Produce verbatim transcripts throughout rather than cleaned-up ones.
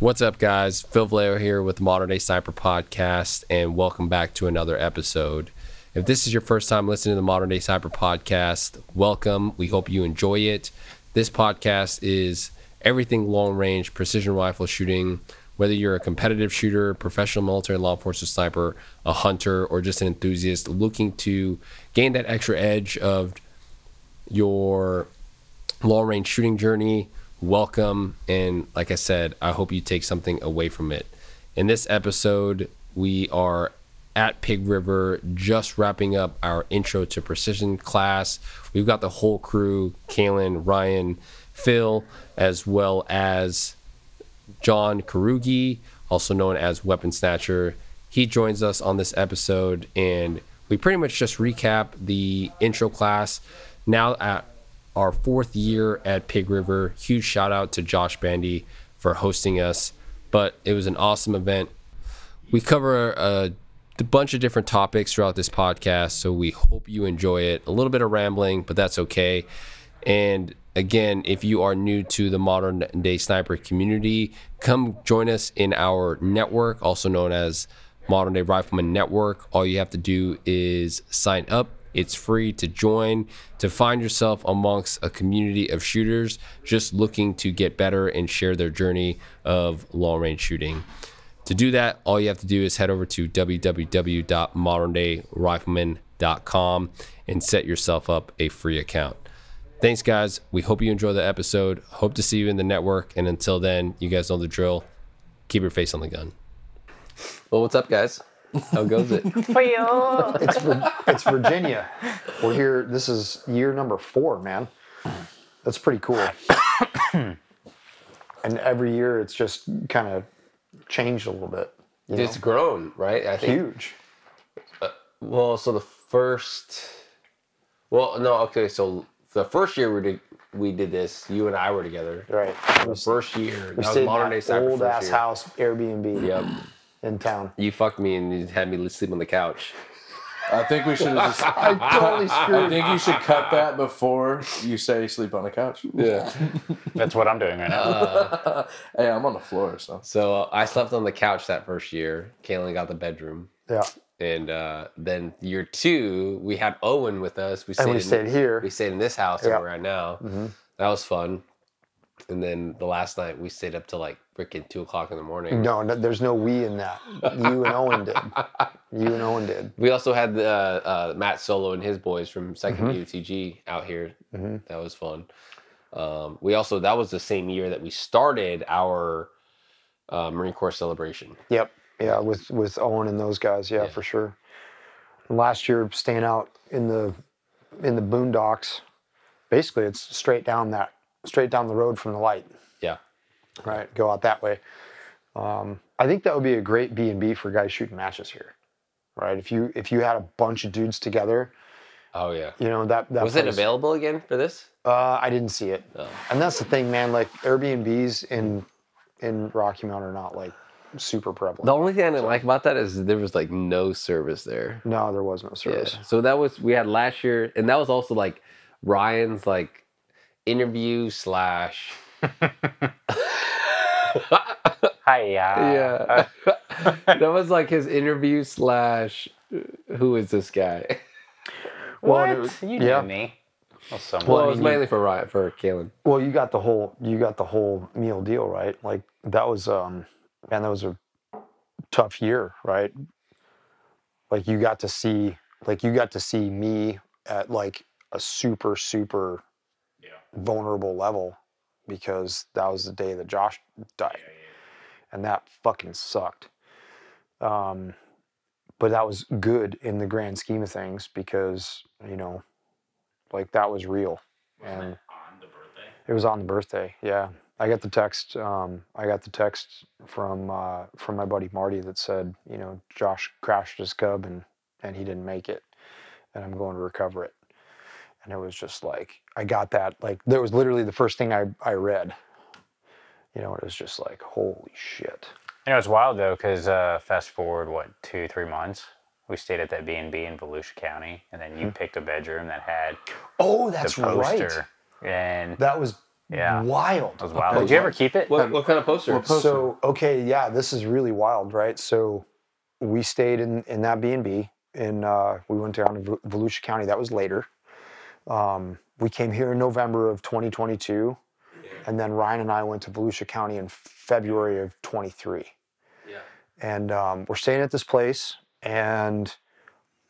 What's up, guys? Phil Vallejo here with the Modern Day Sniper Podcast, and welcome back to another episode. If this is your first time listening to the Modern Day Sniper Podcast, welcome. We hope you enjoy it. This podcast is everything long-range precision rifle shooting, whether you're a competitive shooter, professional military law enforcement sniper, a hunter, or just an enthusiast looking to gain that extra edge of your long-range shooting journey. Welcome, and like I said, I hope you take something away from it. In this episode, we are at Pigg River, just wrapping up our intro to precision class. We've got the whole crew, Kalen, Ryan, Phil, as well as John Carughi, also known as Weapon Snatcher. He joins us on this episode, and we pretty much just recap the intro class. Now at our fourth year at Pigg River. Huge shout out to Josh Bandy for hosting us, but it was an awesome event. We cover a, a bunch of different topics throughout this podcast, so we hope you enjoy it. A little bit of rambling, but that's okay. And again, if you are new to the Modern Day Sniper community, come join us in our network, also known as Modern Day Rifleman Network. All you have to do is sign up. It's free to join, to find yourself amongst a community of shooters just looking to get better and share their journey of long-range shooting. To do that, all you have to do is head over to w w w dot modern day rifleman dot com and set yourself up a free account. Thanks, guys. We hope you enjoy the episode. Hope to see you in the network. And until then, you guys know the drill. Keep your face on the gun. Well, what's up, guys? How goes it? For you. It's, it's Virginia. We're here. This is year number four, man. That's pretty cool. And every year it's just kind of changed a little bit. It's know? grown, right? I think, Huge. Uh, well, so the first... Well, no, okay, so the first year we did, we did this, you and I were together. Right. The we, first year. We stayed in that old-ass house, Airbnb. Yep. In town. You fucked me and you had me sleep on the couch. I think we should have just... I totally screwed I think you should cut that before you say sleep on the couch. Yeah. That's what I'm doing right now. Uh, hey, I'm on the floor, so... So uh, I slept on the couch that first year. Kalen got the bedroom. Yeah. And uh, then year two, we had Owen with us. We stayed, and we in, stayed here. We stayed in this house yeah. where we're at now. Mm-hmm. That was fun. And then the last night, we stayed up to like freaking two o'clock in the morning. No, no, there's no we in that. You and Owen did. You and Owen did. We also had the, uh, uh, Matt Solo and his boys from Second mm-hmm. U T G out here. Mm-hmm. That was fun. Um, we also, that was the same year that we started our uh, Marine Corps celebration. Yep. Yeah, with, with Owen and those guys. Yeah, yeah, for sure. Last year, staying out in the in the boondocks. Basically, it's straight down that. Straight down the road from the light. Yeah. Right, go out that way. Um, I think that would be a great B and B for guys shooting matches here. Right? If you if you had a bunch of dudes together. Oh, yeah. You know, that... that was place, it available again for this? Uh, I didn't see it. Oh. And that's the thing, man. Like, Airbnbs in in Rocky Mountain are not, like, super prevalent. The only thing I didn't so. like about that is there was, like, no service there. No, there was no service. Yeah. So that was... We had last year, and that was also, like, Ryan's, like, interview slash hiya. Yeah. That was like his interview slash who is this guy? What? Well, was, you yeah. knew me. Well, well it was mainly for Ryan, for Kalen. Well, you got the whole you got the whole meal deal, right? Like that was um man, that was a tough year, right? Like you got to see like you got to see me at like a super, super vulnerable level because that was the day that Josh died, yeah, yeah. and that fucking sucked. Um, but that was good in the grand scheme of things because you know, like that was real. Wasn't and it on the birthday? It was on the birthday. Yeah, I got the text. Um, I got the text from uh, from my buddy Marty that said, you know, Josh crashed his Cub and and he didn't make it, and I'm going to recover it. And it was just like, I got that, like, that was literally the first thing I, I read. You know, it was just like, holy shit. You know, it's wild, though, because uh, fast forward, what, two, three months? We stayed at that B and B in Volusia County, and then you mm-hmm. picked a bedroom that had... Oh, that's the poster, right. And that was Yeah. Wild. That was wild. Did you ever keep it? What, what kind of poster? poster? So, okay, yeah, this is really wild, right? So we stayed in, in that B and B, and uh, we went down to Volusia County. That was later. Um, we came here in November of twenty twenty-two, and then Ryan and I went to Volusia County in February of twenty-three. Yeah. And um, we're staying at this place, and...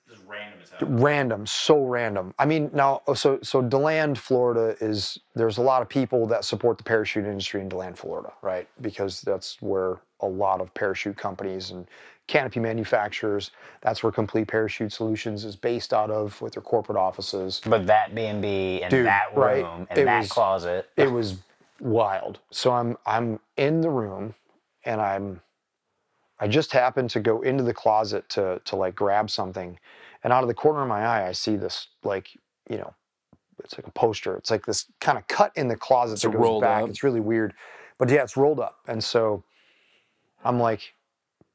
Just random as hell. Random, so random. I mean, now, so so Deland, Florida is, there's a lot of people that support the parachute industry in Deland, Florida, right? Because that's where a lot of parachute companies and canopy manufacturers, that's where Complete Parachute Solutions is based out of with their corporate offices. But that B and B and Dude, that room right? and it that was, closet. It was wild. So I'm I'm in the room and I'm I just happened to go into the closet to to like grab something, and out of the corner of my eye I see this, like, you know, it's like a poster. It's like this kind of cut in the closet that goes back. Up. It's really weird. But yeah, it's rolled up. And so I'm like,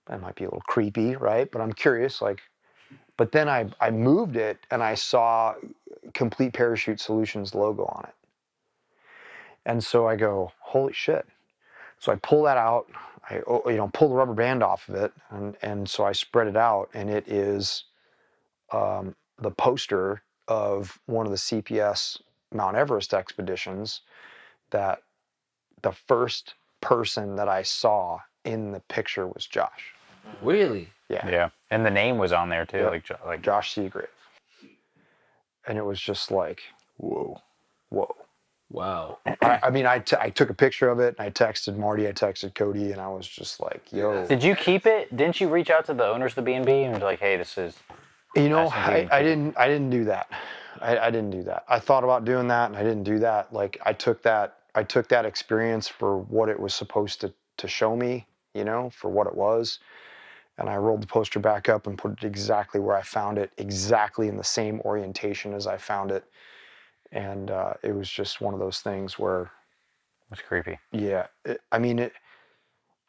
that might be a little creepy, right? But I'm curious, like, but then I, I moved it and I saw Complete Parachute Solutions logo on it. And so I go, holy shit. So I pull that out, I, you know, pull the rubber band off of it. And, and so I spread it out, and it is um, the poster of one of the C P S Mount Everest expeditions that the first person that I saw in the picture was Josh. Really? Yeah. Yeah. And the name was on there too, yeah. like like Josh Seagrave. And it was just like, whoa, whoa, wow. I, I mean, I, t- I took a picture of it, and I texted Marty, I texted Cody, and I was just like, yo. Did you keep it? Didn't you reach out to the owners of the B and B and be like, hey, this is? You know, I, I didn't. I didn't do that. I, I didn't do that. I thought about doing that, and I didn't do that. Like, I took that. I took that experience for what it was supposed to to show me, you know, for what it was. And I rolled the poster back up and put it exactly where I found it, exactly in the same orientation as I found it. And uh, it was just one of those things where... It's creepy. Yeah. It, I mean, it.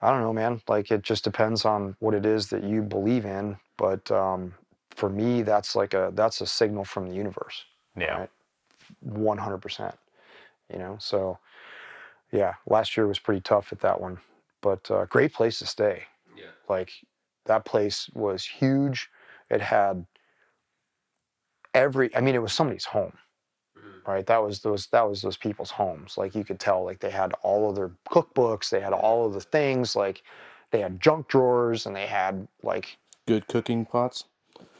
I don't know, man. Like, it just depends on what it is that you believe in. But um, for me, that's like a, that's a signal from the universe. Yeah. Right? one hundred percent. You know, so yeah, last year was pretty tough at that one. But uh, great place to stay. Yeah. Like, that place was huge. It had every, I mean, it was somebody's home, mm-hmm. right? That was those, that was those people's homes. Like, you could tell, like, they had all of their cookbooks. They had all of the things. Like, they had junk drawers, and they had, like... Good cooking pots?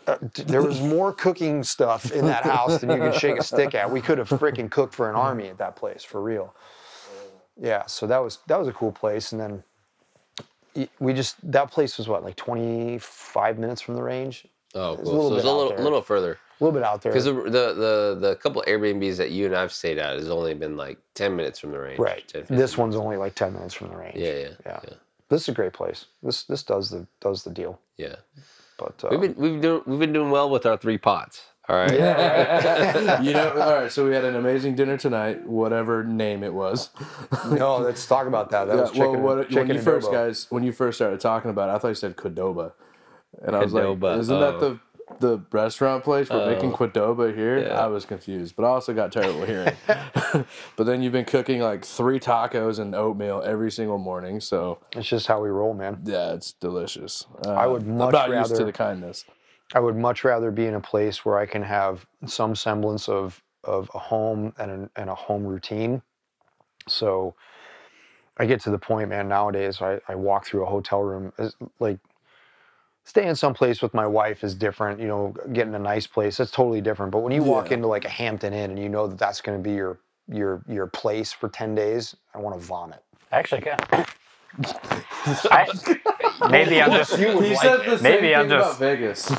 Uh, there was more cooking stuff in that house than you could shake a stick at. We could have freaking cooked for an army at that place, for real. Yeah, so that was that was a cool place. And then we just, that place was what, like twenty-five minutes from the range? Oh, cool. It was a little, so bit it was a little, little further. A little bit out there. Because the, the, the, the couple of Airbnbs that you and I've stayed at has only been like ten minutes from the range. Right. This one's only like ten minutes from the range. Yeah, yeah, yeah. yeah. This is a great place. This this does the does the deal. Yeah. But, uh, we've been we've doing we've been doing well with our three pots. All right. Yeah. You know. All right. So we had an amazing dinner tonight. Whatever name it was. No, let's talk about that. That yeah, was chicken. Well, what, and, chicken when you first Qdoba. guys, when you first started talking about it, I thought you said Qdoba, and Qdoba. I was like, isn't oh. that the the restaurant place we're oh. making Qdoba here? Yeah. I was confused, but I also got terrible hearing. But then you've been cooking like three tacos and oatmeal every single morning, so it's just how we roll, man. Yeah, it's delicious. Uh, I would much rather. I'm not used to the kindness. I would much rather be in a place where I can have some semblance of, of a home and a, and a home routine. So I get to the point, man, nowadays I, I walk through a hotel room. It's like, staying someplace with my wife is different, you know, getting a nice place, that's totally different. But when you walk yeah. into like a Hampton Inn and you know that that's going to be your, your, your place for ten days, I want to vomit. Actually, yeah. I, maybe I'm just. You would he like says the it. Same maybe thing I'm just. About Vegas.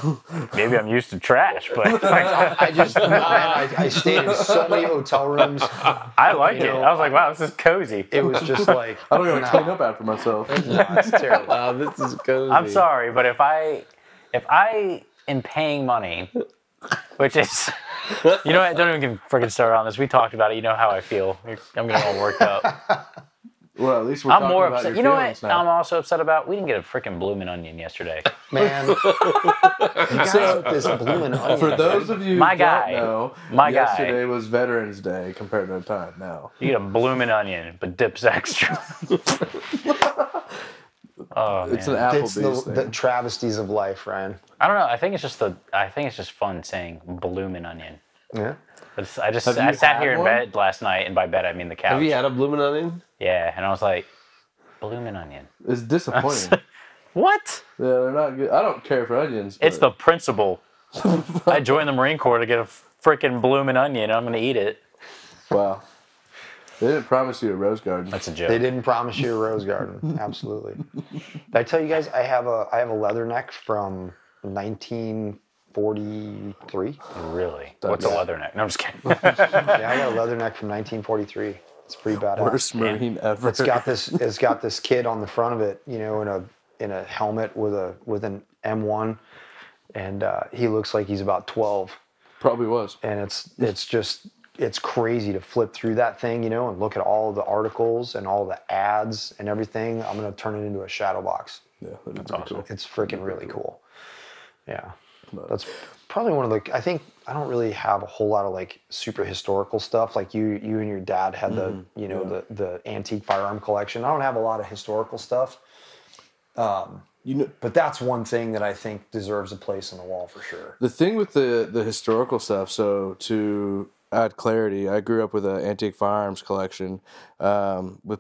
Maybe I'm used to trash, but I, I just. Man, I, I stayed in so many hotel rooms. I like it. Know, I was like, wow, this is cozy. It was just like I don't even clean up after myself. No, it's terrible. Wow, this is cozy. I'm sorry, but if I, if I am paying money, which is. You know what? Don't even get freaking started on this. We talked about it. You know how I feel. I'm getting all worked up. Well, at least we're I'm talking more about upset. Your you know what? Now. I'm also upset about we didn't get a freaking bloomin' onion yesterday. Man, you guys so, with this bloomin' onion. For those of you my who guy, don't know, my yesterday guy. was Veterans Day compared to the time now. You get a bloomin' onion, but dips extra. Oh, it's man. An Applebee's it's the, thing. The travesties of life, Ryan. I don't know. I think it's just the. I think it's just fun saying bloomin' onion. Yeah. But I just I sat here one? in bed last night, and by bed I mean the couch. Have you had a bloomin' onion? Yeah, and I was like, bloomin' onion. It's disappointing. Like, what? Yeah, they're not good. I don't care for onions. It's the principle. I joined the Marine Corps to get a freaking bloomin' onion, and I'm going to eat it. Wow. They didn't promise you a rose garden. That's a joke. They didn't promise you a rose garden. Absolutely. Did I tell you guys I have a I have a Leatherneck from nineteen forty-three? Really? That's What's yeah. a Leatherneck? No, I'm just kidding. Yeah, I got a Leatherneck from nineteen forty-three. It's pretty badass. Worst Marine yeah. ever. It's got this. It's got this kid on the front of it, you know, in a in a helmet with a with an M one, and uh, he looks like he's about twelve. Probably was. And it's it's just. It's crazy to flip through that thing, you know, and look at all the articles and all the ads and everything. I'm going to turn it into a shadow box. Yeah, that's awesome. Cool. It's freaking really cool. Yeah. But that's probably one of the, I think, I don't really have a whole lot of like super historical stuff. Like you you and your dad had the, mm-hmm. you know, yeah. the, the antique firearm collection. I don't have a lot of historical stuff. Um, you know, but that's one thing that I think deserves a place on the wall for sure. The thing with the, the historical stuff, so to... add clarity. I grew up with an antique firearms collection, um, with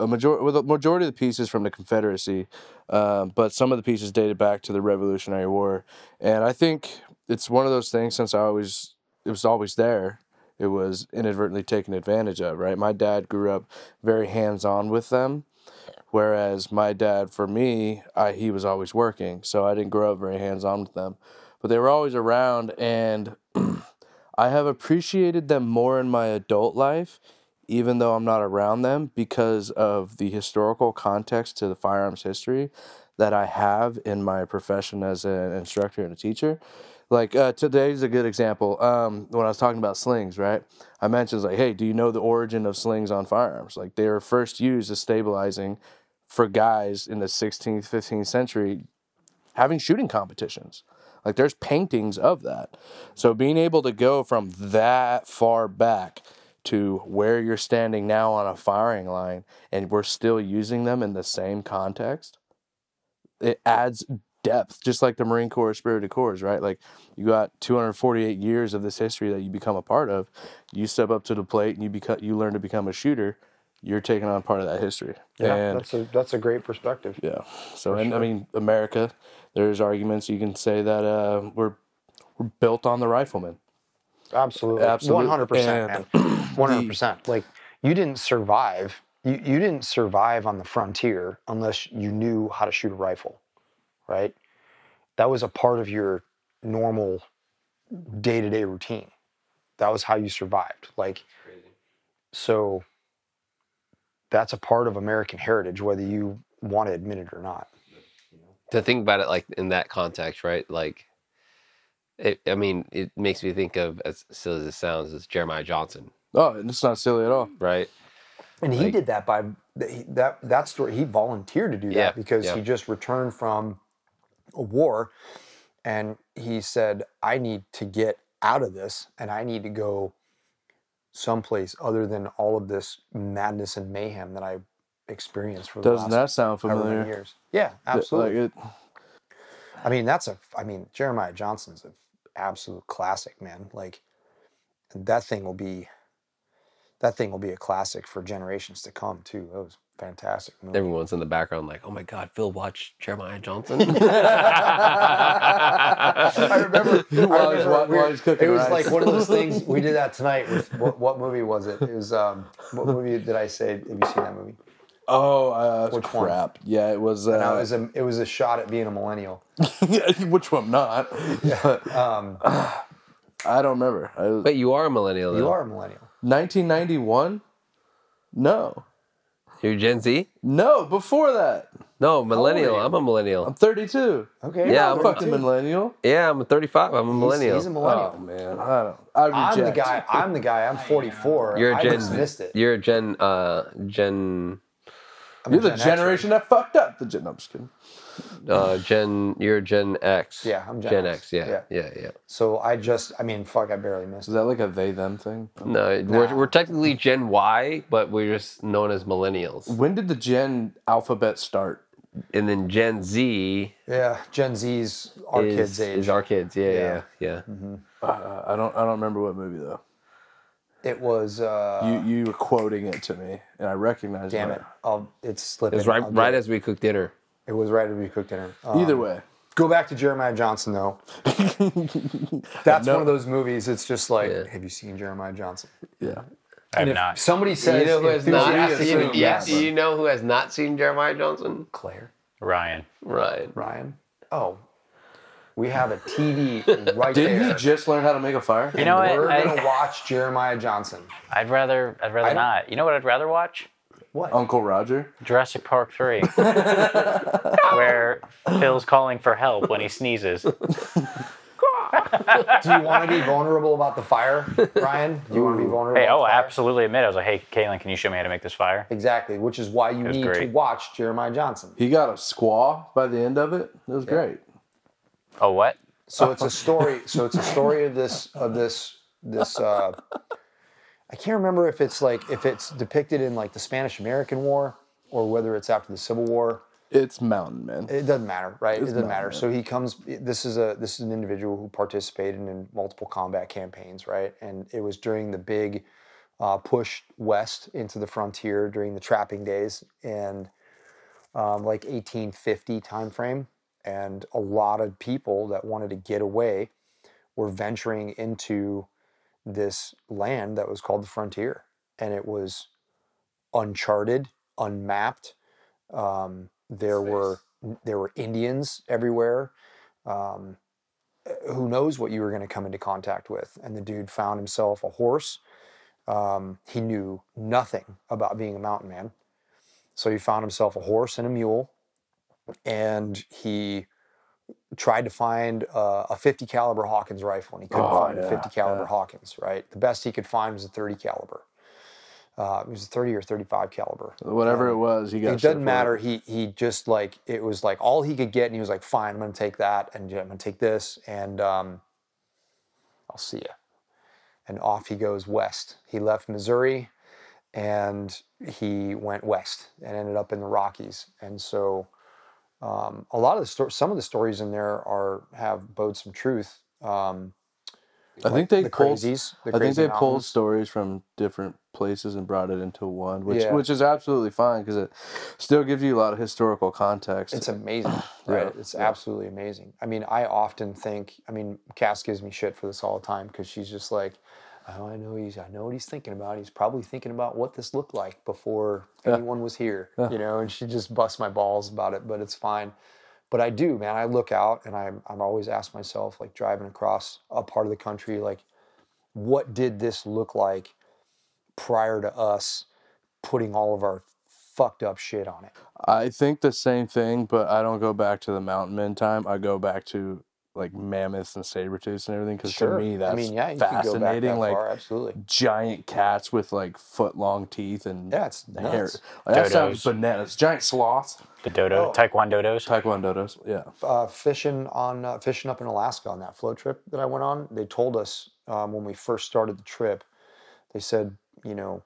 a major with a majority of the pieces from the Confederacy, um, but some of the pieces dated back to the Revolutionary War. And I think it's one of those things. Since I always, it was always there. It was inadvertently taken advantage of. Right. My dad grew up very hands-on with them, whereas my dad, for me, I, he was always working, so I didn't grow up very hands-on with them. But they were always around and. I have appreciated them more in my adult life, even though I'm not around them, because of the historical context to the firearms history that I have in my profession as an instructor and a teacher. Like uh, today's a good example. Um, when I was talking about slings, right? I mentioned like, hey, do you know the origin of slings on firearms? Like they were first used as stabilizing for guys in the sixteenth, fifteenth century having shooting competitions. Like, there's paintings of that. So being able to go from that far back to where you're standing now on a firing line and we're still using them in the same context, it adds depth, just like the Marine Corps Spirit of Corps, right? Like, you got two hundred forty-eight years of this history that you become a part of. You step up to the plate and you become, you learn to become a shooter. You're taking on part of that history. Yeah, and that's a that's a great perspective. Yeah. So, and sure. I mean, America, there's arguments you can say that uh, we're we're built on the rifleman. Absolutely. Absolutely. one hundred percent, man. one hundred percent. Like, you didn't survive. You, you didn't survive on the frontier unless you knew how to shoot a rifle, right? That was a part of your normal day-to-day routine. That was how you survived. Like, so... that's a part of American heritage, whether you want to admit it or not. To think about it, like, in that context, right? Like, it, I mean, it makes me think of, as silly as it sounds, as Jeremiah Johnson. Oh, and it's not silly at all. Right. And like, he did that by, that that story, he volunteered to do that yeah, because yeah. he just returned from a war, and he said, I need to get out of this, and I need to go someplace other than all of this madness and mayhem that I experienced for the Doesn't last that sound familiar? Years. Yeah, absolutely. Like it. I mean, that's a, I mean, Jeremiah Johnson's an absolute classic, man. Like, that thing will be, that thing will be a classic for generations to come, too. That was fantastic movie. Everyone's in the background like, oh my God, Phil watched Jeremiah Johnson. I remember, I remember while, while he's cooking it was rice. Like one of those things we did that tonight with what, what movie was it? It was um, what movie did I say? Have you seen that movie? Oh, uh, which crap! One? Yeah, it was. Uh, no, it was a it was a shot at being a millennial. Yeah, which one? Not. Yeah. Um, I don't remember. I was, but you are a millennial. Though. You are a millennial. nineteen ninety-one? No. You're Gen Z? No, before that. No, millennial. I'm a millennial. I'm thirty-two. Okay. Yeah, I'm a fucking millennial. Yeah, I'm a thirty-five. I'm a millennial. He's, he's a millennial. Oh man, I don't. I reject. I'm the guy. I'm the guy. I'm forty-four. You're a Gen. I just missed it. You're a Gen. Uh, Gen. You're the generation that fucked up. The gen- no, I'm just kidding. Uh, gen, you're Gen X. Yeah, I'm Gen, Gen X. X yeah, yeah, yeah, yeah. So I just, I mean, fuck, I barely missed it. Is that like a they them thing? No, nah. we're we're technically Gen Y, but we're just known as millennials. When did the Gen alphabet start? And then Gen Z. Yeah, Gen Z's our is, kids' age. Is our kids? Yeah, yeah, yeah. yeah. Mm-hmm. Uh, I don't, I don't remember what movie though. It was uh, you. You were quoting it to me, and I recognized. Damn it! I'll, it's slipping. It was right, right as we cooked dinner. It was right as we cooked dinner. Um, Either way, go back to Jeremiah Johnson though. That's no. one of those movies. It's just like, yeah. have you seen Jeremiah Johnson? Yeah, I have not. Somebody says, you know who has not seen? Yes. Do you know who has not seen Jeremiah Johnson? Claire. Ryan. Ryan. Ryan. Oh. We have a T V right Didn't there. Didn't he just learn how to make a fire? You know what? We're I, gonna watch Jeremiah Johnson. I'd rather, I'd rather I'd, not. You know what I'd rather watch? What? Uncle Roger. Jurassic Park three, where Phil's calling for help when he sneezes. Do you want to be vulnerable about the fire, Ryan? Do you want to be vulnerable? Hey, about oh, the fire? Absolutely. Admit, I was like, hey, Kalen, can you show me how to make this fire? Exactly, which is why you need great. to watch Jeremiah Johnson. He got a squaw by the end of it. It was yeah. great. Oh what? So it's a story. So it's a story of this of this this. Uh, I can't remember if it's like if it's depicted in like the Spanish-American War or whether it's after the Civil War. It's mountain man. It doesn't matter, right? It's it doesn't matter. Man. So he comes. This is a this is an individual who participated in multiple combat campaigns, right? And it was during the big uh, push west into the frontier during the trapping days and um, like eighteen fifty time frame. And a lot of people that wanted to get away were venturing into this land that was called the frontier. And it was uncharted, unmapped. Um, there Space. were there were Indians everywhere. Um, who knows what you were going to come into contact with? And the dude found himself a horse. Um, he knew nothing about being a mountain man. So he found himself a horse and a mule. And he tried to find uh, a fifty caliber Hawkins rifle, and he couldn't oh, find yeah, a fifty caliber yeah. Hawkins, right? The best he could find was a thirty caliber. Uh, it was a thirty or thirty-five caliber. Whatever um, it was, he got. It doesn't matter. It. He he just like it was like all he could get, and he was like, "Fine, I'm going to take that, and I'm going to take this, and um, I'll see you." And off he goes west. He left Missouri, and he went west and ended up in the Rockies, and so. Um, a lot of the stories, some of the stories in there are have bode some truth. Um, I think like they the pulled. Crazies, the I think they mountains. pulled stories from different places and brought it into one, which yeah. which is absolutely fine because it still gives you a lot of historical context. It's amazing, right? Yeah. It's yeah. absolutely amazing. I mean, I often think. I mean, Cass gives me shit for this all the time because she's just like, "Oh, I know he's. I know what he's thinking about. He's probably thinking about what this looked like before yeah. anyone was here, yeah. you know." And she just busts my balls about it, but it's fine. But I do, man. I look out, and I'm. I'm always ask myself, like driving across a part of the country, like, what did this look like prior to us putting all of our fucked up shit on it? I think the same thing, but I don't go back to the mountain men time. I go back to. Like mammoths and saber tooths and everything, because sure. to me that's I mean, yeah, fascinating. That like far, absolutely. Giant cats with like foot long teeth and yeah, it's hair. Like, that sounds bananas. Giant sloths. The dodo, oh. Taekwondo dodos. Taekwondo dodos. Yeah. Uh, fishing on uh, fishing up in Alaska on that float trip that I went on. They told us um, when we first started the trip, they said, you know,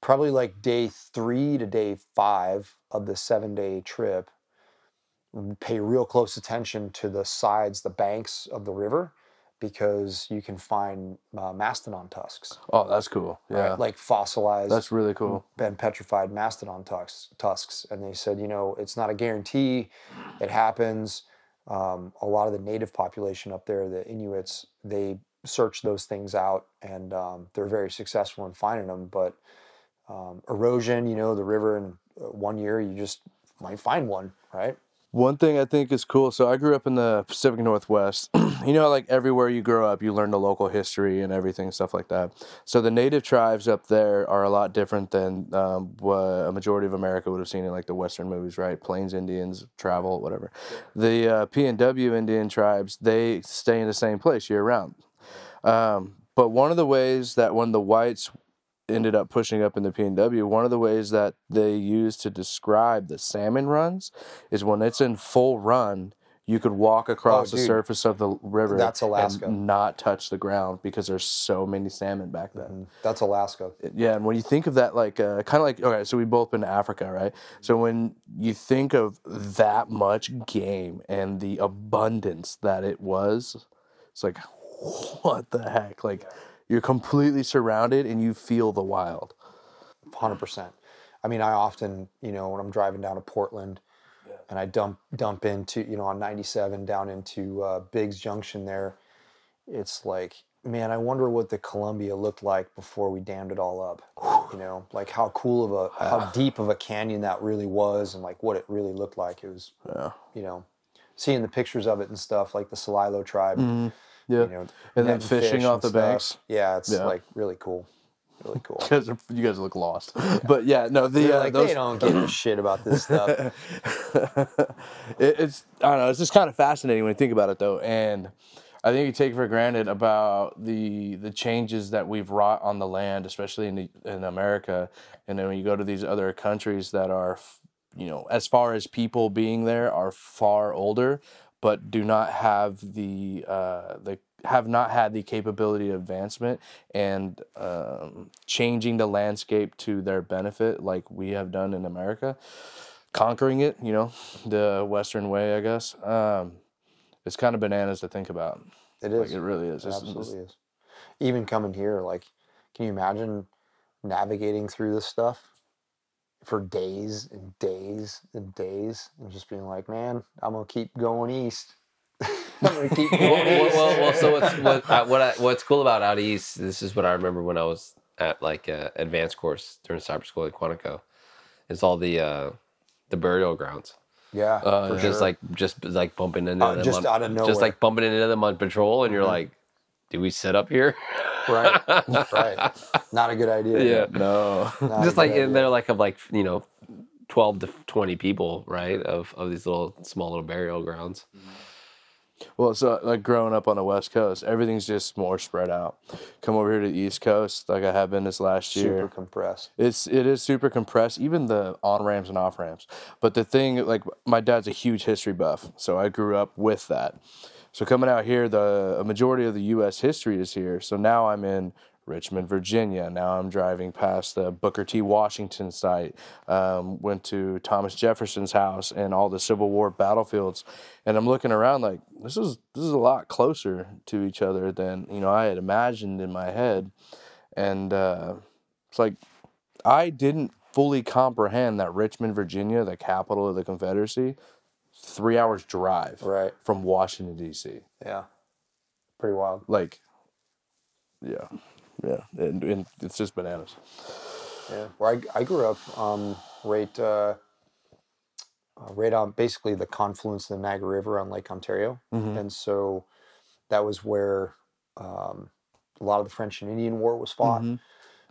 probably like day three to day five of the seven day trip. Pay real close attention to the sides, the banks of the river, because you can find uh, mastodon tusks. Oh, that's cool. Yeah, right? Like fossilized. That's really cool. And petrified mastodon tusks. Tusks, and they said, you know, it's not a guarantee. It happens. Um, a lot of the native population up there, the Inuits, they search those things out, and um, they're very successful in finding them. But um, erosion, you know, the river, and one year you just might find one, right? One thing I think is cool, so I grew up in the Pacific Northwest. You know, like everywhere you grow up, you learn the local history and everything, stuff like that. So the native tribes up there are a lot different than um, what a majority of America would have seen in like the Western movies, right? Plains Indians, travel, whatever. The uh, P N W Indian tribes, they stay in the same place year round. Um, but one of the ways that when the whites ended up pushing up in the P N W, one of the ways that they use to describe the salmon runs is when it's in full run, you could walk across oh, the surface of the river that's Alaska. And not touch the ground because there's so many salmon back then. Mm-hmm. That's Alaska. Yeah, and when you think of that, like, uh, kind of like, okay, so we've both been to Africa, right? So when you think of that much game and the abundance that it was, it's like, what the heck? Like, you're completely surrounded and you feel the wild. one hundred percent. I mean, I often, you know, when I'm driving down to Portland, and I dump dump into, you know, on ninety-seven down into uh, Biggs Junction there. It's like, man, I wonder what the Columbia looked like before we dammed it all up. You know, like how cool of a, how deep of a canyon that really was and like what it really looked like. It was, yeah. you know, seeing the pictures of it and stuff, like the Celilo tribe. Mm-hmm. Yeah. You know, and then fishing fish off the stuff. Banks. Yeah, it's yeah. like really cool. Really cool. You guys, are, you guys look lost. Yeah. But yeah, no, the uh, like, those... they don't give a shit about this stuff. it, it's I don't know. It's just kind of fascinating when you think about it, though. And I think you take for granted about the the changes that we've wrought on the land, especially in the, in America. And then when you go to these other countries that are, you know, as far as people being there, are far older, but do not have the uh, the have not had the capability of advancement and um, changing the landscape to their benefit like we have done in America, conquering it, you know, the Western way, I guess. Um, it's kind of bananas to think about. It is. Like, it really is. It it's, absolutely it's, is. Even coming here, like, can you imagine navigating through this stuff for days and days and days and just being like, man, I'm going to keep going east. I'm gonna keep going. well, well, well, so what's what, uh, what I, what's cool about out east? This is what I remember when I was at like an advanced course during cyber school at Quantico. Is all the uh, the burial grounds. Yeah, uh, for just sure. like just like bumping into uh, the just mon- out of nowhere, just like bumping into them on patrol, and you're mm-hmm. like, "Do we set up here?" Right, right. Not a good idea. Yeah, man. no. Not just like in there, like of like you know, twelve to twenty people, right? Of of these little small little burial grounds. Mm-hmm. Well, so like growing up on the West Coast, everything's just more spread out. Come over here to the East Coast, like I have been this last year. Super compressed. It's it is super compressed, even the on ramps and off ramps. But the thing, like my dad's a huge history buff, so I grew up with that. So coming out here, the a majority of the U S history is here. So now I'm in Richmond, Virginia. Now I'm driving past the Booker T. Washington site. Um, went to Thomas Jefferson's house and all the Civil War battlefields, and I'm looking around like this is this is a lot closer to each other than you know I had imagined in my head, and uh, it's like I didn't fully comprehend that Richmond, Virginia, the capital of the Confederacy, three hours drive right. from Washington D C. Yeah, pretty wild. Like, yeah. Yeah, and, and it's just bananas. Yeah, well, I, I grew up um, right uh, right on basically the confluence of the Niagara River on Lake Ontario. Mm-hmm. And so that was where um, a lot of the French and Indian War was fought. Mm-hmm.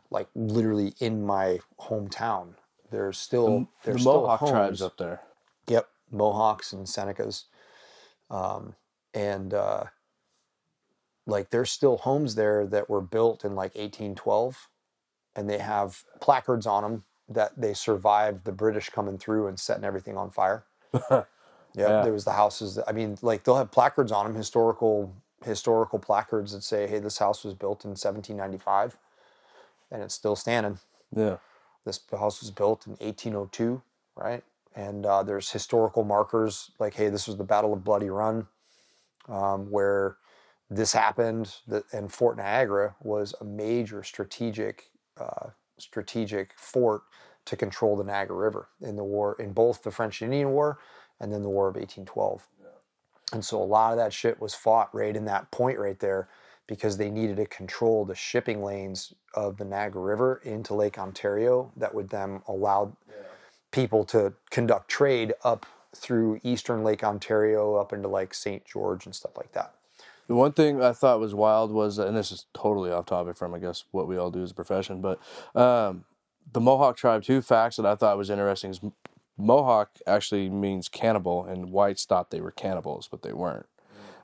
Like literally in my hometown. There's still the, there's the Mohawk still tribes up there. Yep, Mohawks and Senecas. Um, and... Uh, like there's still homes there that were built in like eighteen twelve and they have placards on them that they survived the British coming through and setting everything on fire. yeah, yeah. There was the houses. That, I mean, like they'll have placards on them, historical, historical placards that say, hey, this house was built in seventeen ninety-five and it's still standing. Yeah. This house was built in eighteen oh two. Right. And uh, there's historical markers like, hey, this was the Battle of Bloody Run um, where, this happened, and Fort Niagara was a major strategic, uh, strategic fort to control the Niagara River in the war, in both the French and Indian War, and then the War of eighteen twelve. Yeah. And so a lot of that shit was fought right in that point right there, because they needed to control the shipping lanes of the Niagara River into Lake Ontario, that would then allow yeah. people to conduct trade up through eastern Lake Ontario, up into like Saint George and stuff like that. The one thing I thought was wild was, and this is totally off topic from, I guess, what we all do as a profession, but um, the Mohawk tribe, two facts that I thought was interesting is Mohawk actually means cannibal, and whites thought they were cannibals, but they weren't.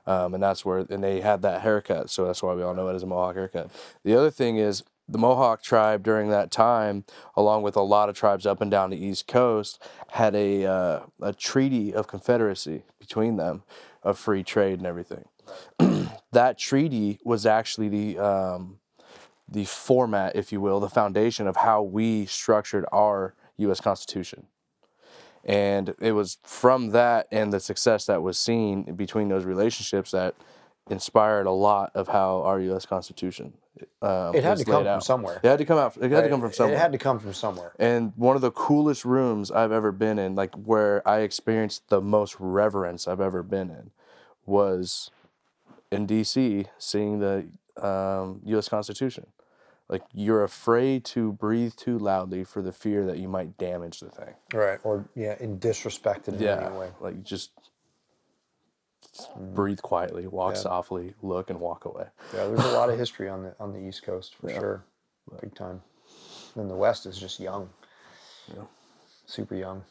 Um, and that's where, and they had that haircut, so that's why we all know it as a Mohawk haircut. The other thing is the Mohawk tribe during that time, along with a lot of tribes up and down the East Coast, had a uh, a treaty of Confederacy between them, of free trade and everything. That treaty was actually the um, the format, if you will, the foundation of how we structured our U S Constitution. And it was from that and the success that was seen between those relationships that inspired a lot of how our U S Constitution um, it had to come out. from somewhere. It had to come out. It had to come from somewhere. It had to come from somewhere. And one of the coolest rooms I've ever been in, like where I experienced the most reverence I've ever been in, was in D C seeing the um, U S Constitution. Like, you're afraid to breathe too loudly for the fear that you might damage the thing. Right. Or, yeah, and disrespect it in yeah. any way. Like, just breathe quietly, walk yeah. softly, look, and walk away. Yeah, there's a lot of history on the on the East Coast, for yeah. sure. Big time. And the West is just young. Yeah. Super young.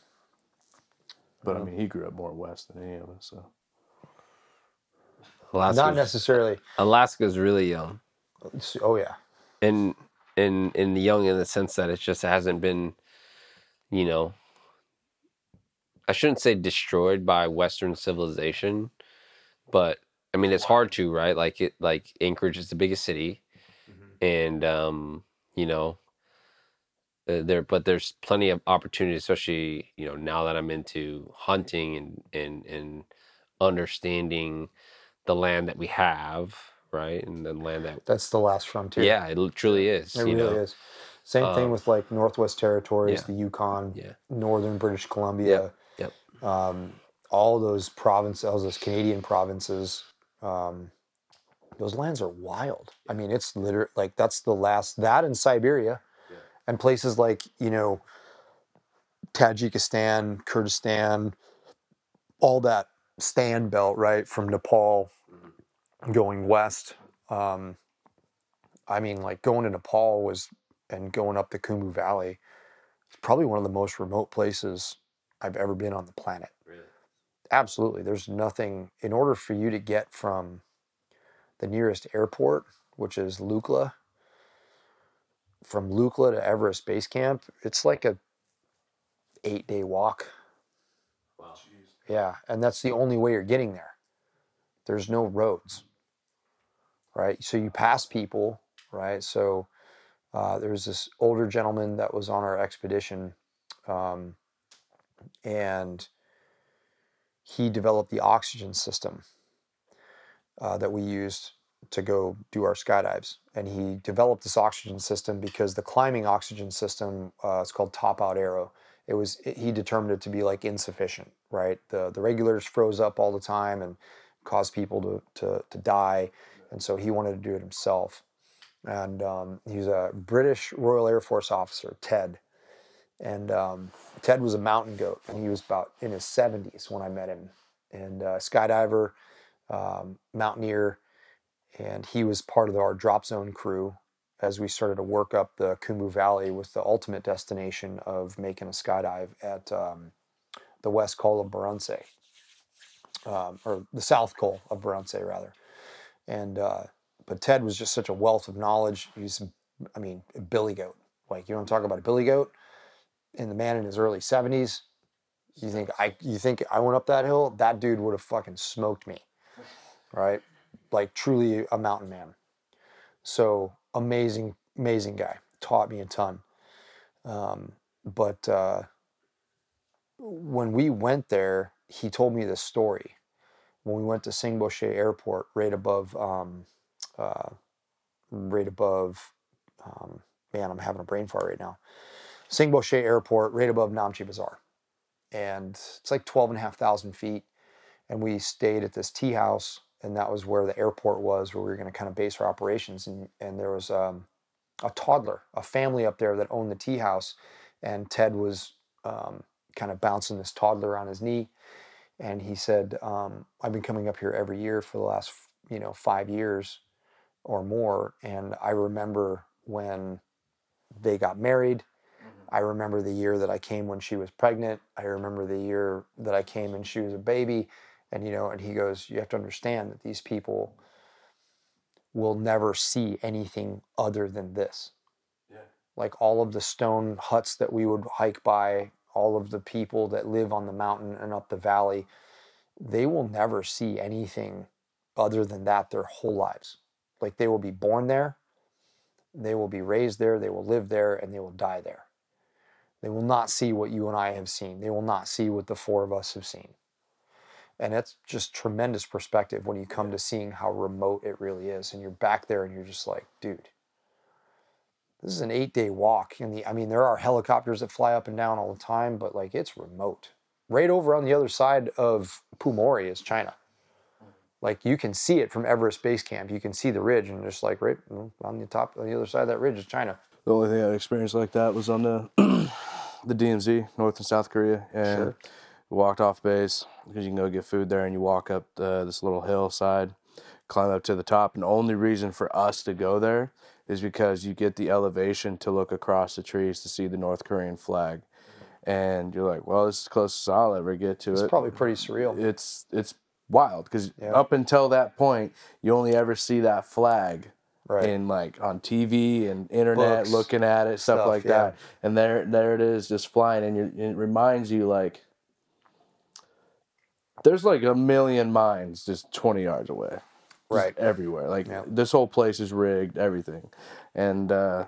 But, I mean, he grew up more West than any of us, so. Alaska's, Not necessarily. Alaska's really young. Oh, yeah. In in in the young, in the sense that it just hasn't been, you know, I shouldn't say destroyed by Western civilization, but I mean it's hard to, right? Like it, like Anchorage is the biggest city, mm-hmm. and um, you know, there. But there's plenty of opportunity, especially you know now that I'm into hunting and and and understanding the land that we have. Right, and then land that that's the last frontier. Yeah, it truly is. It you really know? is. Same um, thing with like Northwest Territories, yeah. the Yukon, yeah. northern British Columbia, yep. Yep. Um, all those provinces, all those Canadian provinces. Um, those lands are wild. I mean, it's literally like that's the last that in Siberia, yeah. and places like you know Tajikistan, Kurdistan, all that stand belt, right, from Nepal. Going west, um, I mean, like going to Nepal was, and going up the Khumbu Valley, it's probably one of the most remote places I've ever been on the planet. Really? Absolutely. There's nothing, in order for you to get from the nearest airport, which is Lukla, from Lukla to Everest Base Camp, it's like a eight day walk. Wow. Jeez. Yeah. And that's the only way you're getting there. There's no roads. Right, so you pass people, right? So uh, there was this older gentleman that was on our expedition, um, and he developed the oxygen system uh, that we used to go do our skydives. And he developed this oxygen system because the climbing oxygen system, uh, it's called top out aero. It was it, he determined it to be like insufficient, right? The the regulators froze up all the time and caused people to to to die. And so he wanted to do it himself. And um, he's a British Royal Air Force officer, Ted. And um, Ted was a mountain goat, and he was about in his seventies when I met him. And uh, skydiver, um, mountaineer, and he was part of our drop zone crew as we started to work up the Khumbu Valley with the ultimate destination of making a skydive at um, the west col of Barunse, um, or the south col of Barunse, rather. And, uh, but Ted was just such a wealth of knowledge. He's, I mean, a billy goat. Like, you don't talk about a billy goat and the man in his early seventies. You think I, you think I went up that hill? That dude would have fucking smoked me. Right. Like truly a mountain man. So amazing, amazing guy. Taught me a ton. Um, but, uh, when we went there, he told me this story. When we went to Syangboche Airport, right above, um, uh, right above, um, man, I'm having a brain fart right now. Syangboche Airport, right above Namche Bazaar, and it's like twelve and a half thousand feet. And we stayed at this tea house, and that was where the airport was, where we were going to kind of base our operations. And and there was um, a toddler, a family up there that owned the tea house, and Ted was um, kind of bouncing this toddler on his knee. And he said, um, I've been coming up here every year for the last, you know, five years or more. And I remember when they got married. I remember the year that I came when she was pregnant. I remember the year that I came and she was a baby. And, you know, and he goes, you have to understand that these people will never see anything other than this. like all of the stone huts that we would hike by, all of the people that live on the mountain and up the valley, they will never see anything other than that their whole lives. Like, they will be born there, they will be raised there, they will live there, and they will die there. They will not see what you and I have seen. They will not see what the four of us have seen. And that's just tremendous perspective when you come to seeing how remote it really is. And you're back there and you're just like, dude, this is an eight-day walk. And the, I mean, there are helicopters that fly up and down all the time, but like, it's remote. Right over on the other side of Pumori is China. Like, you can see it from Everest Base Camp. You can see the ridge, and just like right on the top, on the other side of that ridge is China. The only thing I experienced like that was on the the D M Z, North and South Korea, and sure. We walked off base because you can go get food there, and you walk up uh, this little hillside, climb up to the top. And the only reason for us to go there is because you get the elevation to look across the trees to see the North Korean flag. And you're like, well, this is as close as I'll ever get to it. It's probably pretty surreal. It's it's wild because yeah. up until that point, you only ever see that flag right. in like on T V and internet, books, looking at it, stuff, stuff like yeah. that. And there there it is, just flying. And, you're, and it reminds you, like, there's like a million mines just twenty yards away. Right. Just everywhere. Like, yeah. this whole place is rigged, everything. And uh,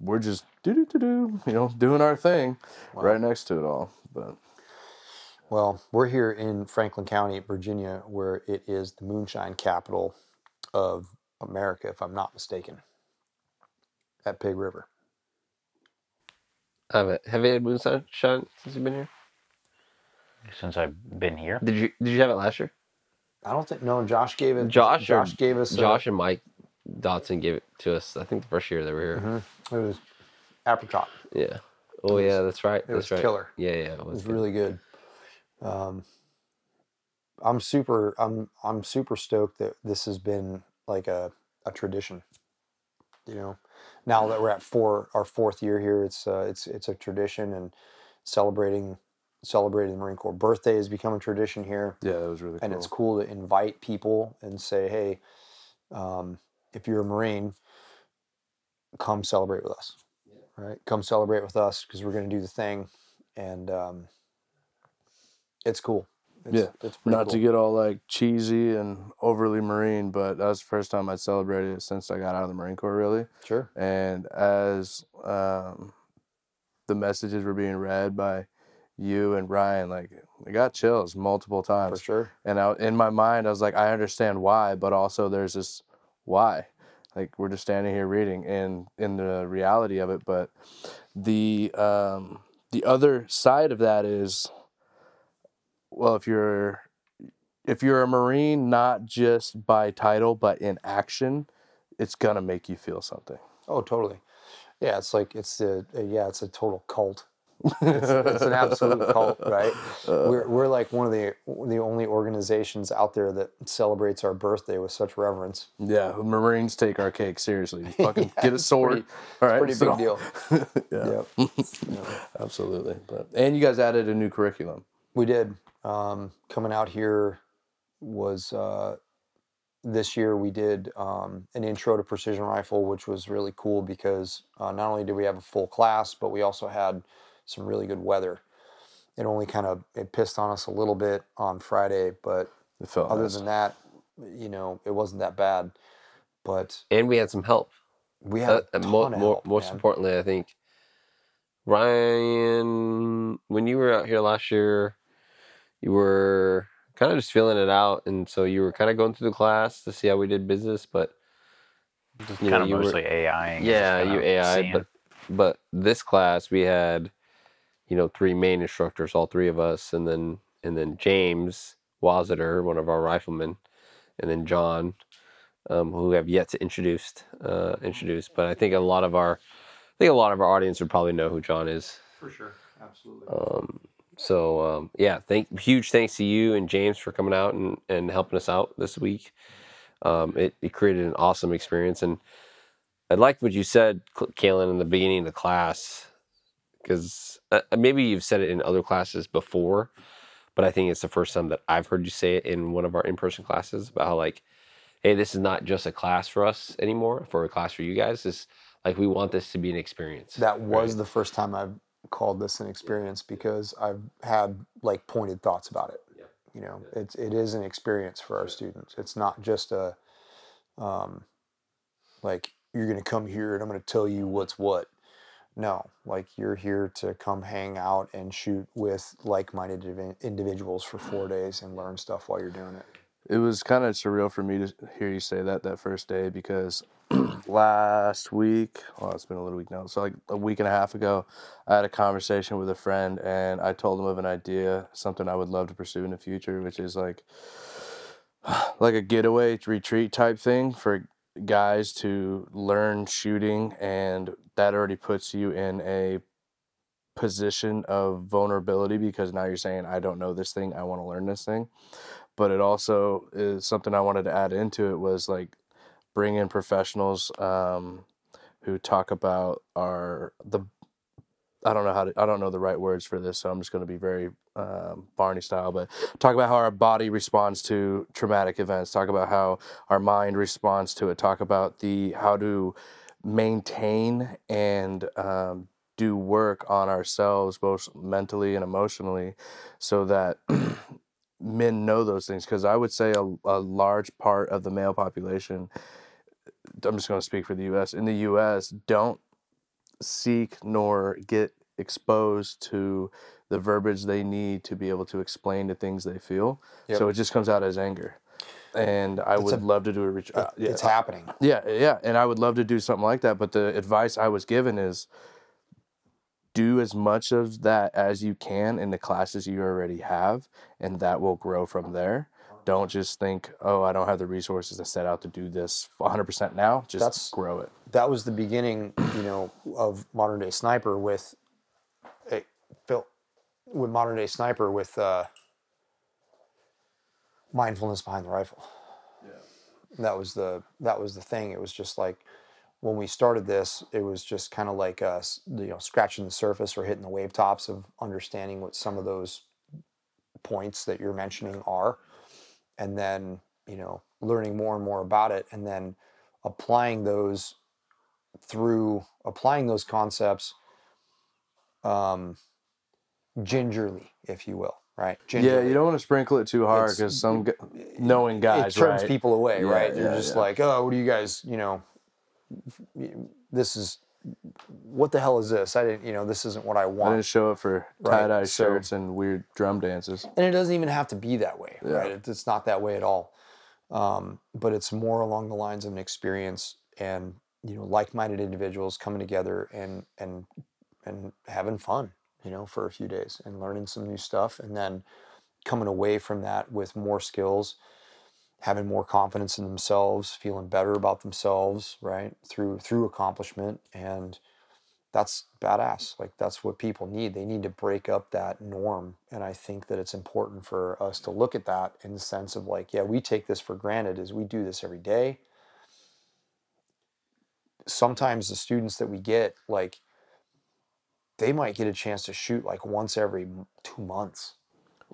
we're just do-do-do-do, you know, doing our thing wow. right next to it all. But well, we're here in Franklin County, Virginia, where it is the moonshine capital of America, if I'm not mistaken, at Pigg River. Have you had moonshine since you've been here? Since I've been here. Did you Did you have it last year? I don't think, no, Josh gave it. Josh, Josh gave us. A, Josh and Mike Dotson gave it to us, I think, the first year they were here. Mm-hmm. It was apricot. Yeah. Oh, was, yeah, that's right. It that's was right. killer. Yeah, yeah. It was, it was good. really good. Um, I'm super, I'm, I'm super stoked that this has been like a, a tradition, you know, now that we're at four, our fourth year here, it's, uh, it's, it's a tradition, and celebrating, celebrating the Marine Corps birthday has become a tradition here. Yeah, that was really cool. And it's cool to invite people and say, hey, um, if you're a Marine, come celebrate with us, yeah. right? Come celebrate with us because we're going to do the thing. And, um, it's cool. It's, yeah. It's pretty Not cool. to get all like cheesy and overly Marine, but that was the first time I celebrated it since I got out of the Marine Corps, really. Sure. And as um, the messages were being read by you and Ryan, like, I got chills multiple times. For sure. And I, in my mind, I was like, I understand why, but also there's this why. Like, we're just standing here reading and in the reality of it. But the um, the other side of that is, well, if you're if you're a Marine, not just by title, but in action, it's gonna make you feel something. Oh, totally. Yeah, it's like it's a, a yeah, it's a total cult. It's, it's an absolute cult, right? We're we're like one of the the only organizations out there that celebrates our birthday with such reverence. Yeah, Marines take our cake seriously. Fucking yeah, get a sword. Pretty, All right, pretty so. big deal. yeah, yep. yeah. Absolutely. But and you guys added a new curriculum. We did. Um, coming out here was, uh, this year we did um, an intro to precision rifle, which was really cool because uh, not only did we have a full class, but we also had some really good weather. It only kind of, it pissed on us a little bit on Friday, but it felt other nice. than that, you know, it wasn't that bad. But And we had some help. We had uh, a ton mo- of help, mo- Most importantly, I think, Ryan, when you were out here last year, you were kind of just feeling it out, and so you were kind of going through the class to see how we did business, but just kind know, of mostly were, AIing. Yeah, you A I'd, but but this class we had, you know, three main instructors, all three of us, and then and then James Waziter, one of our riflemen, and then John, um, who we have yet to introduce. Uh, introduce, but I think a lot of our, I think a lot of our audience would probably know who John is. For sure, absolutely. Um, So, um, yeah, thank huge thanks to you and James for coming out and, and helping us out this week. Um, it, it created an awesome experience. And I liked what you said, Kalen, in the beginning of the class, because uh, maybe you've said it in other classes before, but I think it's the first time that I've heard you say it in one of our in-person classes about how, like, hey, this is not just a class for us anymore, for a class for you guys. This Like, we want this to be an experience. That was right? the first time I've called this an experience, because I've had, like, pointed thoughts about it. Yeah. You know, yeah. it's, it is an experience for our students. It's not just a, um, like, you're going to come here and I'm going to tell you what's what. No, like, you're here to come hang out and shoot with like-minded individuals for four days and learn stuff while you're doing it. It was kind of surreal for me to hear you say that that first day, because last week, well, it's been a little week now, so like a week and a half ago, I had a conversation with a friend, and I told him of an idea, something I would love to pursue in the future, which is like like a getaway retreat type thing for guys to learn shooting, and that already puts you in a position of vulnerability, because now you're saying, I don't know this thing, I want to learn this thing. But it also is something I wanted to add into it, was like bring in professionals um, who talk about our the I don't know how to I don't know the right words for this, so I'm just going to be very um, Barney style, but talk about how our body responds to traumatic events, talk about how our mind responds to it, talk about the how to maintain and um, do work on ourselves, both mentally and emotionally, so that men know those things, because I would say a, a large part of the male population, I'm just going to speak for the U S, in the U S don't seek nor get exposed to the verbiage they need to be able to explain the things they feel. Yep. So it just comes out as anger. And I it's would a, love to do a retreat. Uh, yeah. It's happening. Yeah, yeah. And I would love to do something like that. But the advice I was given is do as much of that as you can in the classes you already have, and that will grow from there. Don't just think, oh, I don't have the resources to set out to do this one hundred percent now. Just That's, grow it. That was the beginning, you know, of Modern Day Sniper with it, with Modern Day Sniper with uh, mindfulness behind the rifle. Yeah, that was the that was the thing. It was just like, when we started this, it was just kind of like us, you know, scratching the surface or hitting the wave tops of understanding what some of those points that you're mentioning are, and then, you know, learning more and more about it, and then applying those through applying those concepts um, gingerly, if you will. Right. Gingerly. Yeah, you don't want to sprinkle it too hard, because some g- knowing guys, it turns right? people away, yeah, right? Yeah, They're just yeah. like, oh, what do you guys, you know. This is what the hell is this? I didn't, you know, this isn't what I want. I didn't show up for tie dye right? shirts so, and weird drum dances. And it doesn't even have to be that way, yeah. right? It's not that way at all. Um, but it's more along the lines of an experience, and, you know, like-minded individuals coming together and and and having fun, you know, for a few days and learning some new stuff, and then coming away from that with more skills, having more confidence in themselves, feeling better about themselves, right? Through through accomplishment. And that's badass. Like, that's what people need. They need to break up that norm. And I think that it's important for us to look at that in the sense of like, yeah, we take this for granted as we do this every day. Sometimes the students that we get, like, they might get a chance to shoot like once every two months.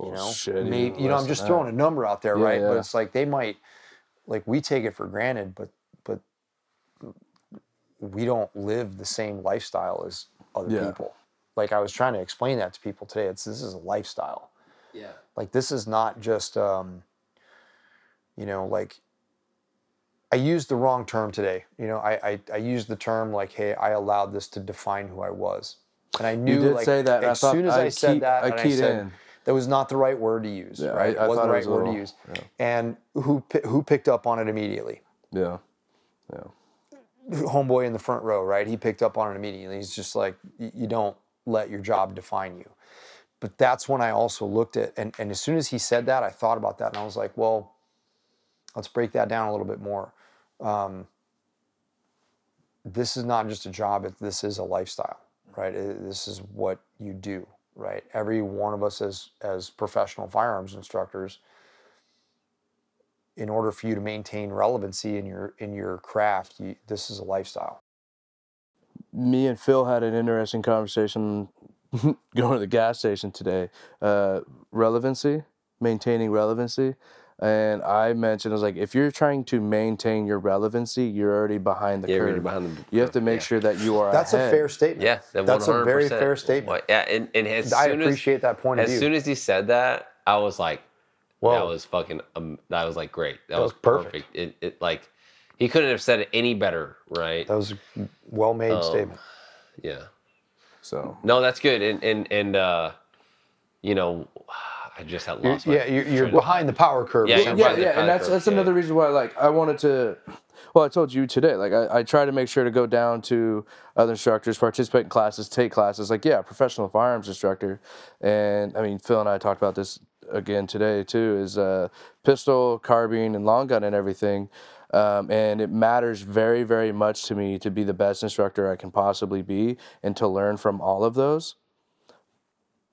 You know, well, shit, maybe, you know, I'm just throwing that. a number out there, yeah, right? Yeah. But it's like, they might, like, we take it for granted, but but we don't live the same lifestyle as other yeah. people. Like, I was trying to explain that to people today. It's this is a lifestyle. Yeah. Like, this is not just, um, you know, like, I used the wrong term today. You know, I I, I used the term like, hey, I allowed this to define who I was, and I knew you did like say that. as soon as I, I keep, said that, I, and I said. In. That was not the right word to use, yeah, right? I, I it wasn't the right was word little, to use. Yeah. And who who picked up on it immediately? Yeah, yeah. Homeboy in the front row, right? He picked up on it immediately. He's just like, you don't let your job define you. But that's when I also looked at, and, and as soon as he said that, I thought about that, and I was like, well, let's break that down a little bit more. Um, this is not just a job, this is a lifestyle, right? This is what you do. Right, every one of us as as professional firearms instructors, in order for you to maintain relevancy in your in your craft, you, this is a lifestyle. Me and Phil had an interesting conversation going to the gas station today. Uh, relevancy, maintaining relevancy. And I mentioned, I was like, if you're trying to maintain your relevancy, you're already behind the yeah, curve. Behind the, you have to make yeah. sure that you are That's ahead. A fair statement. Yeah, that That's a very fair statement. Yeah, and, and as I soon appreciate as, that point of view. As soon as he said that, I was like, whoa. That was fucking, um, that was like great. That, that was, was perfect. perfect. It, it like, he couldn't have said it any better, right? That was a well-made um, statement. Yeah. So. No, that's good. And, and, and uh, you know, I just had lost you're, my... Yeah, you're, you're behind the power curve. Yeah, yeah, yeah, yeah. and that's curve, that's yeah. another reason why, like, I wanted to... Well, I told you today, like, I, I try to make sure to go down to other instructors, participate in classes, take classes. Like, yeah, professional firearms instructor. And, I mean, Phil and I talked about this again today, too, is uh, pistol, carbine, and long gun and everything. Um, and it matters very, very much to me to be the best instructor I can possibly be and to learn from all of those.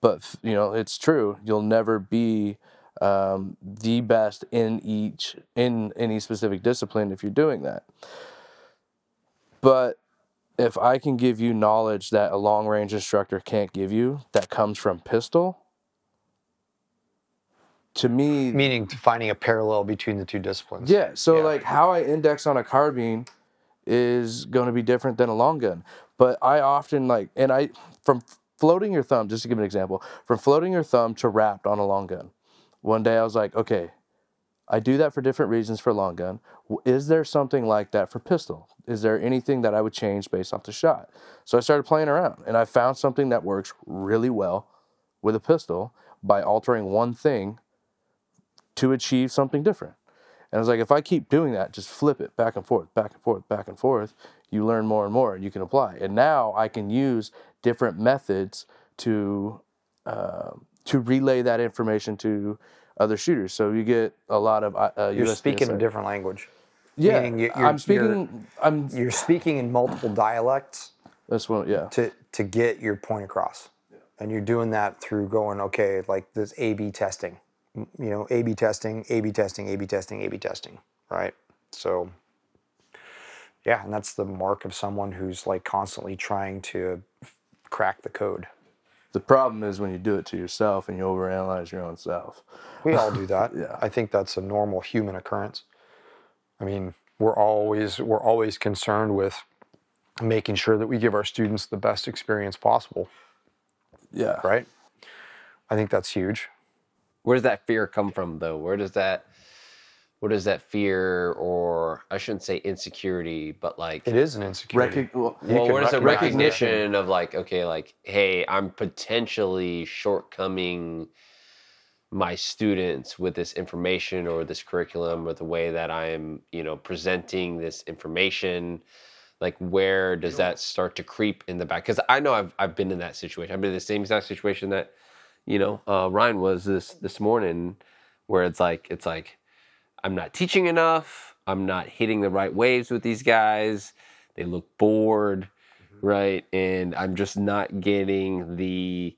But, you know, it's true. You'll never be um, the best in each, in any specific discipline if you're doing that. But if I can give you knowledge that a long-range instructor can't give you that comes from pistol, to me... Meaning to finding a parallel between the two disciplines. Yeah, so, yeah. like, how I index on a carbine is going to be different than a long gun. But I often, like, and I... from. Floating your thumb, just to give an example, from floating your thumb to wrapped on a long gun. One day I was like, okay, I do that for different reasons for long gun. Is there something like that for pistol? Is there anything that I would change based off the shot? So I started playing around, and I found something that works really well with a pistol by altering one thing to achieve something different. And I was like, if I keep doing that, just flip it back and forth, back and forth, back and forth, you learn more and more, and you can apply. And now I can use different methods to uh, to relay that information to other shooters. So you get a lot of uh, you're speaking insight. A different language. Yeah, Meaning you're, I'm speaking. You're, I'm you're speaking in multiple dialects. That's what. Yeah. To to get your point across, yeah. and you're doing that through going okay, like this A B testing. You know, A B testing, A B testing, A B testing, A B testing. Right. So. Yeah, and that's the mark of someone who's like constantly trying to crack the code. The problem is when you do it to yourself and you overanalyze your own self. We all do that. Yeah, I think that's a normal human occurrence. I mean, we're always we're always concerned with making sure that we give our students the best experience possible. Yeah. Right? I think that's huge. Where does that fear come from, though? Where does that... What is that fear, or I shouldn't say insecurity, but like it is an insecurity. Recog- well, well what is a recognition that. Of like, okay, like, hey, I'm potentially shortcoming my students with this information or this curriculum or the way that I'm, you know, presenting this information. Like, where does that start to creep in the back? Because I know I've I've been in that situation. I've been in the same exact situation that, you know, uh, Ryan was this this morning, where it's like it's like. I'm not teaching enough. I'm not hitting the right waves with these guys. They look bored, mm-hmm. right? And I'm just not getting the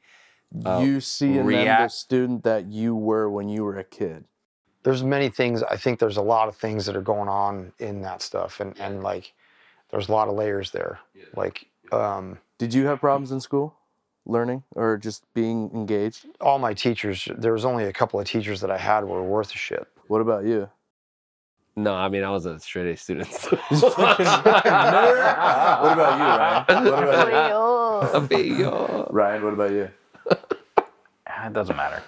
uh, you see in react- them the student that you were when you were a kid. There's many things. I think there's a lot of things that are going on in that stuff, and yeah. and like there's a lot of layers there. Yeah. Like, um, did you have problems in school? Learning or just being engaged? All my teachers, there was only a couple of teachers that I had were worth a shit. What about you? No, I mean, I was a straight A student. So. What about you, Ryan? What about you? Ryan, what about you? It doesn't matter.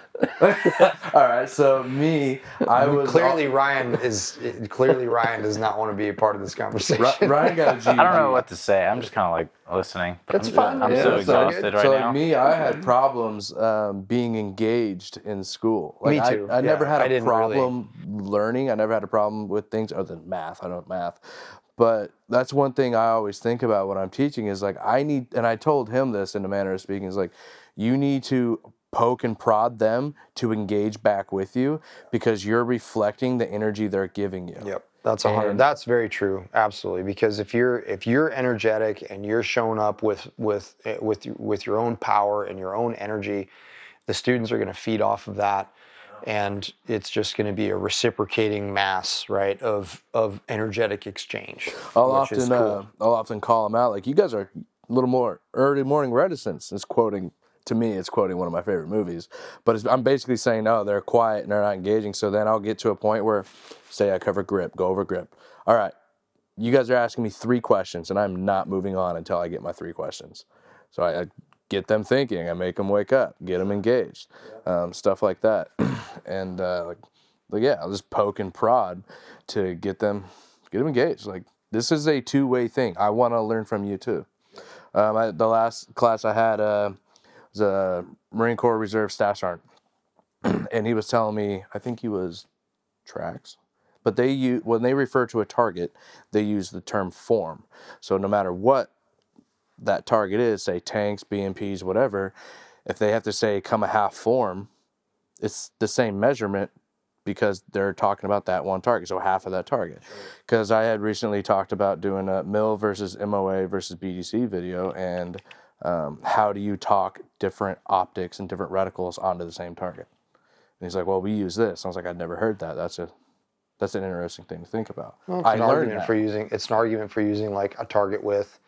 All right, so me, I was clearly all... Ryan is clearly Ryan does not want to be a part of this conversation. R- Ryan got a G. I don't know what to say. I'm just kind of like listening. That's I'm, fine. I'm yeah, so exhausted like, right so now. So like me, I had problems um, being engaged in school. Like, me too. I, I yeah, never had a problem really... learning. I never had a problem with things other than math. I don't math, but that's one thing I always think about when I'm teaching is like I need, and I told him this in a manner of speaking is like you need to. Poke and prod them to engage back with you because you're reflecting the energy they're giving you. Yep, that's a hundred. That's very true, absolutely. Because if you're if you're energetic and you're showing up with with with with your own power and your own energy, the students are going to feed off of that, and it's just going to be a reciprocating mass, right? Of of energetic exchange. I'll often cool. uh, I'll often call them out like, you guys are a little more early morning reticents. Is quoting. to me, it's quoting one of my favorite movies. But it's, I'm basically saying, oh, they're quiet and they're not engaging. So then I'll get to a point where, say I cover grip, go over grip. All right, you guys are asking me three questions, and I'm not moving on until I get my three questions. So I, I get them thinking. I make them wake up, get them engaged, um, stuff like that. And, uh, like, like, yeah, I'll just poke and prod to get them get them engaged. Like, this is a two-way thing. I want to learn from you, too. Um, I, the last class I had uh, was a Marine Corps Reserve Staff Sergeant, and he was telling me, I think he was tracks, but they use, when they refer to a target, they use the term form. So no matter what that target is, say tanks, B M Ps, whatever, if they have to say come a half form, it's the same measurement because they're talking about that one target, so half of that target. Because I had recently talked about doing a M I L versus M O A versus B D C video, and um, how do you talk different optics and different reticles onto the same target? And he's like, well, we use this. I was like, I'd never heard that. That's a that's an interesting thing to think about. Well, it's I an learned argument that. for using. It's an argument for using like a target width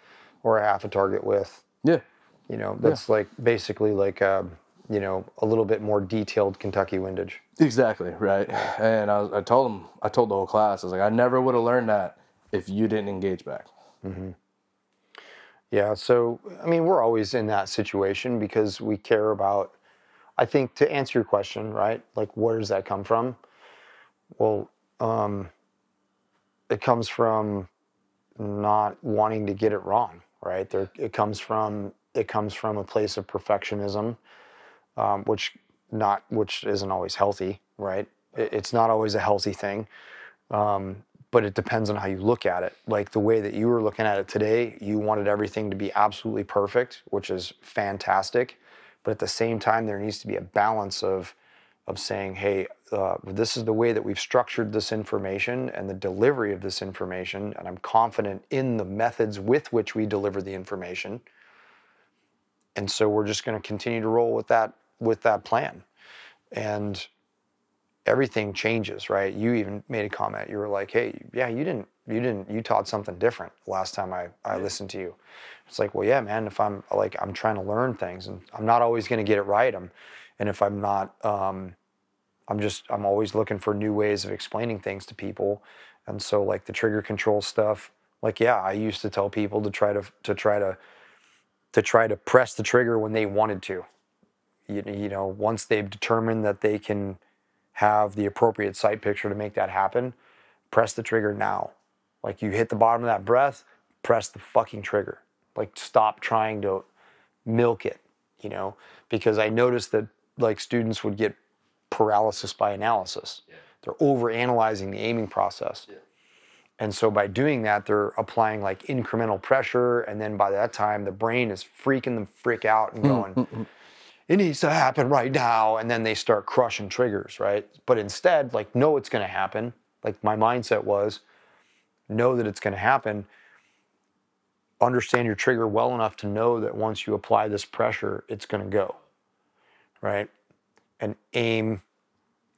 or a half a target width. Yeah, you know, that's yeah. like basically like. Um, you know, a little bit more detailed Kentucky windage. Exactly, right. And I, was, I told them, I told the whole class, I was like, I never would have learned that if you didn't engage back. Mm-hmm. Yeah, so, I mean, we're always in that situation because we care about, I think, to answer your question, right, like, where does that come from? Well, um, it comes from not wanting to get it wrong, right? There, it comes from it comes from a place of perfectionism, Um, which not which isn't always healthy, right? It, it's not always a healthy thing, um, but it depends on how you look at it. Like the way that you were looking at it today, you wanted everything to be absolutely perfect, which is fantastic. But at the same time, there needs to be a balance of of saying, hey, uh, this is the way that we've structured this information and the delivery of this information, and I'm confident in the methods with which we deliver the information. And so we're just going to continue to roll with that with that plan. And everything changes, right? You even made a comment. You were like, hey, yeah, you didn't, you didn't, you taught something different last time I, I yeah. listened to you. It's like, well, yeah, man, if I'm like, I'm trying to learn things and I'm not always going to get it right. I'm, and if I'm not, um, I'm just, I'm always looking for new ways of explaining things to people. And so like the trigger control stuff, like, yeah, I used to tell people to try to, to try to, to try to press the trigger when they wanted to. You, you know, once they've determined that they can have the appropriate sight picture to make that happen, press the trigger now. Like you hit the bottom of that breath, press the fucking trigger. Like stop trying to milk it, you know, because I noticed that like students would get paralysis by analysis. Yeah. They're overanalyzing the aiming process. Yeah. And so by doing that, they're applying like incremental pressure. And then by that time, the brain is freaking the frick out and going, it needs to happen right now. And then they start crushing triggers, right? But instead, like, know it's going to happen. Like my mindset was, know that it's going to happen. Understand your trigger well enough to know that once you apply this pressure, it's going to go, right? And aim,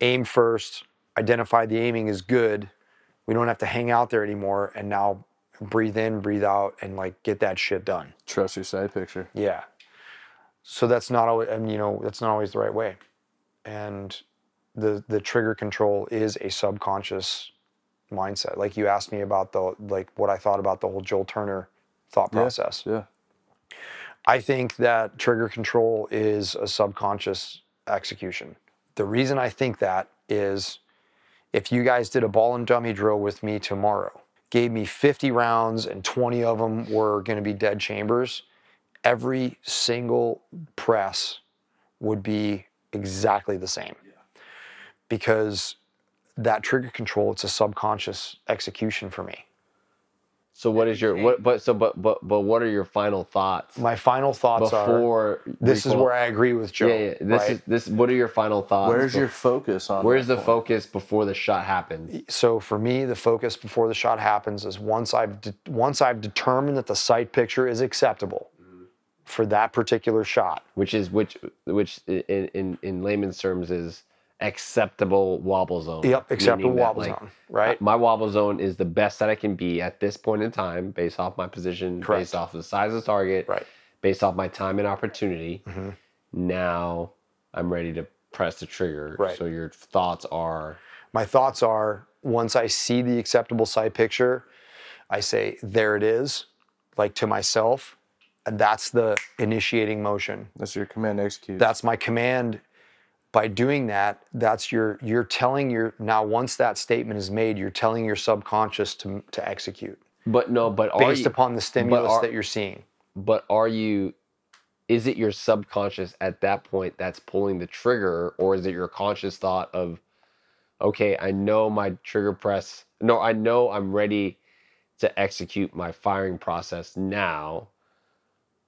aim first, identify the aiming is good. We don't have to hang out there anymore, and now breathe in, breathe out, and like get that shit done. Trust your sight picture. Yeah. So that's not always, and you know, that's not always the right way. And the the trigger control is a subconscious mindset. Like you asked me about the like what I thought about the whole Joel Turner thought process. Yeah. yeah. I think that trigger control is a subconscious execution. The reason I think that is, if you guys did a ball and dummy drill with me tomorrow, gave me fifty rounds and twenty of them were going to be dead chambers, every single press would be exactly the same. Yeah. Because that trigger control, it's a subconscious execution for me. So what is your what? But so but but but what are your final thoughts? My final thoughts before are this recall. Is where I agree with Joe. Yeah, yeah. This right? is this. What are your final thoughts? Where's before, your focus on? Where's the point? Focus before the shot happens? So for me, the focus before the shot happens is once I've de- once I've determined that the sight picture is acceptable mm-hmm. for that particular shot, which is which which in in, in layman's terms is. Acceptable wobble zone. Yep, acceptable wobble that, like, zone, right? My wobble zone is the best that I can be at this point in time based off my position, Correct. Based off the size of the target, right. Based off my time and opportunity. Mm-hmm. now I'm ready to press the trigger. Right. So your thoughts are? My thoughts are, once I see the acceptable sight picture, I say, there it is, like to myself. And that's the initiating motion. That's your command to execute. That's my command. By doing that, that's your, you're telling your, now once that statement is made, you're telling your subconscious to to execute. But no, but are based you, upon the stimulus are, that you're seeing. But are you, is it your subconscious at that point that's pulling the trigger, or is it your conscious thought of, okay, I know my trigger press, no, I know I'm ready to execute my firing process now.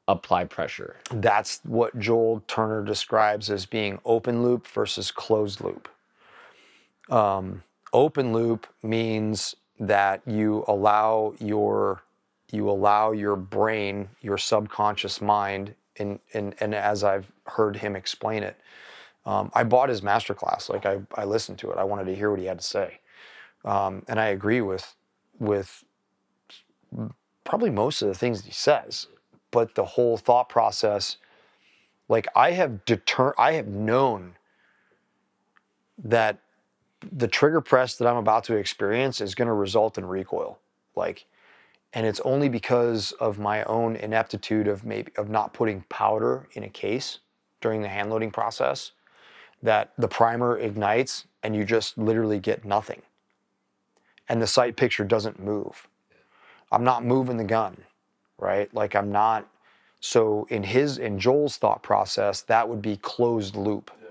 Apply pressure. That's what Joel Turner describes as being open loop versus closed loop. Um, open loop means that you allow your you allow your brain, your subconscious mind, and and, and as I've heard him explain it, um, I bought his masterclass. Like I, I listened to it. I wanted to hear what he had to say, um, and I agree with with probably most of the things that he says. But the whole thought process, like I have deter- I have known that the trigger press that I'm about to experience is going to result in recoil. Like, and it's only because of my own ineptitude of maybe of not putting powder in a case during the hand loading process that the primer ignites and you just literally get nothing. And the sight picture doesn't move. I'm not moving the gun. Right? Like I'm not, so in his, in Joel's thought process, that would be closed loop, yeah.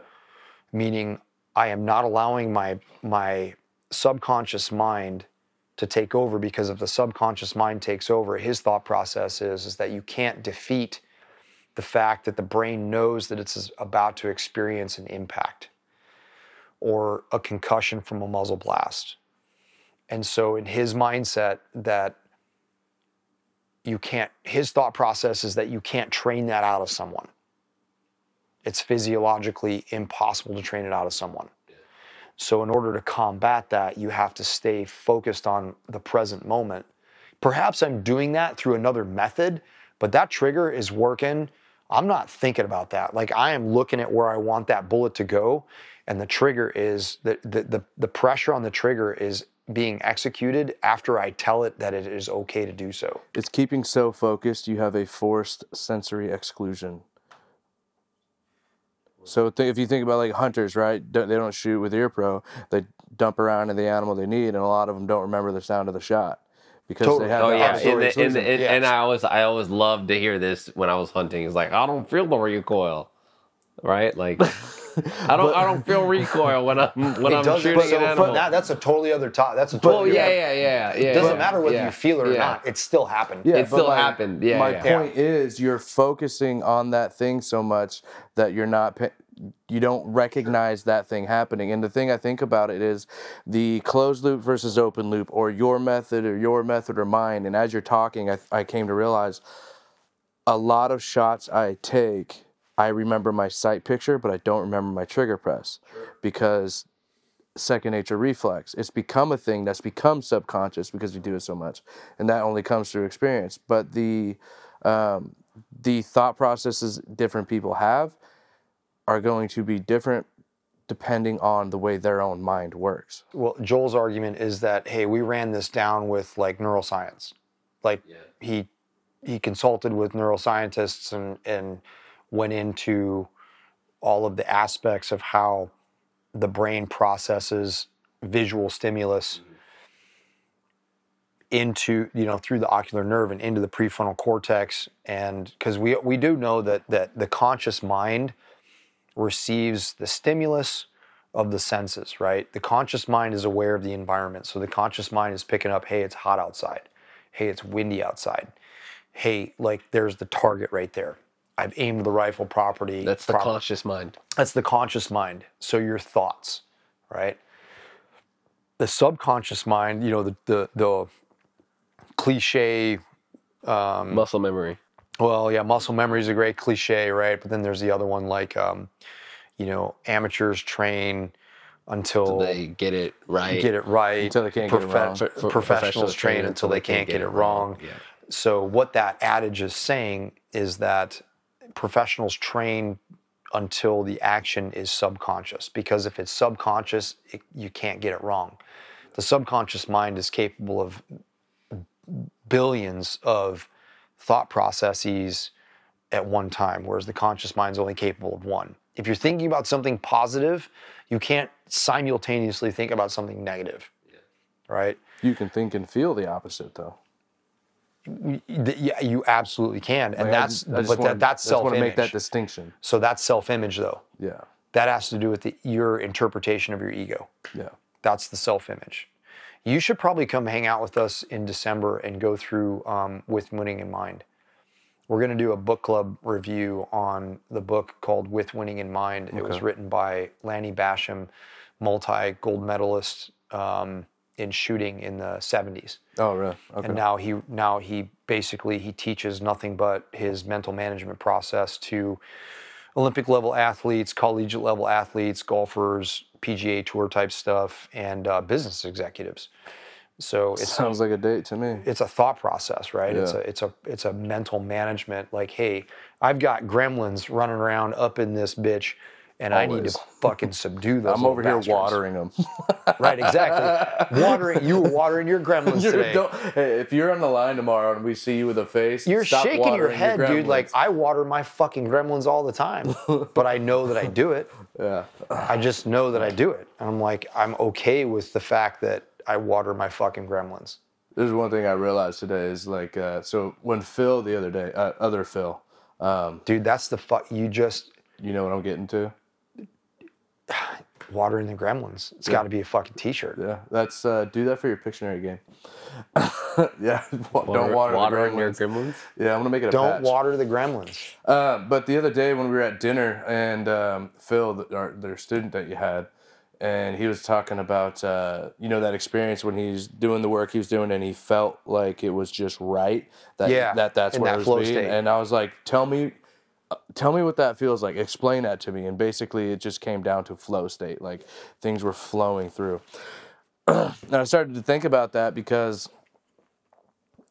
Meaning I am not allowing my, my subconscious mind to take over, because if the subconscious mind takes over, his thought process is, is that you can't defeat the fact that the brain knows that it's about to experience an impact or a concussion from a muzzle blast. And so in his mindset that, you can't, his thought process is that you can't train that out of someone. It's physiologically impossible to train it out of someone. So in order to combat that, you have to stay focused on the present moment. Perhaps I'm doing that through another method, but that trigger is working. I'm not thinking about that. Like I am looking at where I want that bullet to go, and the trigger is, the the the, the pressure on the trigger is being executed after I tell it that it is okay to do so. It's keeping so focused, you have a forced sensory exclusion. So th- if you think about like hunters, right? Don't, they don't shoot with ear pro. They dump around in the animal they need, and a lot of them don't remember the sound of the shot because totally. They have oh, yeah. sensory exclusion. The, in the, in, yeah. And I always, I always loved to hear this when I was hunting. It's like I don't feel the recoil, right? Like. I don't. But, I don't feel recoil when I'm when I'm shooting but, an animal. That, that's a totally other topic. That's a totally. Oh yeah, yeah, yeah, yeah. It doesn't yeah, matter whether yeah, you feel it or yeah. not. It still happened. Yeah, it still like, happened. Yeah. My yeah. point yeah. is, you're focusing on that thing so much that you're not. You don't recognize that thing happening. And the thing I think about it is the closed loop versus open loop, or your method, or your method, or mine. And as you're talking, I, I came to realize a lot of shots I take. I remember my sight picture, but I don't remember my trigger press because second nature reflex. It's become a thing that's become subconscious because we do it so much, and that only comes through experience. But the um, the thought processes different people have are going to be different depending on the way their own mind works. Well, Joel's argument is that, hey, we ran this down with like neuroscience. Like yeah. he he consulted with neuroscientists and and. went into all of the aspects of how the brain processes visual stimulus into, you know, through the ocular nerve and into the prefrontal cortex. And because we we do know that that the conscious mind receives the stimulus of the senses, right? The conscious mind is aware of the environment. So the conscious mind is picking up, hey, it's hot outside. Hey, it's windy outside. Hey, like there's the target right there. I've aimed the rifle properly. That's the proper. conscious mind. That's the conscious mind. So your thoughts, right? The subconscious mind, you know, the the, the cliche. Um, muscle memory. Well, yeah, muscle memory is a great cliche, right? But then there's the other one like, um, you know, amateurs train until, until they get it right. Get it right. Until they can't Profe- get it wrong. Pro- professionals, professionals train until they can't, can't get it wrong. wrong. Yeah. So what that adage is saying is that professionals train until the action is subconscious, because if it's subconscious, it, you can't get it wrong. The subconscious mind is capable of billions of thought processes at one time, whereas the conscious mind's only capable of one. If you're thinking about something positive, you can't simultaneously think about something negative, right? You can think and feel the opposite, though. Yeah, you absolutely can, and like, that's I just, I just but wanna, that, that's self-image. I just want to make that distinction. So that's self-image, though. Yeah, that has to do with the, your interpretation of your ego. Yeah, that's the self-image. You should probably come hang out with us in December and go through um, With Winning in Mind. We're going to do a book club review on the book called With Winning in Mind. Okay. It was written by Lanny Basham, multi-gold medalist um, in shooting in the seventies. Oh, really? Okay. And now he now he basically he teaches nothing but his mental management process to Olympic-level athletes, collegiate-level athletes, golfers, P G A Tour type stuff, and uh, business executives. So it sounds like a date to me. It's a thought process, right? Yeah. It's a it's a it's a mental management. Like, hey, I've got gremlins running around up in this bitch, and Always. I need to fucking subdue those. I'm over bastards. Here watering them. Right, exactly. Watering you were watering your gremlins you today. Hey, if you're on the line tomorrow and we see you with a face, you're stop shaking your head, your dude. Like, I water my fucking gremlins all the time, but I know that I do it. Yeah, I just know that I do it, and I'm like, I'm okay with the fact that I water my fucking gremlins. There's one thing I realized today is like, uh, so when Phil the other day, uh, other Phil. Um, Dude, that's the fuck, you just... You know what I'm getting to? Watering the gremlins. It's yeah. got to be a fucking t-shirt. Yeah, that's, uh, do that for your Pictionary game. yeah, water, don't water watering the gremlins. Your gremlins? Yeah, I'm going to make it a don't patch. Don't water the gremlins. Uh, but the other day when we were at dinner and um, Phil, the, our, their student that you had, and he was talking about, uh, you know, that experience when he's doing the work he was doing and he felt like it was just right. That, yeah, that, that's where that it was being. And I was like, tell me tell me what that feels like. Explain that to me. And basically it just came down to flow state. Like things were flowing through. And I started to think about that because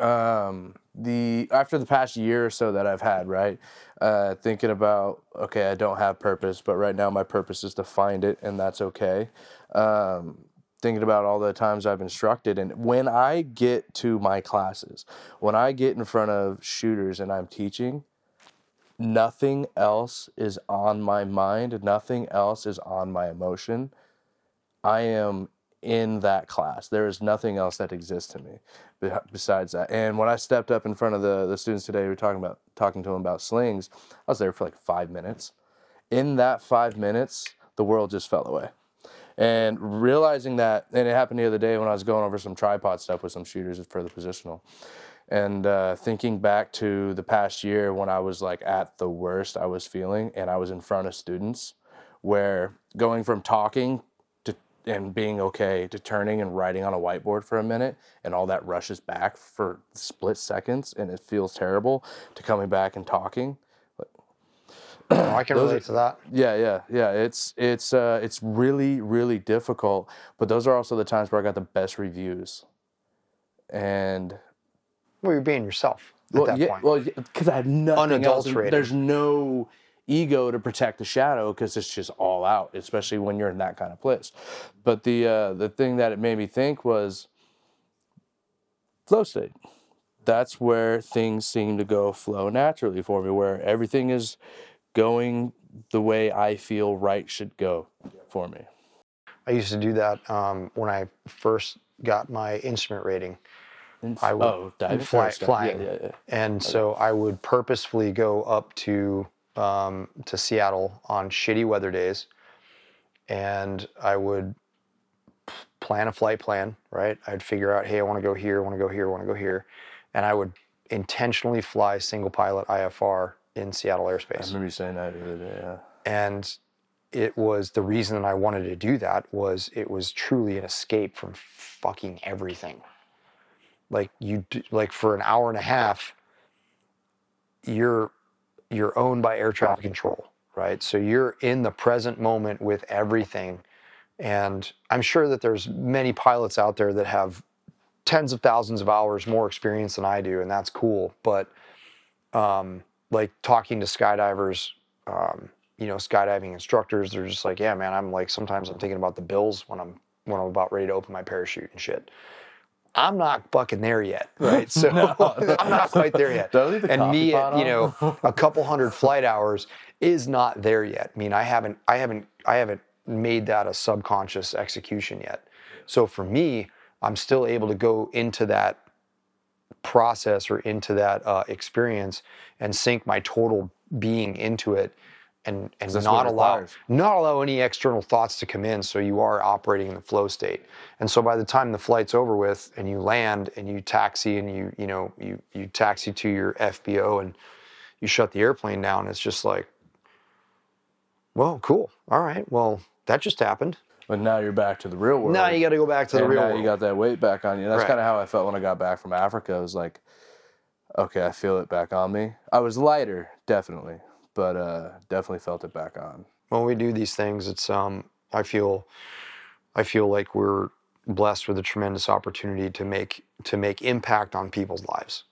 um, the after the past year or so that I've had, right, uh, thinking about, okay, I don't have purpose, but right now my purpose is to find it, and that's okay. Um, thinking about all the times I've instructed, and when I get to my classes, when I get in front of shooters and I'm teaching, nothing else is on my mind, nothing else is on my emotion. I am in that class. There is nothing else that exists to me besides that. And when I stepped up in front of the, the students today, we were talking about talking to them about slings. I was there for like five minutes. In that five minutes, the world just fell away. And realizing that, and it happened the other day when I was going over some tripod stuff with some shooters for the positional. And uh, thinking back to the past year when I was like at the worst I was feeling, and I was in front of students, where going from talking and being okay to turning and writing on a whiteboard for a minute, and all that rushes back for split seconds and it feels terrible, to coming back and talking. Oh, I can relate are, to that. Yeah, yeah, yeah. It's it's uh, it's really, really difficult. But those are also the times where I got the best reviews. And well, you're being yourself at well, that yeah, point. Well, because yeah, I have nothing unadulterated. Else. There's no ego to protect the shadow, because it's just all out, especially when you're in that kind of place. But the uh, the thing that it made me think was flow state. That's where things seem to go flow naturally for me, where everything is going the way I feel right should go for me. I used to do that um, when I first got my instrument rating. Inf- I would oh, diving fly, flying, yeah, yeah, yeah. And okay. So I would purposefully go up to Um, to Seattle on shitty weather days, and I would plan a flight plan, right? I'd figure out, hey, I want to go here, I want to go here, I want to go here, and I would intentionally fly single pilot I F R in Seattle airspace. I remember you saying that the other day, yeah. And it was, the reason that I wanted to do that was it was truly an escape from fucking everything. Like you, do, like for an hour and a half, you're you're owned by air traffic control, right? So you're in the present moment with everything. And I'm sure that there's many pilots out there that have tens of thousands of hours more experience than I do, and that's cool. But um, like talking to skydivers um, you know, skydiving instructors, they're just like, yeah, man, I'm like, sometimes I'm thinking about the bills when I'm, when I'm about ready to open my parachute and shit. I'm not fucking there yet, right? So no, no. I'm not quite there yet. The and me, at, you know, a couple hundred flight hours is not there yet. I mean, I haven't, I haven't, I haven't made that a subconscious execution yet. So for me, I'm still able to go into that process or into that uh, experience and sink my total being into it, and and not allow not allow any external thoughts to come in. So you are operating in the flow state. And so by the time the flight's over with and you land and you taxi and you you know you you taxi to your F B O and you shut the airplane down, it's just like, well, cool, all right, well, that just happened. But now you're back to the real world. Now you got to go back to the and real now world. Now you got that weight back on you. That's right. Kind of how I felt when I got back from Africa. I was like, okay, I feel it back on me. I was lighter, definitely. But uh, definitely felt it back on. When we do these things, it's um, I feel, I feel like we're blessed with a tremendous opportunity to make to make impact on people's lives.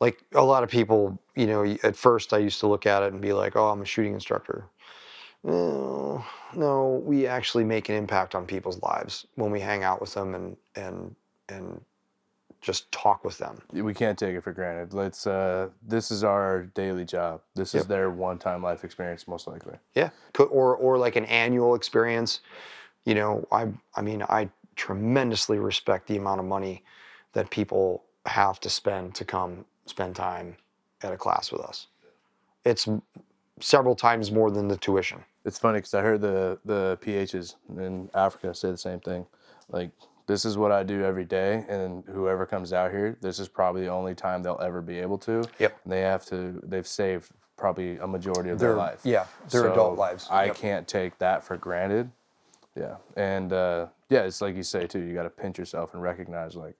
Like a lot of people, you know, at first I used to look at it and be like, oh, I'm a shooting instructor. No, no, we actually make an impact on people's lives when we hang out with them and and and. Just talk with them. We can't take it for granted. Let's. Uh, this is our daily job. This yep. is their one-time life experience, most likely. Yeah, or or like an annual experience. You know, I I mean, I tremendously respect the amount of money that people have to spend to come spend time at a class with us. It's several times more than the tuition. It's funny because I heard the the P Hs in Africa say the same thing, like, this is what I do every day, and whoever comes out here, this is probably the only time they'll ever be able to. Yep. And they have to, they've saved probably a majority of their, their life. Yeah, their so adult lives. Yep. I can't take that for granted. Yeah. And uh, yeah, it's like you say too, you got to pinch yourself and recognize, like,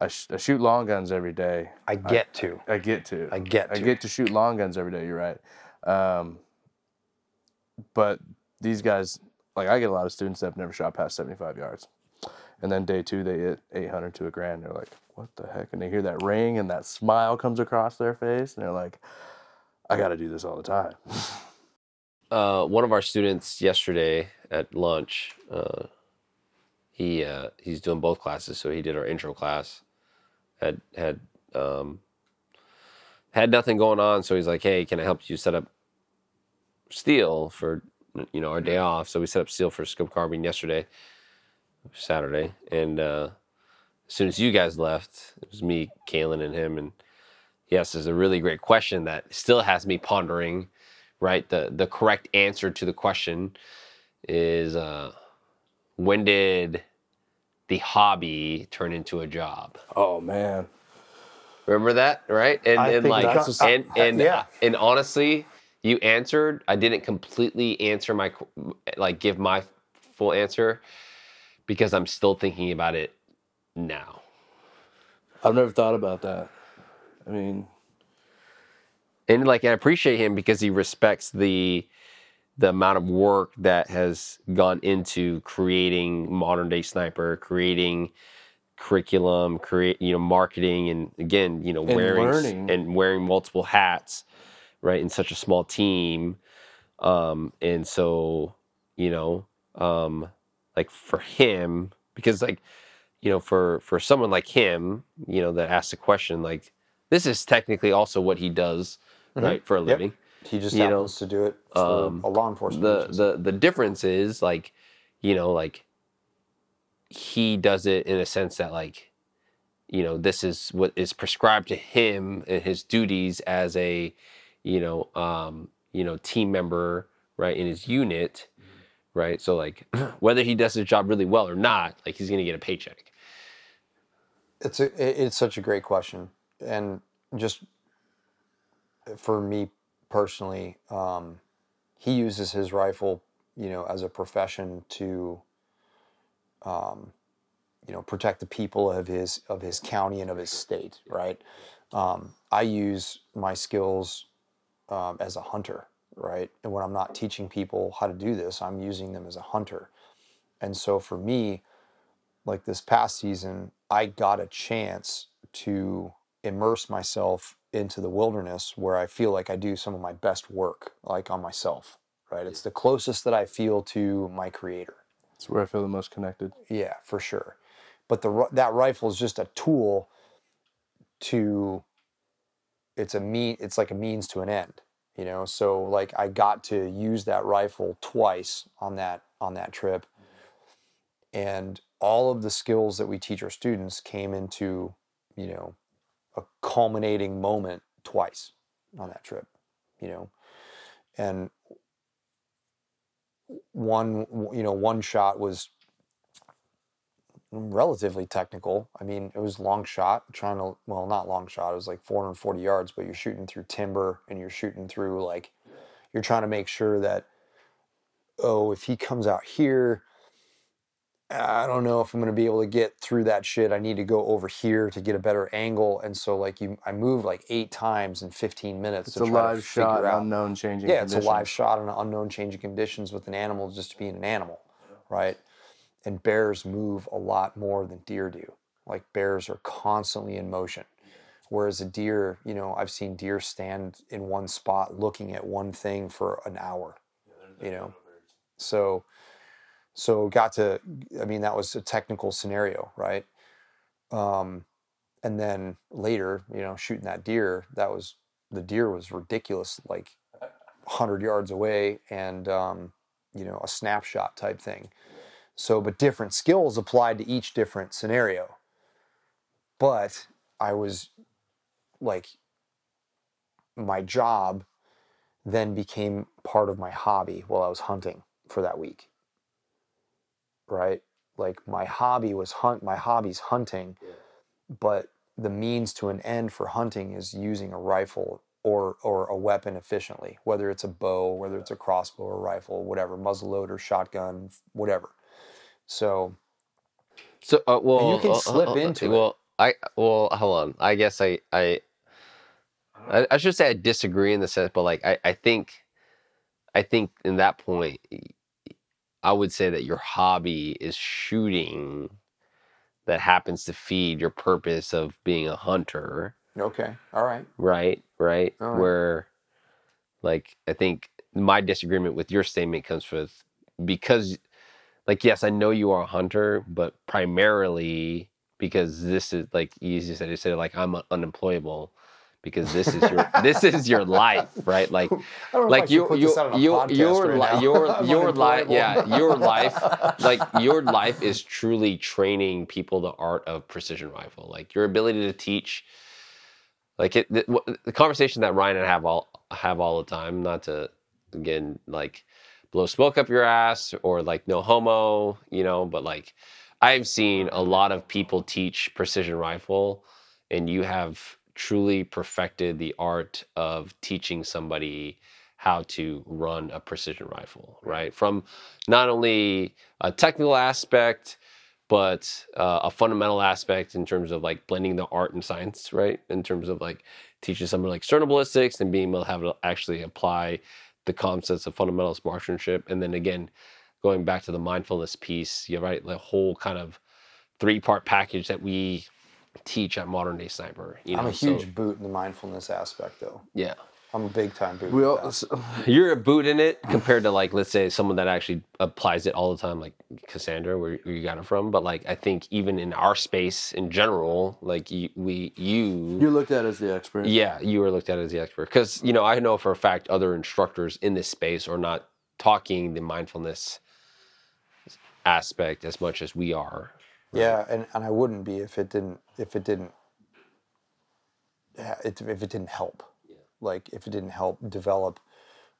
I, sh- I shoot long guns every day. I get I, to. I get to. I get to. I get to shoot long guns every day, you're right. Um, but these guys, like, I get a lot of students that have never shot past seventy-five yards. And then day two, they hit eight hundred to a grand. They're like, what the heck? And they hear that ring and that smile comes across their face. And they're like, I got to do this all the time. uh, one of our students yesterday at lunch, uh, he uh, he's doing both classes. So he did our intro class, had, had, um, had nothing going on. So he's like, hey, can I help you set up steel for, you know, our day off? So we set up steel for scope carbine yesterday. Saturday, and uh, as soon as you guys left, it was me, Kalen, and him. And yes, there's a really great question that still has me pondering. Right, the the correct answer to the question is uh, when did the hobby turn into a job? Oh man, remember that, right? And I and like that's a, and and yeah. uh, and honestly, you answered. I didn't completely answer my like give my full answer. Because I'm still thinking about it now. I've never thought about that. I mean, and like I appreciate him because he respects the the amount of work that has gone into creating Modern Day Sniper, creating curriculum, create you know marketing, and again you know and wearing learning. and wearing multiple hats, right, in such a small team, um, and so you know. Um, Like for him, because like, you know, for, for someone like him, you know, that asks a question, like this is technically also what he does, mm-hmm. right, for a living. Yep. He just you happens know, to do it for um, a law enforcement. The, the the difference is like, you know, like he does it in a sense that like, you know, this is what is prescribed to him and his duties as a, you know, um, you know, team member, right, in his unit. Right, so like whether he does his job really well or not, like he's going to get a paycheck. It's a, it's such a great question, and just for me personally, um, he uses his rifle, you know, as a profession to, um, you know, protect the people of his of his county and of his state. Right, um, I use my skills um, as a hunter. Right, and when I'm not teaching people how to do this, I'm using them as a hunter. And so for me, like this past season, I got a chance to immerse myself into the wilderness where I feel like I do some of my best work, like on myself, right? It's the closest that I feel to my creator. It's where I feel the most connected. Yeah, for sure. But the that rifle is just a tool to, it's a mean, it's like a means to an end, you know? So like I got to use that rifle twice on that, on that trip. And all of the skills that we teach our students came into, you know, a culminating moment twice on that trip, you know? And one, you know, one shot was relatively technical. I mean, it was long shot, trying to, well, not long shot. It was like four hundred forty yards, but you're shooting through timber and you're shooting through like, you're trying to make sure that, oh, if he comes out here, I don't know if I'm going to be able to get through that shit. I need to go over here to get a better angle. And so like you, I moved like eight times in fifteen minutes. It's to a try live to shot, out. unknown changing yeah, conditions. Yeah, it's a live shot on unknown changing conditions with an animal just being an animal, right? And bears move a lot more than deer do. Like bears are constantly in motion. Whereas a deer, you know, I've seen deer stand in one spot looking at one thing for an hour, you know? So... So got to, I mean, that was a technical scenario, right? Um, and then later, you know, shooting that deer, that was, the deer was ridiculous, like one hundred yards away and, um, you know, a snapshot type thing. So, but different skills applied to each different scenario. But I was like, my job then became part of my hobby while I was hunting for that week. Right? Like my hobby was hunt, my hobby's hunting, but the means to an end for hunting is using a rifle or, or a weapon efficiently, whether it's a bow, whether it's a crossbow or rifle, whatever, muzzleloader, shotgun, whatever. So, so, uh, well, you can uh, slip uh, into well, it. I, well, hold on. I guess I, I, I, I should say I disagree in the sense, but like, I, I think, I think in that point, I would say that your hobby is shooting that happens to feed your purpose of being a hunter. Okay. All right. Right. Right. All right. Where like, I think my disagreement with your statement comes with, because like, yes, I know you are a hunter, but primarily because this is like, you just said, you said like, I'm unemployable. Because this is your this is your life, right? Like, like your your your your life, your life, yeah, your life. Like your life is truly training people the art of precision rifle. Like your ability to teach, like it, the, the conversation that Ryan and I have all have all the time. Not to again like blow smoke up your ass or like no homo, you know. But like I've seen a lot of people teach precision rifle, and you have truly perfected the art of teaching somebody how to run a precision rifle, right? From not only a technical aspect, but uh, a fundamental aspect in terms of like blending the art and science, right? In terms of like teaching someone like sternal ballistics and being able to have to actually apply the concepts of fundamentalist marksmanship. And then again, going back to the mindfulness piece, you're right, the whole kind of three-part package that we teach at Modern Day Sniper. You know, I'm a huge so, boot in the mindfulness aspect, though. Yeah, I'm a big time boot. We all, so, you're a boot in it compared to like, let's say, someone that actually applies it all the time, like Cassandra, where, where you got it from. But like, I think even in our space in general, like you, we, you, you're looked at as the expert. Yeah, you were looked at as the expert because you know I know for a fact other instructors in this space are not talking the mindfulness aspect as much as we are. Yeah, and, and I wouldn't be if it didn't if it didn't if it didn't help. Yeah. Like if it didn't help develop,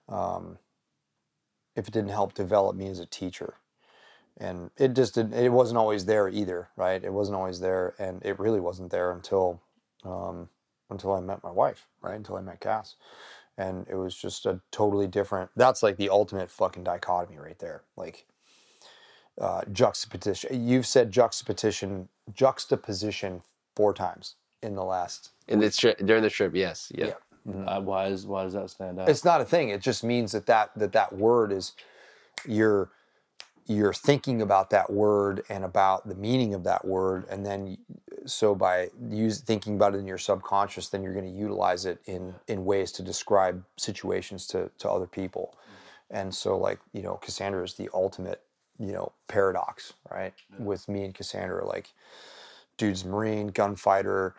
um, if it didn't help develop me as a teacher, and it just didn't. It wasn't always there either, right? It wasn't always there, and it really wasn't there until um, until I met my wife, right? Until I met Cass, and it was just a totally different. That's like the ultimate fucking dichotomy right there, like. Uh, juxtaposition. You've said juxtaposition, juxtaposition four times in the last. In the tri- during the trip, yes, yeah. yeah. Mm-hmm. Uh, why is why does that stand out? It's not a thing. It just means that that that, that word is you're you're thinking about that word and about the meaning of that word, and then so by use thinking about it in your subconscious, then you're going to utilize it in in ways to describe situations to to other people. And so, like, you know, Cassandra is the ultimate, you know, paradox, right? Yeah. With me and Cassandra, like, dude's Marine, gunfighter,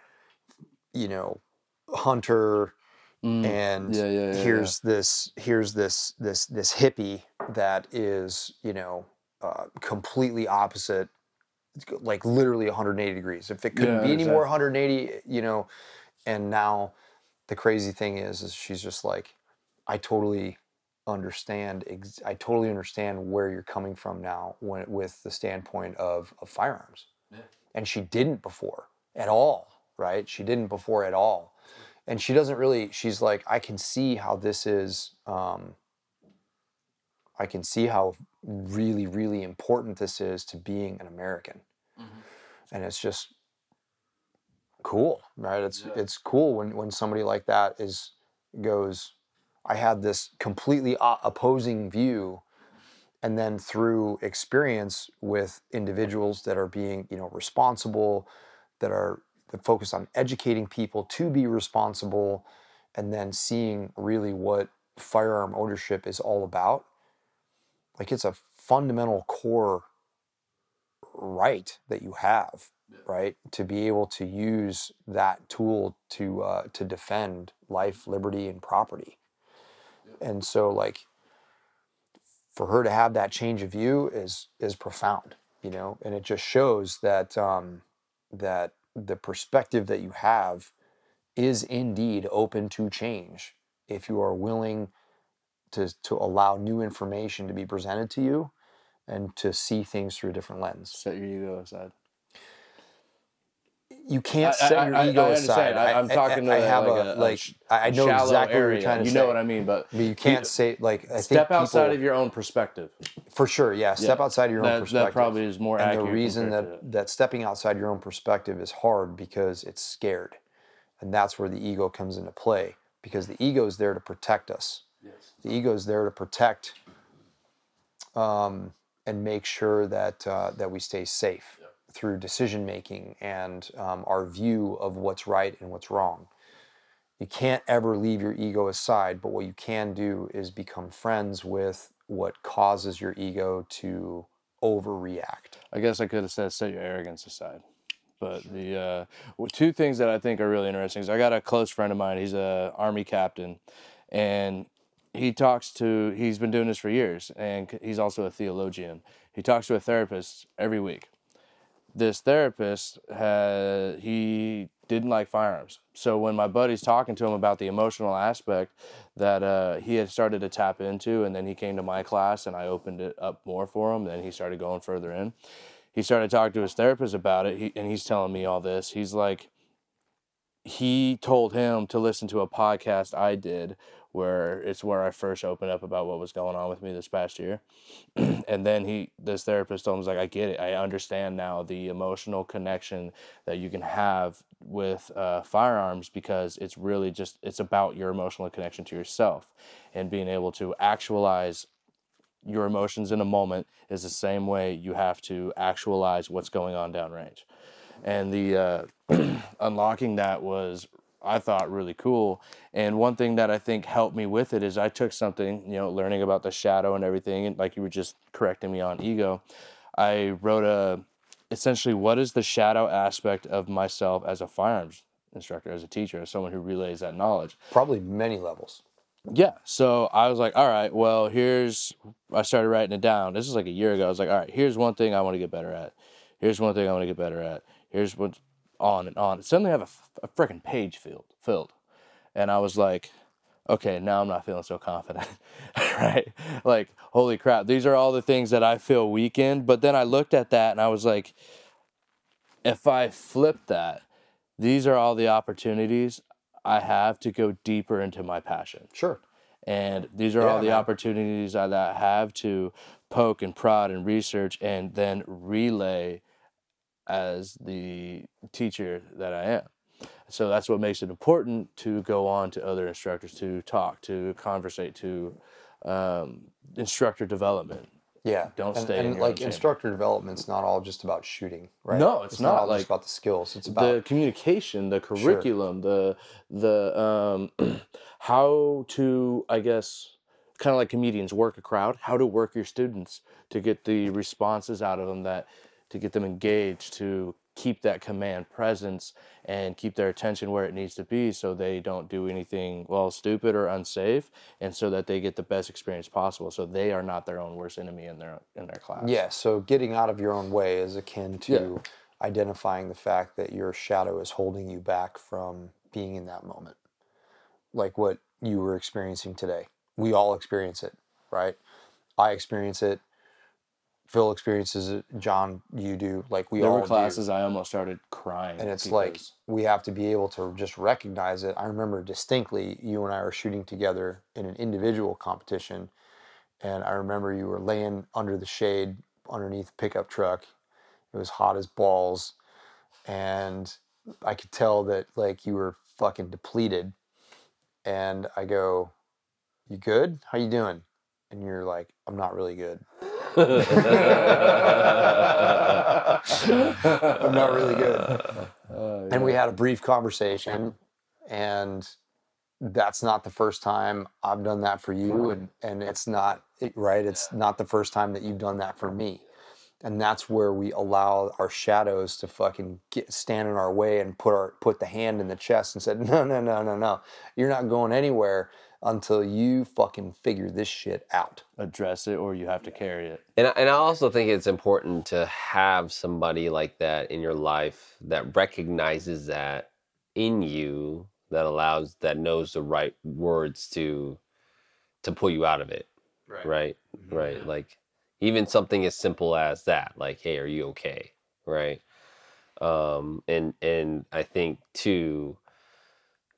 you know, hunter, mm. and yeah, yeah, yeah, here's yeah. this, here's this, this, this hippie that is, you know, uh, completely opposite, like literally one hundred eighty degrees. If it couldn't yeah, be exactly. any more one hundred eighty, you know. And now the crazy thing is, is she's just like, I totally understand. Ex- I totally understand where you're coming from now when with the standpoint of, of firearms. Yeah. And she didn't before at all, right? She didn't before at all. And she doesn't really, she's like, I can see how this is, um, I can see how really, really important this is to being an American. Mm-hmm. And it's just cool, right? It's yeah. it's cool when, when somebody like that is goes, I had this completely opposing view, and then through experience with individuals that are being, you know, responsible, that are that focus on educating people to be responsible, and then seeing really what firearm ownership is all about. Like, it's a fundamental core right that you have, right? To be able to use that tool to uh, to defend life, liberty, and property. And so, like, for her to have that change of view is is profound, you know? And it just shows that um, that the perspective that you have is indeed open to change if you are willing to to allow new information to be presented to you and to see things through a different lens. Set your ego aside. You can't I, set I, your I, ego I aside. I, I'm talking I, to I have like, a, a, like a I know exactly area. What you're trying to you say. You know what I mean, but, but you can't you, say like I step think people, outside of your own perspective. For sure, yeah. Step yeah. outside of your that, own perspective. That probably is more and accurate. The reason that, that stepping outside your own perspective is hard because it's scared, and that's where the ego comes into play, because the ego is there to protect us. Yes. The ego is there to protect um, and make sure that uh, that we stay safe yeah. through decision making and um, our view of what's right and what's wrong. You can't ever leave your ego aside, but what you can do is become friends with what causes your ego to overreact. I guess I could have said set your arrogance aside. But sure. the uh, well, two things that I think are really interesting is I got a close friend of mine. He's an Army captain, and he talks to, he's been doing this for years, and he's also a theologian. He talks to a therapist every week. This therapist, had, he didn't like firearms. So when my buddy's talking to him about the emotional aspect that uh, he had started to tap into, and then he came to my class and I opened it up more for him, then he started going further in. He started talking to his therapist about it, he, and he's telling me all this. He's like, he told him to listen to a podcast I did where it's where I first opened up about what was going on with me this past year. And then he, this therapist told him, like, I get it. I understand now the emotional connection that you can have with uh, firearms, because it's really just, it's about your emotional connection to yourself and being able to actualize your emotions in a moment is the same way you have to actualize what's going on downrange. And the uh, unlocking that was, I thought, really cool. And one thing that I think helped me with it is I took something, you know, learning about the shadow and everything, and like you were just correcting me on ego, I wrote a, essentially, what is the shadow aspect of myself as a firearms instructor, as a teacher, as someone who relays that knowledge? Probably many levels. Yeah. So I was like, all right, well, here's, I started writing it down. This is like a year ago. I was like, all right, here's one thing I want to get better at. Here's one thing I want to get better at. Here's what's on and on. Suddenly I have a, a freaking page filled, filled. And I was like, okay, now I'm not feeling so confident, right? Like, holy crap, these are all the things that I feel weak in. But then I looked at that and I was like, if I flip that, these are all the opportunities I have to go deeper into my passion. Sure. And these are yeah, all the man. opportunities I that have to poke and prod and research and then relay as the teacher that I am. So that's what makes it important to go on to other instructors, to talk, to conversate, to um, instructor development. Yeah. Don't and, stay and in your like own instructor chamber. Development's not all just about shooting, right? No, it's, it's not, not all like, just about the skills. It's about the communication, the curriculum, sure. the the um, how to, I guess, kind of like comedians work a crowd, how to work your students to get the responses out of them, that to get them engaged, to keep that command presence and keep their attention where it needs to be so they don't do anything, well, stupid or unsafe, and so that they get the best experience possible so they are not their own worst enemy in their in their class. Yeah, so getting out of your own way is akin to yeah. identifying the fact that your shadow is holding you back from being in that moment, like what you were experiencing today. We all experience it, right? I experience it. Phil experiences it. John, you do. Like we there all were classes do. I almost started crying. And it's like we have to be able to just recognize it. I remember distinctly you and I were shooting together in an individual competition, and I remember you were laying under the shade underneath a pickup truck. It was hot as balls, and I could tell that like you were fucking depleted. And I go, "You good? How you doing?" And you're like, "I'm not really good." I'm not really good. Uh, yeah. And we had a brief conversation, and that's not the first time I've done that for you, and, and it's not right. It's not the first time that you've done that for me. And that's where we allow our shadows to fucking get, stand in our way and put our put the hand in the chest and said, "No, no, no, no, no. You're not going anywhere until you fucking figure this shit out. Address it, or you have to carry it." And I, and I also think it's important to have somebody like that in your life that recognizes that in you, that allows, that knows the right words to to pull you out of it. Right. Right. Mm-hmm. Right. Like even something as simple as that, like, "Hey, are you okay?" Right. Um, and and I think too,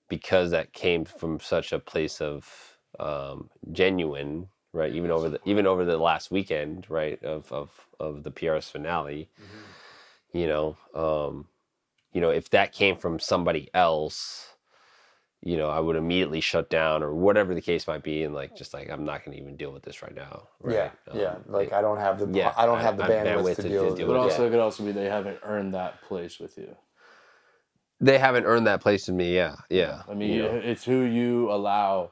because that came from such a place of um, genuine, right? Even over the even over the last weekend, right? Of of of the P R S finale, mm-hmm. you know, um, you know, if that came from somebody else, you know, I would immediately shut down or whatever the case might be, and like just like I'm not going to even deal with this right now. Right? Yeah, um, yeah. Like I don't have the yeah, I don't I, have the I, bandwidth, bandwidth to, to deal with. To deal but with also, it. It could also be they haven't earned that place with you. They haven't earned that place in me, yeah, yeah. I mean, you know. It's who you allow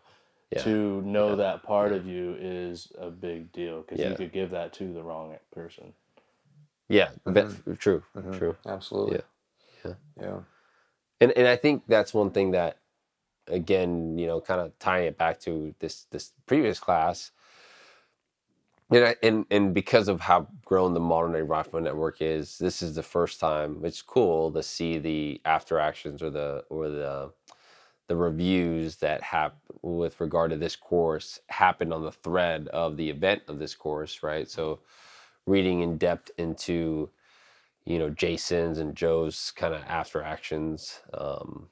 yeah. to know yeah. that part yeah. of you is a big deal, because yeah. you could give that to the wrong person. Yeah, mm-hmm. true, mm-hmm. true. Absolutely. Yeah. yeah, yeah. And and I think that's one thing that, again, you know, kind of tying it back to this this previous class, And, I, and and because of how grown the modern day rifle network is, this is the first time. It's cool to see the after actions or the or the the reviews that happen with regard to this course happen on the thread of the event of this course, right? So, reading in depth into, you know, Jason's and Joe's kind of after actions. Um,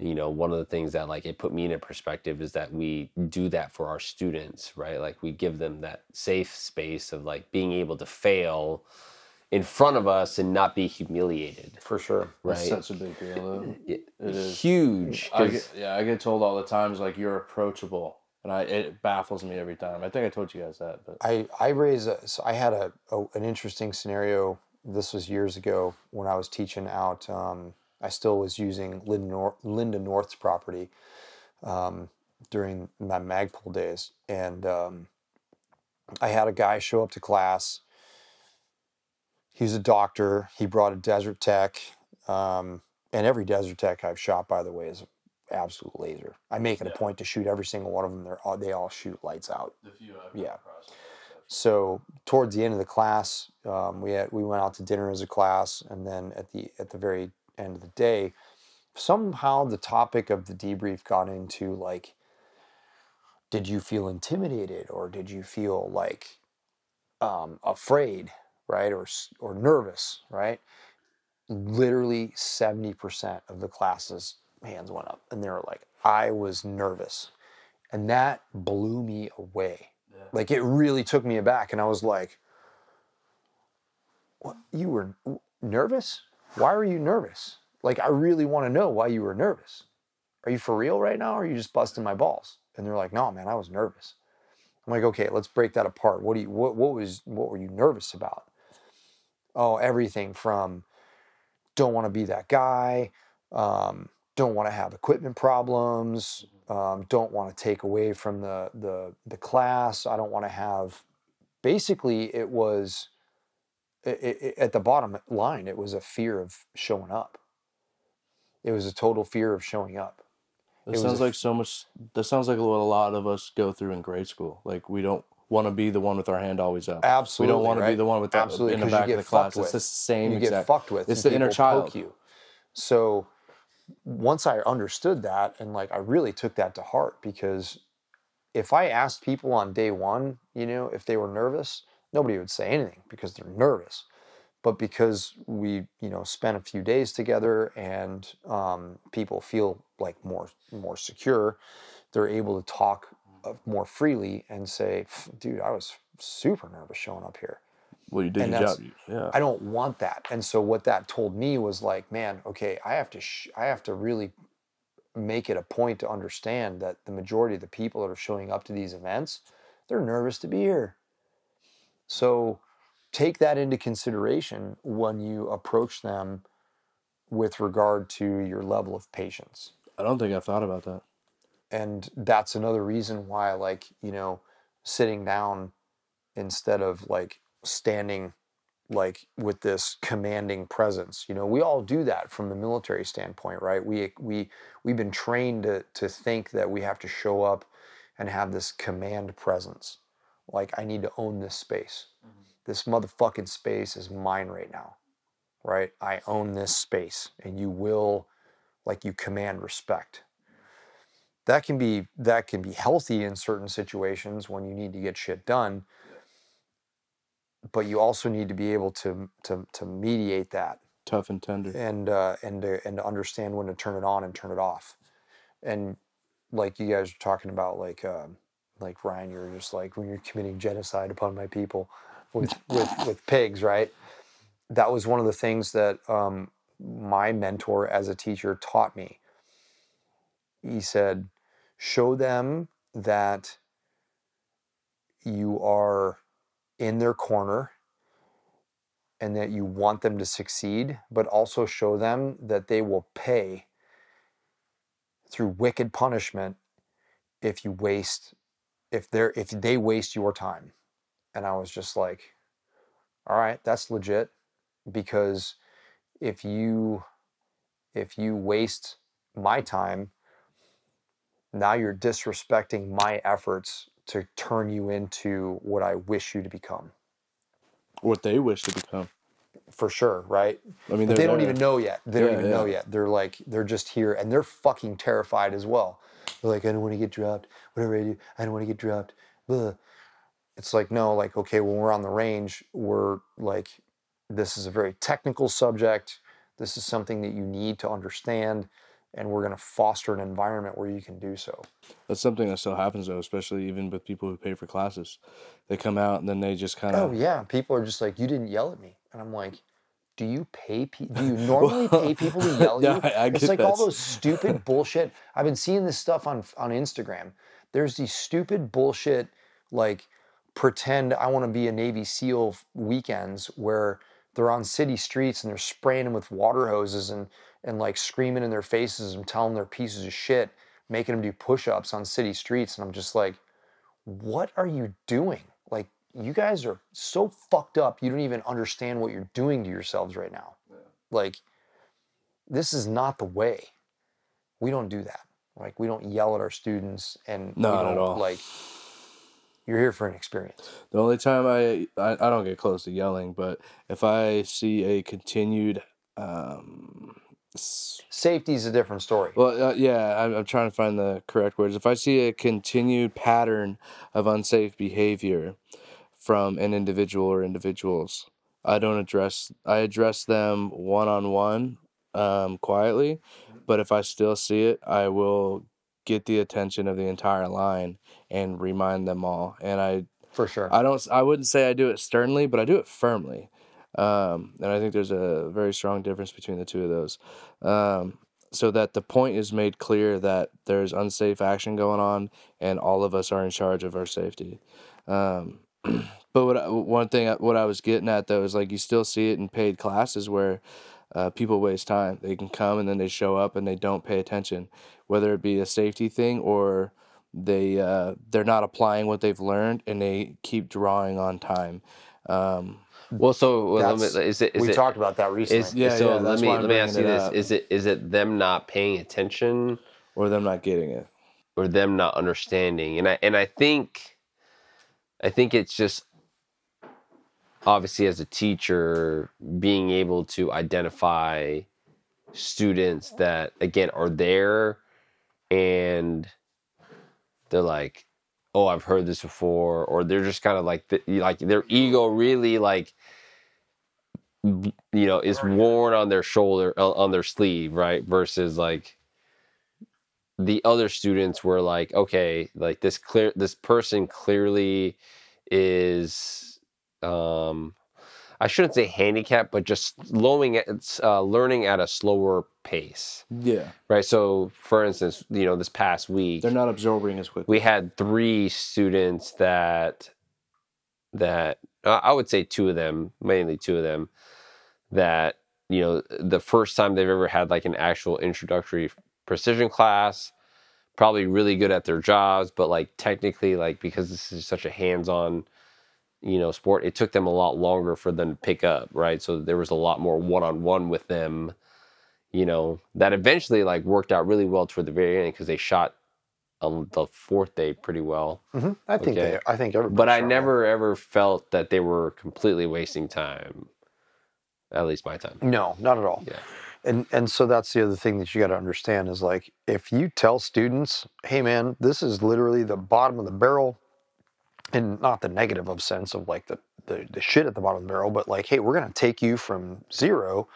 you know, one of the things that like it put me in a perspective is that we do that for our students, right? Like we give them that safe space of like being able to fail in front of us and not be humiliated. For sure. Right. That's such a big deal. It, it is huge. I get, yeah. I get told all the times like you're approachable, and I, it baffles me every time. I think I told you guys that, but I, I raise a, so I had a, a, an interesting scenario. This was years ago when I was teaching out, um, I still was using Linda, North, Linda North's property um, during my Magpul days. And um, I had a guy show up to class. He was a doctor. He brought a Desert Tech. Um, and every Desert Tech I've shot, by the way, is an absolute laser. I make it yeah. a point to shoot every single one of them. They're all, they all shoot lights out. The few I've yeah. across. So towards the end of the class, um, we had, we went out to dinner as a class. And then at the at the very end of the day, somehow the topic of the debrief got into like, did you feel intimidated, or did you feel like um, afraid, right, or or nervous, right? Literally seventy percent of the class's hands went up, and they were like, "I was nervous," and that blew me away. Yeah. Like it really took me aback, and I was like, "What? You were nervous? Why were you nervous? Like, I really want to know why you were nervous. Are you for real right now, or are you just busting my balls?" And they're like, "No, man, I was nervous." I'm like, "Okay, let's break that apart. What do you what what was what were you nervous about?" "Oh, everything from don't want to be that guy, um, don't want to have equipment problems, um, don't want to take away from the, the, the class. I don't want to have, basically it was it, it, at the bottom line, it was a fear of showing up. It was a total fear of showing up. That sounds like so much, that sounds like what a lot of us go through in grade school. Like we don't want to be the one with our hand always up. Absolutely. We don't want right? to be the one with that Absolutely, in the back of the class. With. It's the same you exact. You get fucked with. It's the inner child. You. So once I understood that, and like I really took that to heart, because if I asked people on day one, you know, if they were nervous, nobody would say anything because they're nervous. But because we, you know, spent a few days together and um, people feel like more more secure, they're able to talk more freely and say, dude, I was super nervous showing up here. Well, you did your job. Yeah. I don't want that. And so what that told me was like, man, okay, I have to, sh- I have to really make it a point to understand that the majority of the people that are showing up to these events, they're nervous to be here. So take that into consideration when you approach them with regard to your level of patience. I don't think I've thought about that. And that's another reason why, like, you know, sitting down instead of like standing, like with this commanding presence, you know, we all do that from the military standpoint, right? We, we, we've been trained to, to think that we have to show up and have this command presence. Like, I need to own this space. Mm-hmm. This motherfucking space is mine right now, right? I own this space, and you will, like, you command respect. That can be that can be healthy in certain situations when you need to get shit done, but you also need to be able to to, to mediate that, tough and tender, and uh, and to, and to understand when to turn it on and turn it off. And like you guys are talking about, like uh, like Ryan, you're just like when you're committing genocide upon my people with with, with pigs, right? That was one of the things that um, my mentor as a teacher taught me. He said, show them that you are in their corner and that you want them to succeed, but also show them that they will pay through wicked punishment if you waste, if they're, if they waste your time. And I was just like, all right, that's legit, because if you, if you waste my time, now you're disrespecting my efforts to turn you into what I wish you to become. What they wish to become. For sure, right? I mean, they don't even know yet. They don't even know yet. They're like, they're just here, and they're fucking terrified as well. They're like, I don't want to get dropped. Whatever I do, I don't want to get dropped. Blah. It's like, no, like, okay, when we're on the range, we're like, this is a very technical subject. This is something that you need to understand. And we're going to foster an environment where you can do so. That's something that still happens, though, especially even with people who pay for classes. They come out and then they just kind of... Oh, yeah. People are just like, you didn't yell at me. And I'm like, do you pay people? Do you normally pay people to yell at you? No, I, I it's like that. All those stupid bullshit. I've been seeing this stuff on on Instagram. There's these stupid bullshit, like, pretend I want to be a Navy SEAL weekends where they're on city streets and they're spraying them with water hoses and and like screaming in their faces and telling them they're pieces of shit, making them do push-ups on city streets. And I'm just like, what are you doing? Like, you guys are so fucked up, you don't even understand what you're doing to yourselves right now. Yeah. Like, this is not the way. We don't do that. Like, we don't yell at our students, and not at all. Like, you're here for an experience. The only time I, I, I don't get close to yelling, but if I see a continued... Um, safety is a different story. Well, uh, yeah, I'm, I'm trying to find the correct words. If I see a continued pattern of unsafe behavior from an individual or individuals, I don't address, I address them one-on-one um, quietly, but if I still see it, I will get the attention of the entire line and remind them all. And I... For sure. I don't, I wouldn't say I do it sternly, but I do it firmly. Um, and I think there's a very strong difference between the two of those. Um, so that the point is made clear that there's unsafe action going on and all of us are in charge of our safety. Um, but what I, one thing, what I was getting at though, is like you still see it in paid classes where Uh, people waste time. They can come and then they show up and they don't pay attention, whether it be a safety thing or they uh, they're not applying what they've learned and they keep drawing on time. Um, well, so well, let me, is it? Is we it, talked about that recently. Is, yeah, so yeah, let me let me ask you this: up. Is it is it them not paying attention, or them not getting it, or them not understanding? And I and I think, I think it's just. Obviously, as a teacher, being able to identify students that, again, are there and they're like, oh, I've heard this before, or they're just kind of like, the, like their ego really like, you know, is worn on their shoulder, on their sleeve, right? Versus like the other students were like, okay, like this clear, this person clearly is... Um, I shouldn't say handicap, but just slowing at, uh, learning at a slower pace. Yeah. Right. So, for instance, you know, this past week, they're not absorbing as quickly. We had three students that that uh, I would say two of them, mainly two of them, that you know, the first time they've ever had like an actual introductory precision class, probably really good at their jobs, but like technically, like because this is such a hands-on. You know, sport, it took them a lot longer for them to pick up, right? So there was a lot more one-on-one with them, you know, that eventually like worked out really well toward the very end because they shot on the fourth day pretty well. Mm-hmm. I think okay. they, I think everybody. But I never well. ever felt that they were completely wasting time, at least my time. No, not at all. Yeah. And and so that's the other thing that you got to understand is like, if you tell students, hey man, this is literally the bottom of the barrel. And not the negative of sense of like the, the, the shit at the bottom of the barrel, but like, hey, we're going to take you from zero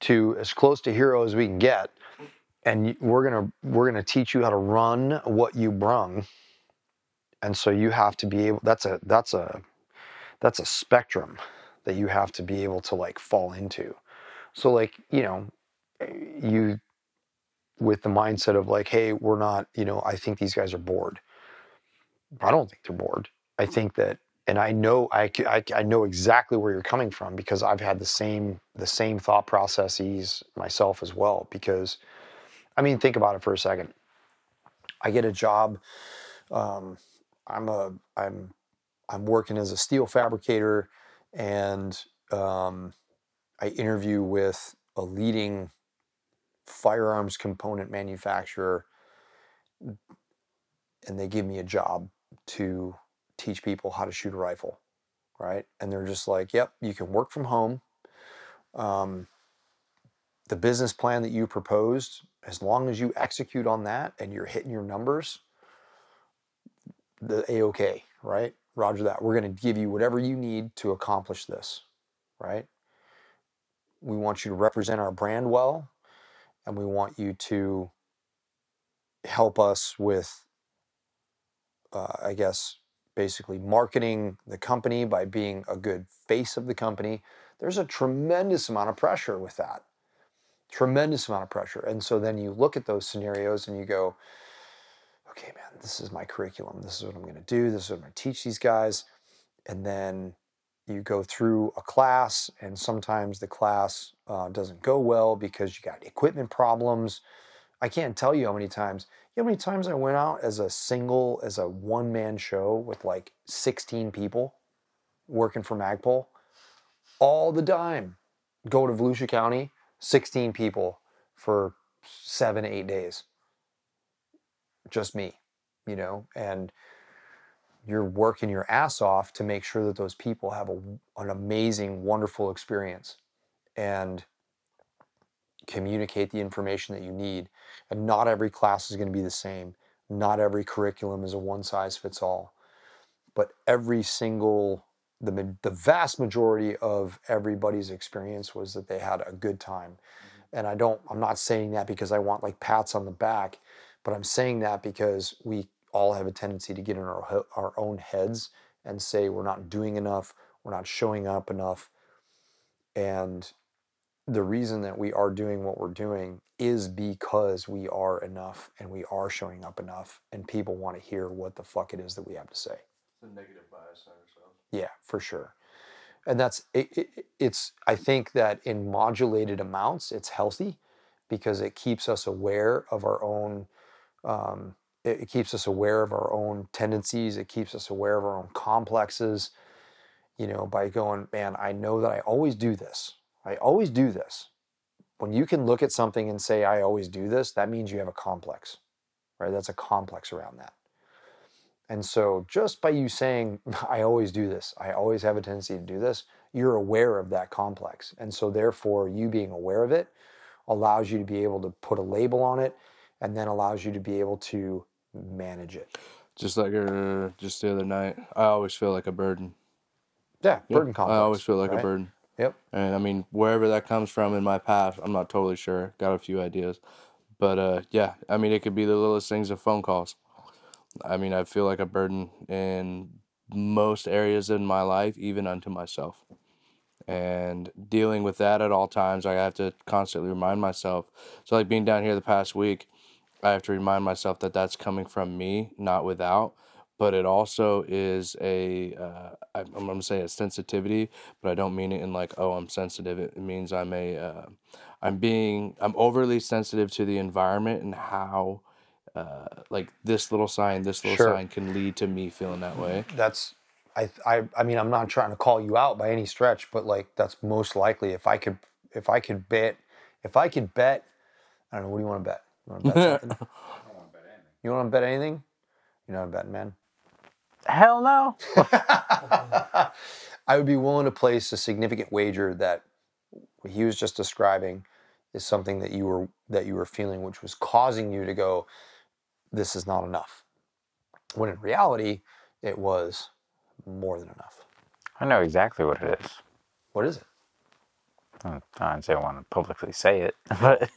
to as close to hero as we can get. And we're going to, we're going to teach you how to run what you brung. And so you have to be able, that's a, that's a, that's a spectrum that you have to be able to like fall into. So like, you know, you, with the mindset of like, hey, we're not, you know, I think these guys are bored. I don't think they're bored. I think that, and I know I, I, I know exactly where you're coming from because I've had the same the same thought processes myself as well. Because, I mean, think about it for a second. I get a job. Um, I'm a I'm I'm working as a steel fabricator, and um, I interview with a leading firearms component manufacturer, and they give me a job to teach people how to shoot a rifle, right? And they're just like, yep, you can work from home. Um, the business plan that you proposed, as long as you execute on that and you're hitting your numbers, the A-okay, right? Roger that. We're going to give you whatever you need to accomplish this, right? We want you to represent our brand well, and we want you to help us with Uh, I guess, basically marketing the company by being a good face of the company. There's a tremendous amount of pressure with that. Tremendous amount of pressure. And so then you look at those scenarios and you go, okay, man, this is my curriculum. This is what I'm going to do. This is what I'm going to teach these guys. And then you go through a class, and sometimes the class uh, doesn't go well because you got equipment problems. I can't tell you how many times, you know how many times I went out as a single, as a one-man show with like sixteen people working for Magpul? All the time. Go to Volusia County, sixteen people for seven, eight days. Just me, you know? And you're working your ass off to make sure that those people have a, an amazing, wonderful experience. And communicate the information that you need. And not every class is going to be the same. Not every curriculum is a one-size-fits-all. But every single, the, the vast majority of everybody's experience was that they had a good time. Mm-hmm. And I don't, I'm not saying that because I want like pats on the back, but I'm saying that because we all have a tendency to get in our, our own heads and say we're not doing enough, we're not showing up enough. And the reason that we are doing what we're doing is because we are enough and we are showing up enough and people want to hear what the fuck it is that we have to say. The negative bias on ourselves. Yeah, for sure. And that's, it, it, it's, I think that in modulated amounts, it's healthy because it keeps us aware of our own, um, it, it keeps us aware of our own tendencies. It keeps us aware of our own complexes, you know, by going, man, I know that I always do this. I always do this. When you can look at something and say, I always do this, that means you have a complex, right? That's a complex around that. And so just by you saying, I always do this, I always have a tendency to do this, you're aware of that complex. And so therefore you being aware of it allows you to be able to put a label on it and then allows you to be able to manage it. Just like uh, just the other night, I always feel like a burden. Yeah, burden yep. complex. I always feel like right? a burden. Yep. And I mean, wherever that comes from in my past, I'm not totally sure. Got a few ideas. But uh, yeah, I mean, it could be the littlest things of phone calls. I mean, I feel like a burden in most areas in my life, even unto myself. And dealing with that at all times, I have to constantly remind myself. So like being down here the past week, I have to remind myself that that's coming from me, not without. But it also is a, uh, I'm going to say a sensitivity, but I don't mean it in like, oh, I'm sensitive. It means I'm a, uh, I'm being, I'm overly sensitive to the environment and how, Uh, like this little sign, this little sure. sign can lead to me feeling that way. That's, I, I, I mean, I'm not trying to call you out by any stretch, but like that's most likely. If I could, if I could bet, if I could bet, I don't know. What do you want to bet? You want to bet something? I don't want to bet anything. You want to bet anything? You're not a betting man. Hell no. I would be willing to place a significant wager that what he was just describing is something that you were that you were feeling, which was causing you to go, this is not enough. When in reality, it was more than enough. I know exactly what it is. What is it? I don't want to publicly say it, but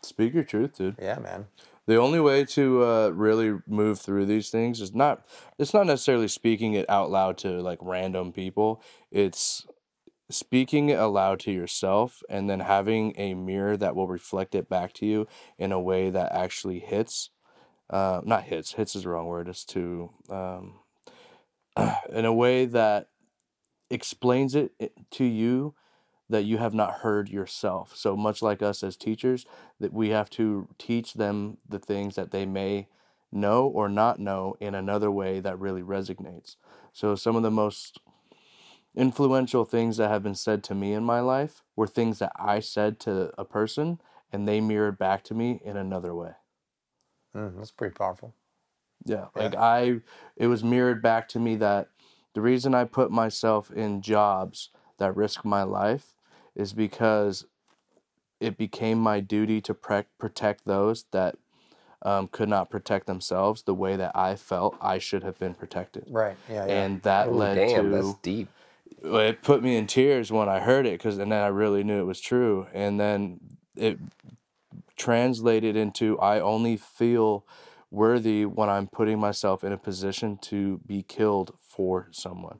speak your truth, dude. Yeah, man. The only way to uh, really move through these things is not, it's not necessarily speaking it out loud to like random people. It's speaking it aloud to yourself and then having a mirror that will reflect it back to you in a way that actually hits. Uh, not hits. Hits is the wrong word. It's to, um, in a way that explains it to you that you have not heard yourself. So much like us as teachers, that we have to teach them the things that they may know or not know in another way that really resonates. So some of the most influential things that have been said to me in my life were things that I said to a person and they mirrored back to me in another way. Mm, that's pretty powerful. Yeah, like yeah. I, it was mirrored back to me that the reason I put myself in jobs that risk my life is because it became my duty to pre- protect those that um, could not protect themselves the way that I felt I should have been protected. Right. Yeah. yeah. And that oh, led damn, to that's deep. It put me in tears when I heard it because and then I really knew it was true. And then it translated into I only feel worthy when I'm putting myself in a position to be killed for someone.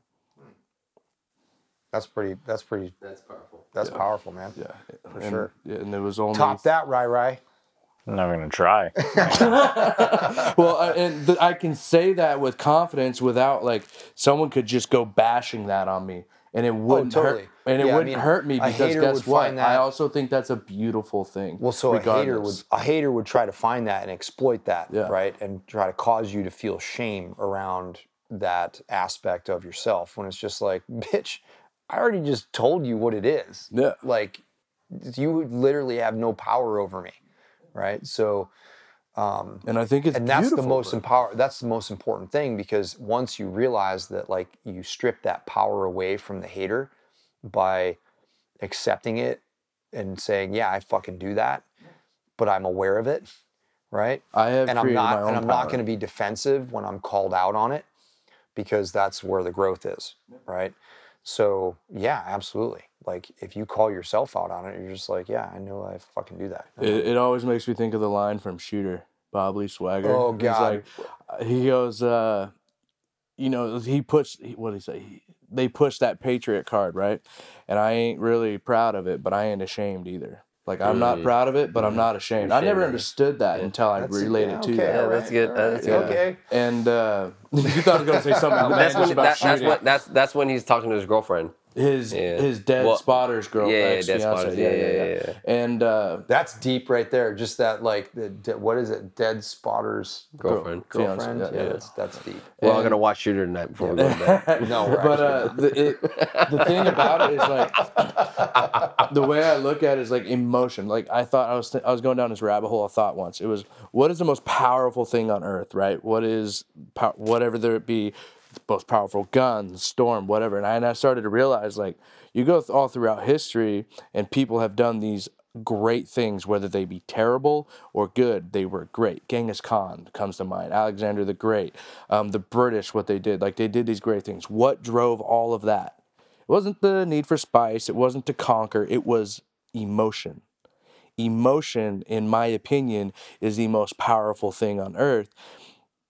That's pretty. That's pretty. That's powerful. That's yeah. powerful, man. Yeah, for and, sure. Yeah, and there was only top that, Rai Rai. I'm not gonna try. Well, I, and th- I can say that with confidence without like someone could just go bashing that on me, and it wouldn't oh, totally. hurt. And it yeah, wouldn't I mean, hurt me because guess what? That... I also think that's a beautiful thing. Well, so regardless. a hater would a hater would try to find that and exploit that, yeah. right? And try to cause you to feel shame around that aspect of yourself when it's just like, bitch, I already just told you what it is. Yeah. Like, you literally have no power over me, right? So, um, and I think it's and that's the most empower. That's the most important thing because once you realize that, like, you strip that power away from the hater by accepting it and saying, yeah, I fucking do that, but I'm aware of it, right? I have and I'm not and I'm power. not going to be defensive when I'm called out on it because that's where the growth is, right? So, yeah, absolutely. Like, if you call yourself out on it, you're just like, yeah, I know I fucking do that. It, it always makes me think of the line from Shooter, Bob Lee Swagger. Oh, God. He's like, he goes, uh, you know, he pushed, what did he say? He, they pushed that Patriot card, right? And I ain't really proud of it, but I ain't ashamed either. Like, I'm mm. not proud of it, but mm. I'm not ashamed. I never understood that yeah. until I that's, related yeah, okay, to that. Yeah, that's good. Right, that's yeah. good. Okay. And uh, you thought I was going to say something. That's, when, about that, that's, what, that's, that's when he's talking to his girlfriend. His yeah. his dead well, spotters girlfriend. Yeah, yeah, dead spotters. Yeah, yeah, yeah. yeah, yeah. And uh, that's deep right there. Just that, like, the, de- what is it? Dead spotters girlfriend. Girlfriend. Yeah, yeah, yeah. That's that's deep. Well, and, I'm gonna watch Shooter tonight before yeah. we go to bed. No, but uh, the, it, the thing about it is like the way I look at it is like emotion. Like I thought I was th- I was going down this rabbit hole. I thought once it was what is the most powerful thing on earth, right? What is pow- whatever there it be. Most powerful guns, storm, whatever. And I, and I started to realize, like, you go th- all throughout history and people have done these great things, whether they be terrible or good, they were great. Genghis Khan comes to mind, Alexander the Great, um, the British, what they did. Like, they did these great things. What drove all of that? It wasn't the need for spice. It wasn't to conquer. It was emotion. Emotion, in my opinion, is the most powerful thing on earth.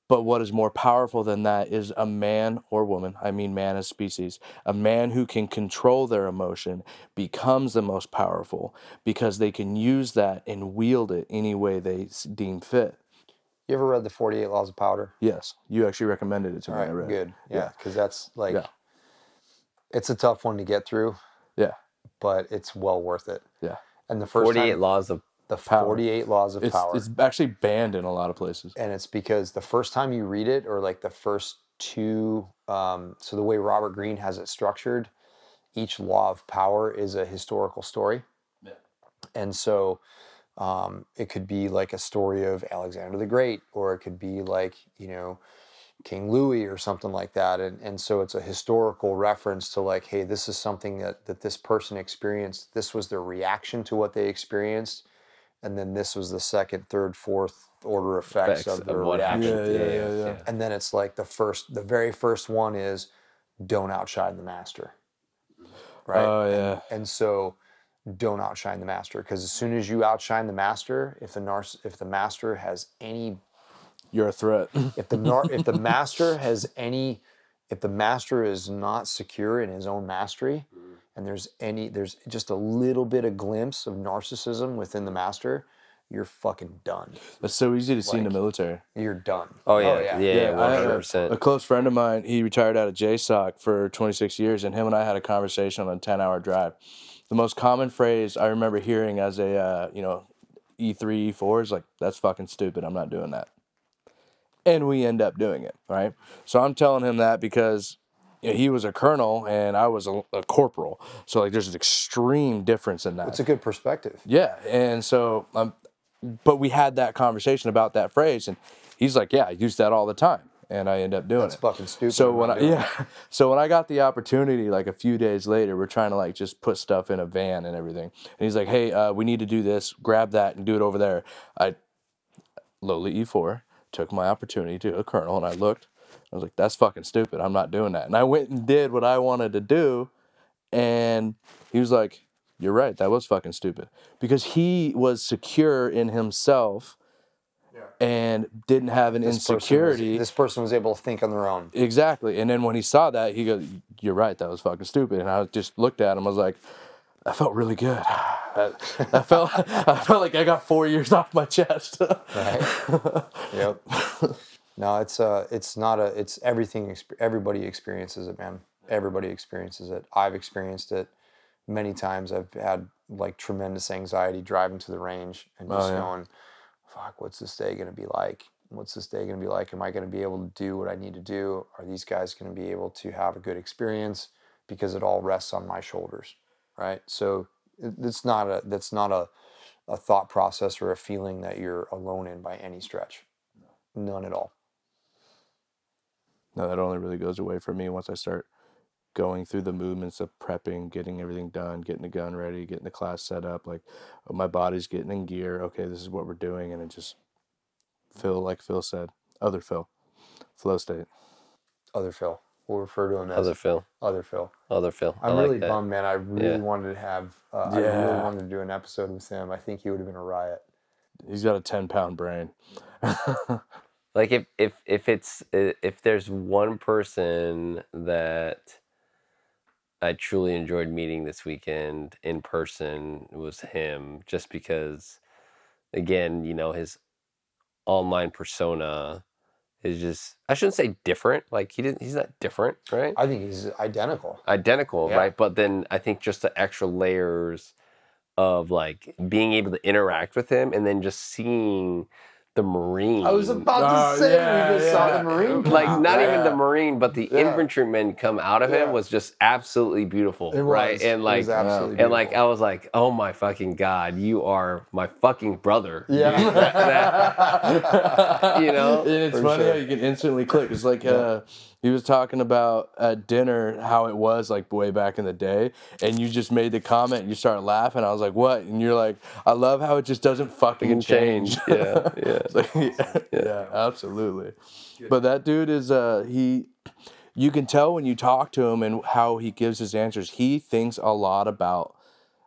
But what is more powerful than that is a man or woman, I mean man as species, a man who can control their emotion becomes the most powerful because they can use that and wield it any way they deem fit. You ever read the forty-eight Laws of Powder? Yes. You actually recommended it to me. All right, I read good. It. Yeah, because yeah. that's like, yeah. it's a tough one to get through. Yeah. But it's well worth it. Yeah. And the first forty-eight time, Laws of The power. forty-eight Laws of it's, Power. It's actually banned in a lot of places. And it's because the first time you read it, or like the first two, um, so the way Robert Greene has it structured, each law of power is a historical story. Yeah. And so um, it could be like a story of Alexander the Great, or it could be like, you know, King Louis or something like that. And and so it's a historical reference to like, hey, this is something that, that this person experienced. This was their reaction to what they experienced. And then this was the second, third, fourth order effects, effects of the reaction. Yeah, yeah, yeah, yeah, yeah. And then it's like the first, the very first one is don't outshine the master, right? Oh, yeah. And, and so don't outshine the master, because as soon as you outshine the master, if the narc, if the master has any, you're a threat. if the nar, if the master has any, if the master is not secure in his own mastery. And there's any, there's just a little bit of glimpse of narcissism within the master, you're fucking done. That's so easy to see like, in the military. You're done. Oh yeah, oh, yeah, yeah, yeah, yeah one hundred percent. A, a close friend of mine, he retired out of J SOC for twenty-six years, and him and I had a conversation on a ten-hour drive. The most common phrase I remember hearing as a uh, you know E three, E four is like, "That's fucking stupid. I'm not doing that." And we end up doing it, right? So I'm telling him that because. He was a colonel and I was a, a corporal. So, like, there's an extreme difference in that. It's a good perspective. Yeah. And so, um, but we had that conversation about that phrase, and he's like, yeah, I use that all the time. And I end up doing That's it. That's fucking stupid. So when I, yeah, it. so when I got the opportunity, like a few days later, we're trying to like just put stuff in a van and everything. And he's like, hey, uh, we need to do this, grab that and do it over there. I, lowly E four, took my opportunity to a colonel, and I looked. I was like, that's fucking stupid. I'm not doing that. And I went and did what I wanted to do. And he was like, you're right. That was fucking stupid. Because he was secure in himself yeah. and didn't have an this insecurity. Person was, this person was able to think on their own. Exactly. And then when he saw that, he goes, you're right. That was fucking stupid. And I just looked at him. I was like, I felt really good. I, I felt I felt like I got four years off my chest. Right. Yep. No, it's uh, it's not a, it's everything, everybody experiences it, man. Everybody experiences it. I've experienced it many times. I've had like tremendous anxiety driving to the range and just oh, yeah. knowing, fuck, what's this day going to be like? What's this day going to be like? Am I going to be able to do what I need to do? Are these guys going to be able to have a good experience? Because it all rests on my shoulders, right? So it's not a, that's not a, a thought process or a feeling that you're alone in by any stretch. None at all. No, that only really goes away for me once I start going through the movements of prepping, getting everything done, getting the gun ready, getting the class set up. Like, my body's getting in gear. Okay, this is what we're doing. And it just, Phil, like Phil said, other Phil, flow state. Other Phil. We'll refer to him as Other Phil. Other Phil. Other Phil. I'm like really that. bummed, man. I really yeah. wanted to have, uh, yeah. I really wanted to do an episode with him. I think he would have been a riot. He's got a ten-pound brain. Like if, if if it's if there's one person that I truly enjoyed meeting this weekend in person, it was him, just because, again, you know, his online persona is just, I shouldn't say different. Like, he didn't, he's not different, right? I think he's identical. Identical, yeah. Right? But then I think just the extra layers of, like, being able to interact with him and then just seeing the Marine. I was about to say, oh, yeah, we just yeah. saw the Marine. Like, not yeah. even the Marine, but the yeah. infantrymen come out of yeah. him was just absolutely beautiful. It was. Right? And like, it was absolutely beautiful. And like, I was like, oh my fucking God, you are my fucking brother. Yeah. that, you know? And it's For funny sure. how you can instantly click. It's like, yeah. uh, he was talking about at dinner how it was like way back in the day, and you just made the comment and you started laughing. I was like, what? And you're like, I love how it just doesn't fucking change. Yeah, yeah. Like, yeah, yeah, absolutely. Good. But that dude is, uh, he, you can tell when you talk to him and how he gives his answers. He thinks a lot about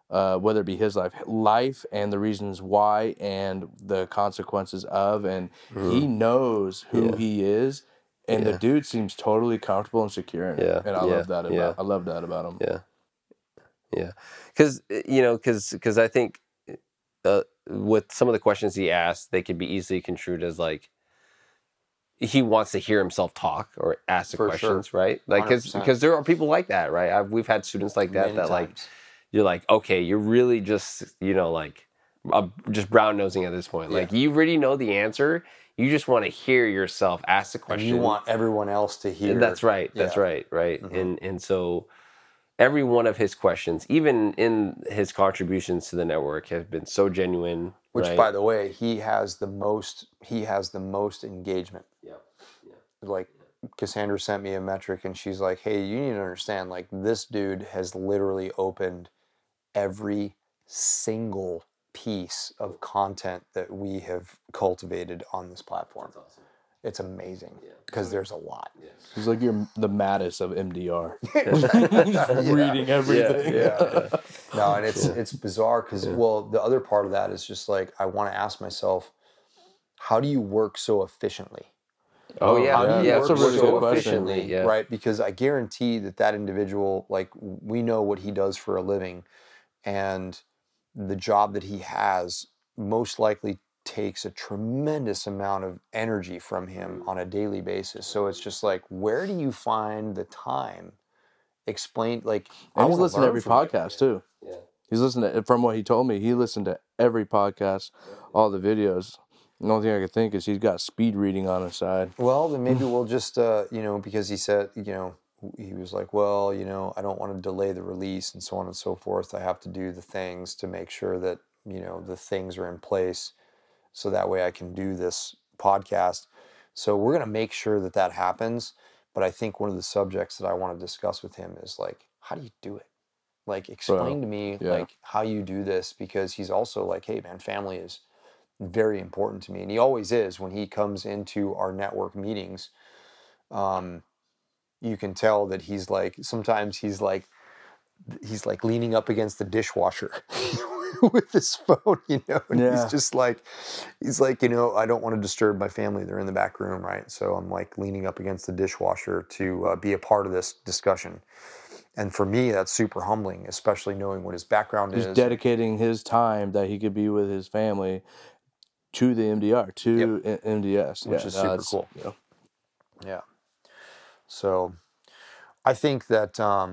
uh, whether it be his life, life and the reasons why and the consequences of, and mm-hmm. he knows who yeah. he is. And yeah. the dude seems totally comfortable and secure in it. Yeah. And I yeah. love that about yeah. I love that about him. Yeah. Yeah. Cuz you know cuz cuz I think uh, with some of the questions he asked, they could be easily construed as like he wants to hear himself talk or ask the For questions, sure. right? Like cuz cuz there are people like that, right? I've, we've had students like that Many that times. Like you're like, "Okay, you're really just, you know, like uh, just brown-nosing at this point. Yeah. Like you already know the answer." You just want to hear yourself ask the question. And you want everyone else to hear. That's right. That's yeah. right. Right. Mm-hmm. And and so every one of his questions, even in his contributions to the network, have been so genuine. Which, right? by the way, he has the most. He has the most engagement. Yeah. yeah. Like Cassandra sent me a metric, and she's like, "Hey, you need to understand. Like this dude has literally opened every single." piece of content that we have cultivated on this platform. That's awesome. It's amazing because yeah. there's a lot. Yeah. He's like you're the Mattis of M D R. He's reading everything. Yeah, yeah, yeah. No, and it's it's bizarre because yeah. well, the other part of that is just like I want to ask myself, how do you work so efficiently? Oh, oh yeah, how yeah. do you yeah work that's a really so good efficiently, question. Yeah. Right? Because I guarantee that that individual, like we know what he does for a living, and the job that he has most likely takes a tremendous amount of energy from him on a daily basis. So it's just like, where do you find the time? Explain, like... And he's listened to every podcast, you. too. Yeah. He's listened to, from what he told me, he listened to every podcast, all the videos. The only thing I could think is he's got speed reading on his side. Well, then maybe we'll just, uh, you know, because he said, you know, he was like, well, you know, I don't want to delay the release and so on and so forth. I have to do the things to make sure that, you know, the things are in place so that way I can do this podcast. So we're going to make sure that that happens. But I think one of the subjects that I want to discuss with him is like, how do you do it? Like, explain well, to me, yeah. like, how you do this, because he's also like, hey, man, family is very important to me. And he always is when he comes into our network meetings. Um, You can tell that he's like, sometimes he's like, he's like leaning up against the dishwasher with his phone, you know, and yeah. he's just like, he's like, you know, I don't want to disturb my family. They're in the back room, right? So I'm like leaning up against the dishwasher to uh, be a part of this discussion. And for me, that's super humbling, especially knowing what his background he's is. He's dedicating his time that he could be with his family to the M D R, to yep. M D S. Which yeah, is super cool. Yeah. yeah. So I think that um,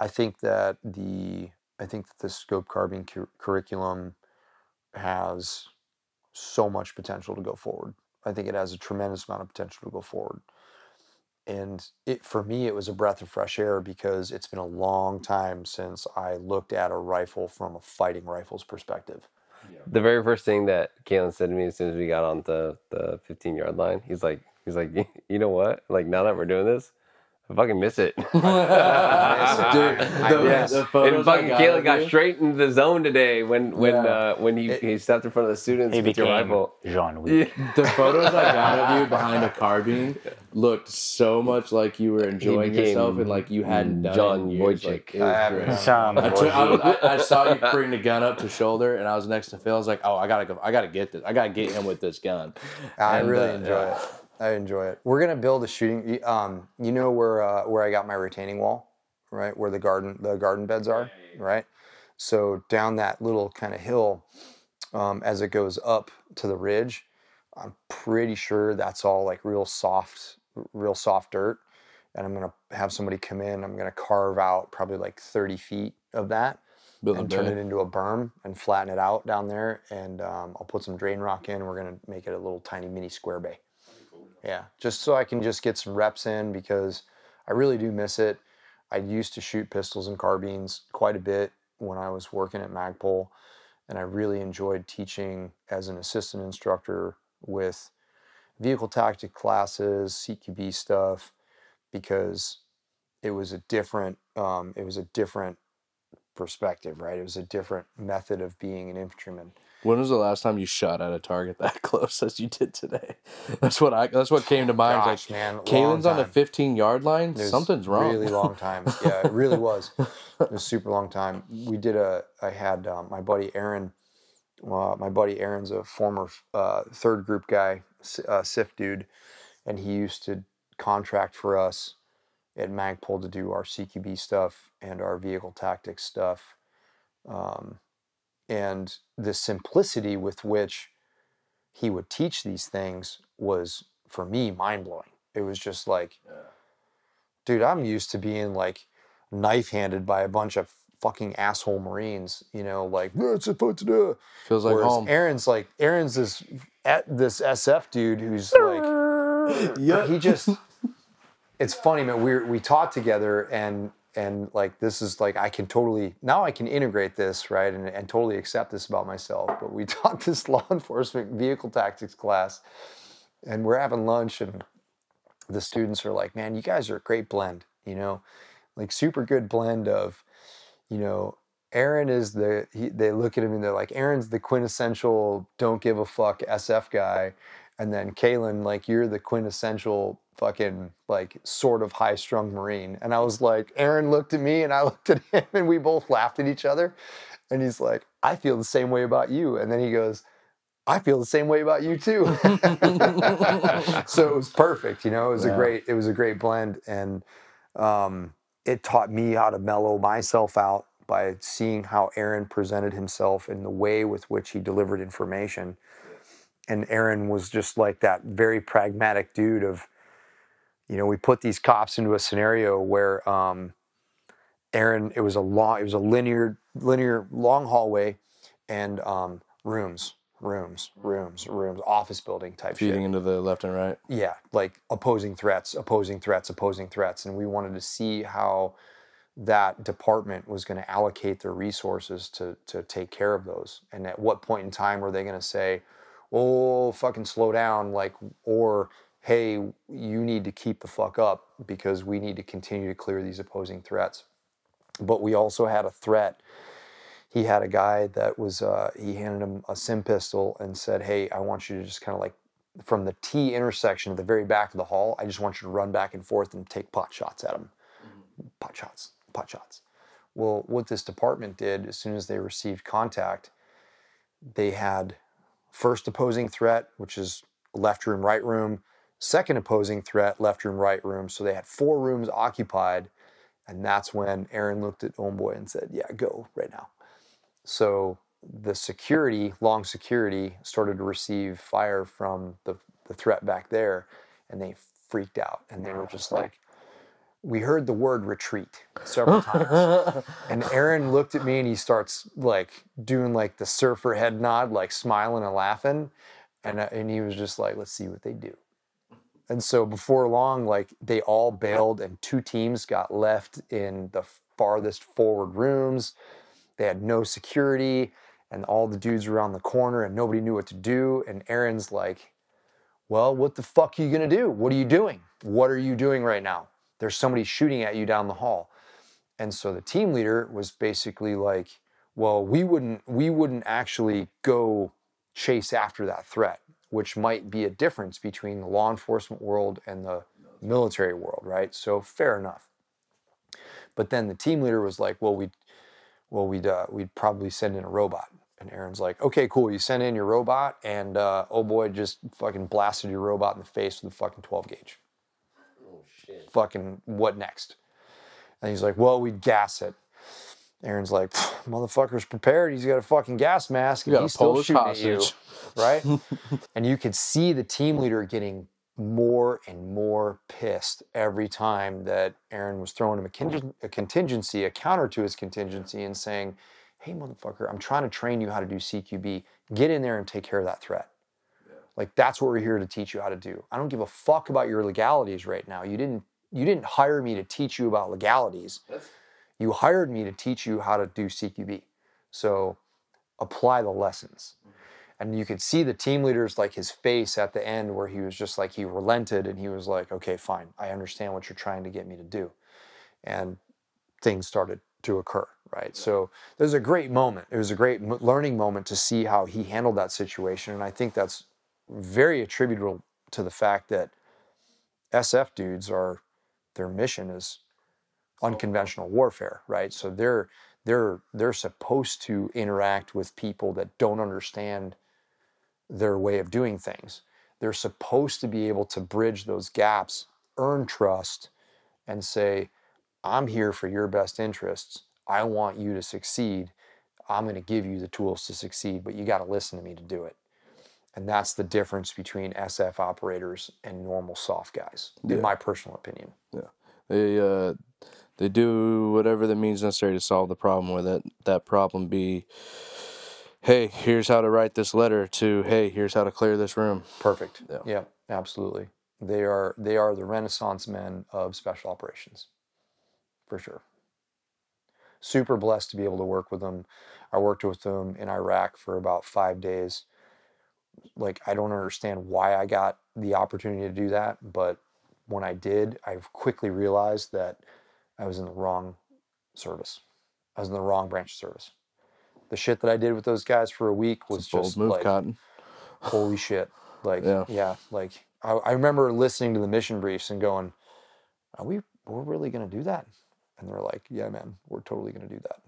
I think that the I think that the scope carving cu- curriculum has so much potential to go forward. I think it has a tremendous amount of potential to go forward. And it for me, it was a breath of fresh air because it's been a long time since I looked at a rifle from a fighting rifle's perspective. Yeah. The very first thing that Kalen said to me as soon as we got on the, the fifteen-yard line, he's like, He's like, you know what? Like, now that we're doing this, I fucking miss it. Dude, the, yeah. the and fucking Kalen got you. straight into the zone today when when yeah. uh, when he, it, he stepped in front of the students with your rifle. Jean-Louis. Yeah. The photos I got of you behind a carbine looked so much like you were enjoying yourself and like you hadn't done John it. Years. Like, it was um, I, took, I, was, I, I saw you bring the gun up to shoulder, and I was next to Phil. I was like, oh, I gotta go. I gotta get this. I gotta get him with this gun. I and, really uh, enjoy yeah. it. I enjoy it. We're gonna build a shooting. Um, you know where uh, where I got my retaining wall, right? Where the garden the garden beds are, right? So down that little kind of hill, um, as it goes up to the ridge, I'm pretty sure that's all like real soft, real soft dirt. And I'm going to have somebody come in. I'm going to carve out probably like thirty feet of that Build and turn it into a berm and flatten it out down there. And um, I'll put some drain rock in. We're going to make it a little tiny mini square bay. Yeah, just so I can just get some reps in because I really do miss it. I used to shoot pistols and carbines quite a bit when I was working at Magpul. And I really enjoyed teaching as an assistant instructor with vehicle tactic classes, C Q B stuff, because it was a different, um, it was a different perspective, right? It was a different method of being an infantryman. When was the last time you shot at a target that close as you did today? That's what I. That's what came to mind. Gosh, like, man, Kalen's on the fifteen-yard line. There's Something's wrong. Really long time. Yeah, it really was. It was a super long time. We did a. I had um, my buddy Aaron. Uh, my buddy Aaron's a former uh, third group guy, uh, S I F dude, and he used to contract for us at Magpul to do our C Q B stuff and our vehicle tactics stuff. Um, And the simplicity with which he would teach these things was, for me, mind-blowing. It was just like, yeah. Dude, I'm used to being, like, knife-handed by a bunch of fucking asshole Marines, you know, like, it's a foot to do. Feels like Whereas home. Aaron's, like, Aaron's this, this S F dude who's, like, yeah. he just, it's funny, man, we we taught together and... And like, this is like, I can totally, now I can integrate this, right? And, and totally accept this about myself. But we taught this law enforcement vehicle tactics class and we're having lunch and the students are like, man, you guys are a great blend, you know, like super good blend of, you know, Aaron is the, he, they look at him and they're like, Aaron's the quintessential don't give a fuck S F guy. And then Kalen, like, you're the quintessential fucking, like, sort of high-strung Marine. And I was like, Aaron looked at me, and I looked at him, and we both laughed at each other. And he's like, I feel the same way about you. And then he goes, I feel the same way about you, too. So it was perfect, you know? It was yeah. a great it was a great blend. And um, it taught me how to mellow myself out by seeing how Aaron presented himself and the way with which he delivered information. And Aaron was just like that very pragmatic dude of, you know, we put these cops into a scenario where um, Aaron, it was a long, it was a linear, linear long hallway and um, rooms, rooms, rooms, rooms, office building type shit. Feeding into the left and right. Yeah. Like opposing threats, opposing threats, opposing threats. And we wanted to see how that department was going to allocate their resources to to take care of those. And at what point in time were they going to say, oh, fucking slow down, like, or, hey, you need to keep the fuck up because we need to continue to clear these opposing threats. But we also had a threat. He had a guy that was, uh, he handed him a SIM pistol and said, hey, I want you to just kind of like, from the T intersection at the very back of the hall, I just want you to run back and forth and take pot shots at him. Mm-hmm. Pot shots, pot shots. Well, what this department did, as soon as they received contact, they had... First opposing threat, which is left room, right room. Second opposing threat, left room, right room. So they had four rooms occupied. And that's when Aaron looked at Homeboy and said, yeah, go right now. So the security, long security, started to receive fire from the, the threat back there. And they freaked out. And they were just like, we heard the word retreat several times. And Aaron looked at me and he starts like doing like the surfer head nod, like smiling and laughing. And, and he was just like, let's see what they do. And so before long, like they all bailed and two teams got left in the farthest forward rooms. They had no security and all the dudes were around the corner and nobody knew what to do. And Aaron's like, well, what the fuck are you going to do? What are you doing? What are you doing right now? There's somebody shooting at you down the hall. And so the team leader was basically like, well, we wouldn't we wouldn't actually go chase after that threat, which might be a difference between the law enforcement world and the military world, right? So fair enough. But then the team leader was like, well, we'd, well, we'd, uh, we'd probably send in a robot. And Aaron's like, okay, cool. You sent in your robot and uh, oh boy, just fucking blasted your robot in the face with a fucking twelve gauge. Fucking what next? And he's like, well, we'd gas it. Aaron's like, motherfucker's prepared. He's got a fucking gas mask and he's still shooting at you, right? And you could see the team leader getting more and more pissed every time that Aaron was throwing him a, con- a contingency, a counter to his contingency, and saying, hey, motherfucker, I'm trying to train you how to do C Q B. Get in there and take care of that threat. Yeah. Like, that's what we're here to teach you how to do. I don't give a fuck about your legalities right now. You didn't you didn't hire me to teach you about legalities. That's- You hired me to teach you how to do C Q B. So apply the lessons. And you could see the team leader's, like, his face at the end where he was just like, he relented and he was like, okay, fine. I understand what you're trying to get me to do. And things started to occur, right? Yeah. So there's a great moment. It was a great learning moment to see how he handled that situation. And I think that's very attributable to the fact that S F dudes are, their mission is unconventional warfare, right? So they're they're they're supposed to interact with people that don't understand their way of doing things. They're supposed to be able to bridge those gaps, earn trust, and say, I'm here for your best interests. I want you to succeed. I'm going to give you the tools to succeed, but you got to listen to me to do it. And that's the difference between S F operators and normal soft guys, yeah. in my personal opinion. Yeah. They uh They do whatever that means necessary to solve the problem, whether that problem be, hey, here's how to write this letter, to, hey, here's how to clear this room. Perfect. Yeah, yeah, absolutely. They are they are the Renaissance men of special operations, for sure. Super blessed to be able to work with them. I worked with them in Iraq for about five days. Like, I don't understand why I got the opportunity to do that, but when I did, I quickly realized that I was in the wrong service. I was in the wrong branch of service. The shit that I did with those guys for a week was a just move, like, Cotton. Holy shit. Like, yeah, yeah like I, I remember listening to the mission briefs and going, are we, we're really going to do that? And they're like, yeah, man, we're totally going to do that.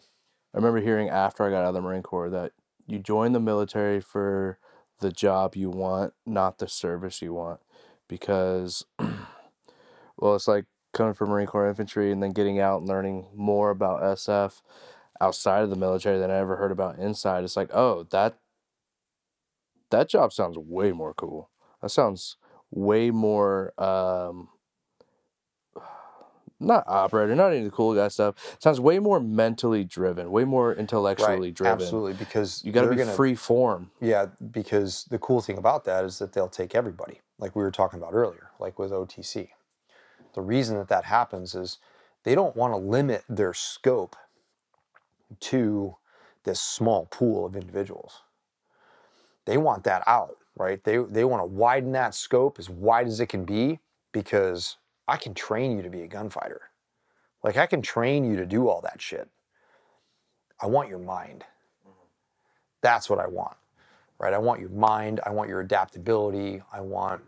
I remember hearing after I got out of the Marine Corps that you join the military for the job you want, not the service you want. Because, well, it's like, coming from Marine Corps Infantry and then getting out and learning more about S F outside of the military than I ever heard about inside. It's like, oh, that that job sounds way more cool. That sounds way more, um, not operator, not any of the cool guy stuff. It sounds way more mentally driven, way more intellectually right. driven. Absolutely, because you got to be gonna, free form. Yeah, because the cool thing about that is that they'll take everybody, like we were talking about earlier, like with O T C. The reason that that happens is they don't want to limit their scope to this small pool of individuals. They want that out, right? They they want to widen that scope as wide as it can be, because I can train you to be a gunfighter. Like, I can train you to do all that shit. I want your mind. That's what I want, right? I want your mind. I want your adaptability. I want,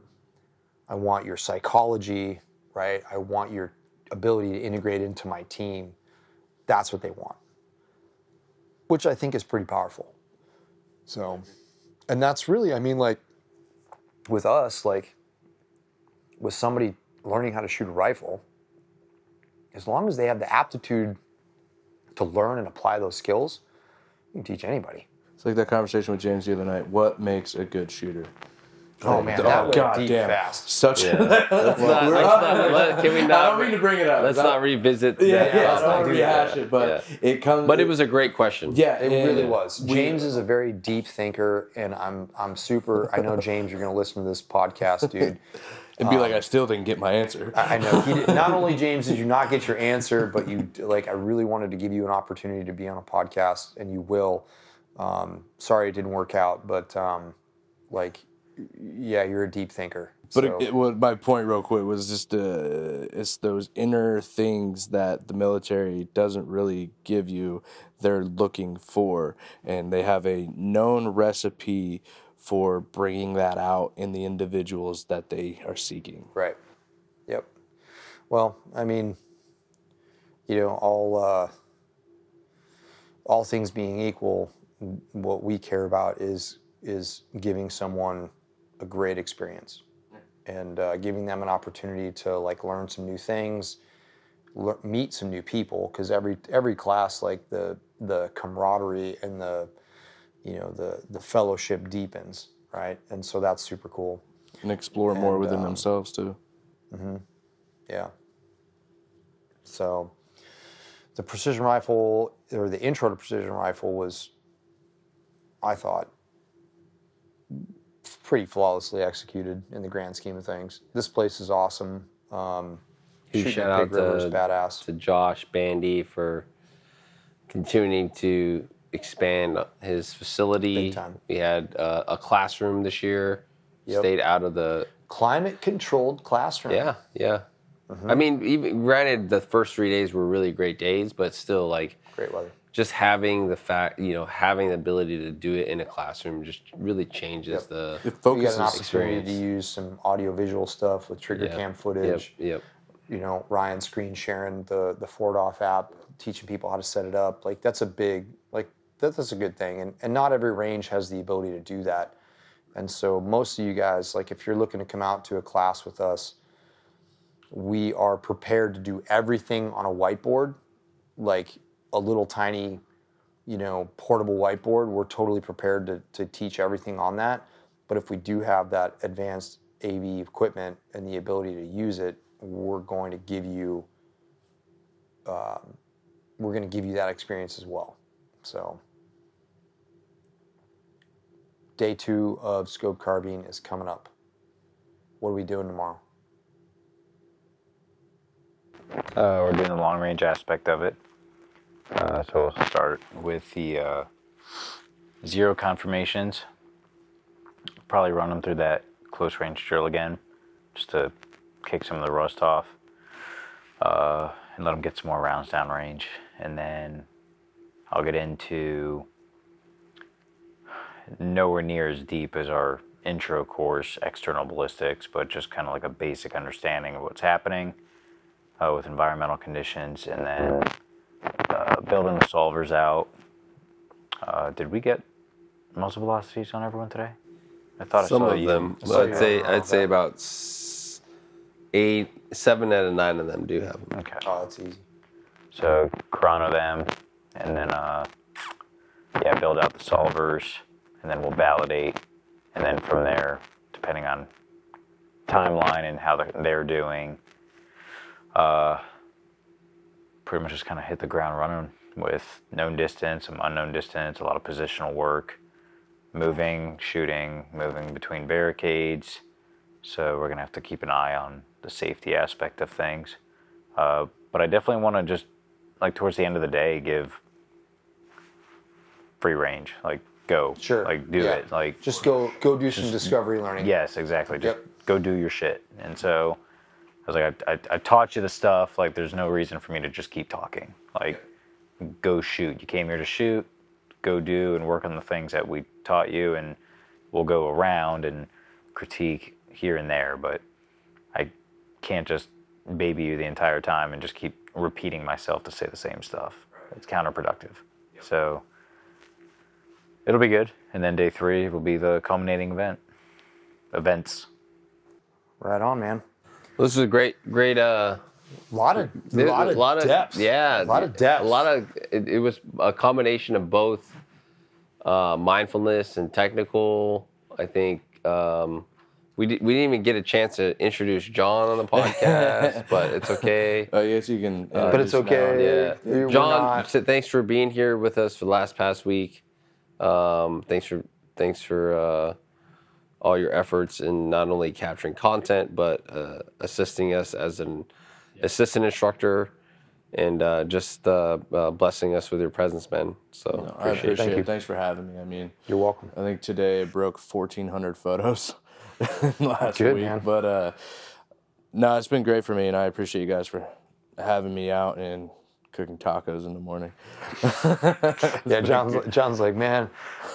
I want your psychology. Right? I want your ability to integrate into my team. That's what they want, which I think is pretty powerful. So, and that's really, I mean, like, with us, like, with somebody learning how to shoot a rifle, as long as they have the aptitude to learn and apply those skills, you can teach anybody. It's like that conversation with James the other night. What makes a good shooter? Oh, man, that oh, God damn. Fast. Such yeah. Let's not, let's not, let, can we not, I don't mean to bring it up. Let's not revisit that. Yeah, yeah, let's not rehash it, but yeah. it comes... But it was a great question. Yeah, it yeah, really yeah. was. James is a very deep thinker, and I'm I'm super... I know, James, you're going to listen to this podcast, dude. It'd be um, like, I still didn't get my answer. I, I know. He did, not only, James, did you not get your answer, but you... Like, I really wanted to give you an opportunity to be on a podcast, and you will. Um, sorry it didn't work out, but, um, like... Yeah, you're a deep thinker. But so. it, it, well, my point real quick was just uh, it's those inner things that the military doesn't really give you, they're looking for. And they have a known recipe for bringing that out in the individuals that they are seeking. Right. Yep. Well, I mean, you know, all, uh, all things being equal, what we care about is is giving someone a great experience and uh, giving them an opportunity to, like, learn some new things, meet some new people, because every every class, like the the camaraderie and the you know the the fellowship deepens, right? And so that's super cool. And explore more and, within um, themselves too. Mm-hmm. Yeah. So the precision rifle, or the intro to precision rifle, was, I thought, pretty flawlessly executed in the grand scheme of things. This place is awesome. Um, shout out to, to Josh Bandy for continuing to expand his facility. Big time. We had uh, a classroom this year. Yep. Stayed out of the climate-controlled classroom. Yeah, yeah. Mm-hmm. I mean, even granted, the first three days were really great days, but still, like, great weather. Just having the fact, you know, having the ability to do it in a classroom just really changes yep. the it focuses you got an opportunity experience. To use some audio-visual stuff with trigger yep. cam footage. Yep. Yep. You know, Ryan screen sharing the the FordOff app, teaching people how to set it up. Like, that's a big, like, that, that's a good thing. And and not every range has the ability to do that. And so most of you guys, like, if you're looking to come out to a class with us, we are prepared to do everything on a whiteboard, like a little tiny, you know, portable whiteboard. We're totally prepared to, to teach everything on that. But if we do have that advanced A V equipment and the ability to use it, we're going to give you, uh, we're going to give you that experience as well. So day two of scope carbine is coming up. What are we doing tomorrow? Uh, we're doing the long range aspect of it. Uh, so we'll start with the uh, zero confirmations. Probably run them through that close range drill again, just to kick some of the rust off, uh, and let them get some more rounds down range. And then I'll get into nowhere near as deep as our intro course, external ballistics, but just kind of like a basic understanding of what's happening uh, with environmental conditions, and then uh, building the solvers out. Uh, did we get muzzle velocities on everyone today? I thought some I saw of you. them. Well, I'd say I'd say about eight, seven out of nine of them do have them. Okay. Oh, that's easy. So chrono them, and then uh, yeah, build out the solvers, and then we'll validate, and then from there, depending on timeline and how they're doing, uh, pretty much just kind of hit the ground running with known distance, some unknown distance, a lot of positional work, moving, shooting, moving between barricades. So we're gonna have to keep an eye on the safety aspect of things. Uh, but I definitely wanna just, like, towards the end of the day, give free range, like, go. Sure. Like, do yeah. it. Like, just go go do just, some discovery learning. Yes, exactly. Just yep. go do your shit. And so I was like, I, I, I taught you the stuff. Like, there's no reason for me to just keep talking. Like, go shoot. You came here to shoot. Go do and work on the things that we taught you, and we'll go around and critique here and there, but I can't just baby you the entire time and just keep repeating myself to say the same stuff. Right. It's counterproductive. Yep. So it'll be good. And then day three will be the culminating event. Events. Right on, man. Well, this is a great, great... Uh, a lot of, there, lot a lot of depth. Yeah. A lot of depth. A lot of... It, it was a combination of both uh, mindfulness and technical. I think... Um, We, di- we didn't even get a chance to introduce John on the podcast, but it's okay. Oh, uh, yes, you can. Uh, but it's okay. Now, yeah. John, thanks for being here with us for the last past week. Um, thanks for thanks for uh, all your efforts in not only capturing content, but uh, assisting us as an assistant instructor, and uh, just uh, uh, blessing us with your presence, man. So no, appreciate I appreciate it. Thank you. Thanks for having me. I mean, you're welcome. I think today it broke fourteen hundred photos. last Good, week, man. But uh, no, it's been great for me, and I appreciate you guys for having me out and cooking tacos in the morning. yeah, John's, John's like, man,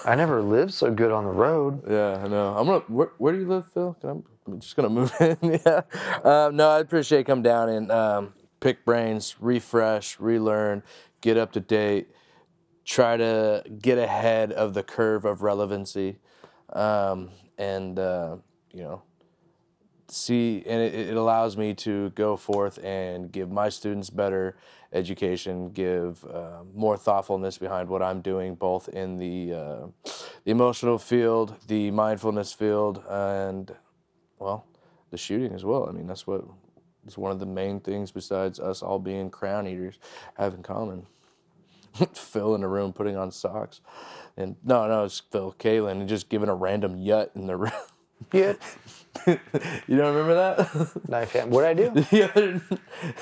I never lived so good on the road. Yeah, I know. I'm gonna. Where, where do you live, Phil? I'm, I'm just gonna move in. yeah. Um, no, I appreciate come down and um, pick brains, refresh, relearn, get up to date, try to get ahead of the curve of relevancy, um, and. Uh, You know, see, and it, it allows me to go forth and give my students better education, give uh, more thoughtfulness behind what I'm doing, both in the, uh, the emotional field, the mindfulness field, and, well, the shooting as well. I mean, that's what it's one of the main things besides us all being crown eaters have in common. Phil in the room putting on socks. And no, no, it's Phil, Kalen, and just giving a random yut in the room. Yut. You don't remember that? Knife hand. What'd I do?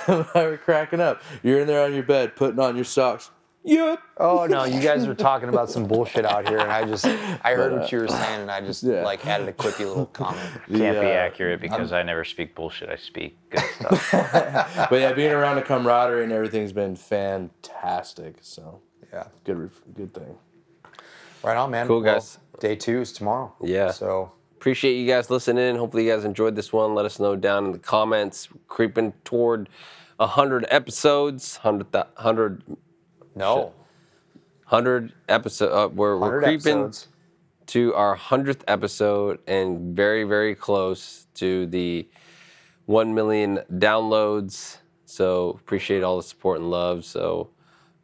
I was cracking up. You're in there on your bed putting on your socks. Yut. Oh, no, you guys were talking about some bullshit out here, and I just, I heard but, uh, what you were saying, and I just, yeah. like, added a quippy little comment. The, Can't uh, be accurate because um, I never speak bullshit. I speak good stuff. But, yeah, being around the camaraderie and everything's been fantastic, so. Yeah. Good, good thing. Right on, man. Cool, guys. Well, day two is tomorrow. Yeah. So. Appreciate you guys listening. Hopefully you guys enjoyed this one. Let us know down in the comments. Creeping toward one hundred episodes. one hundred. one hundred no. one hundred episodes. Uh, we're, we're creeping episodes. to our one hundredth episode and very, very close to the one million downloads. So appreciate all the support and love. So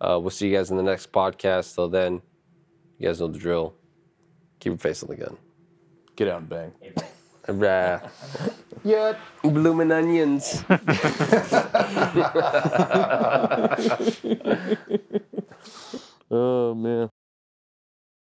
uh, we'll see you guys in the next podcast. Till then, you guys know the drill. Keep your face on the gun. Get out and bang. Right. Yeah. Bloomin' onions. Oh, man.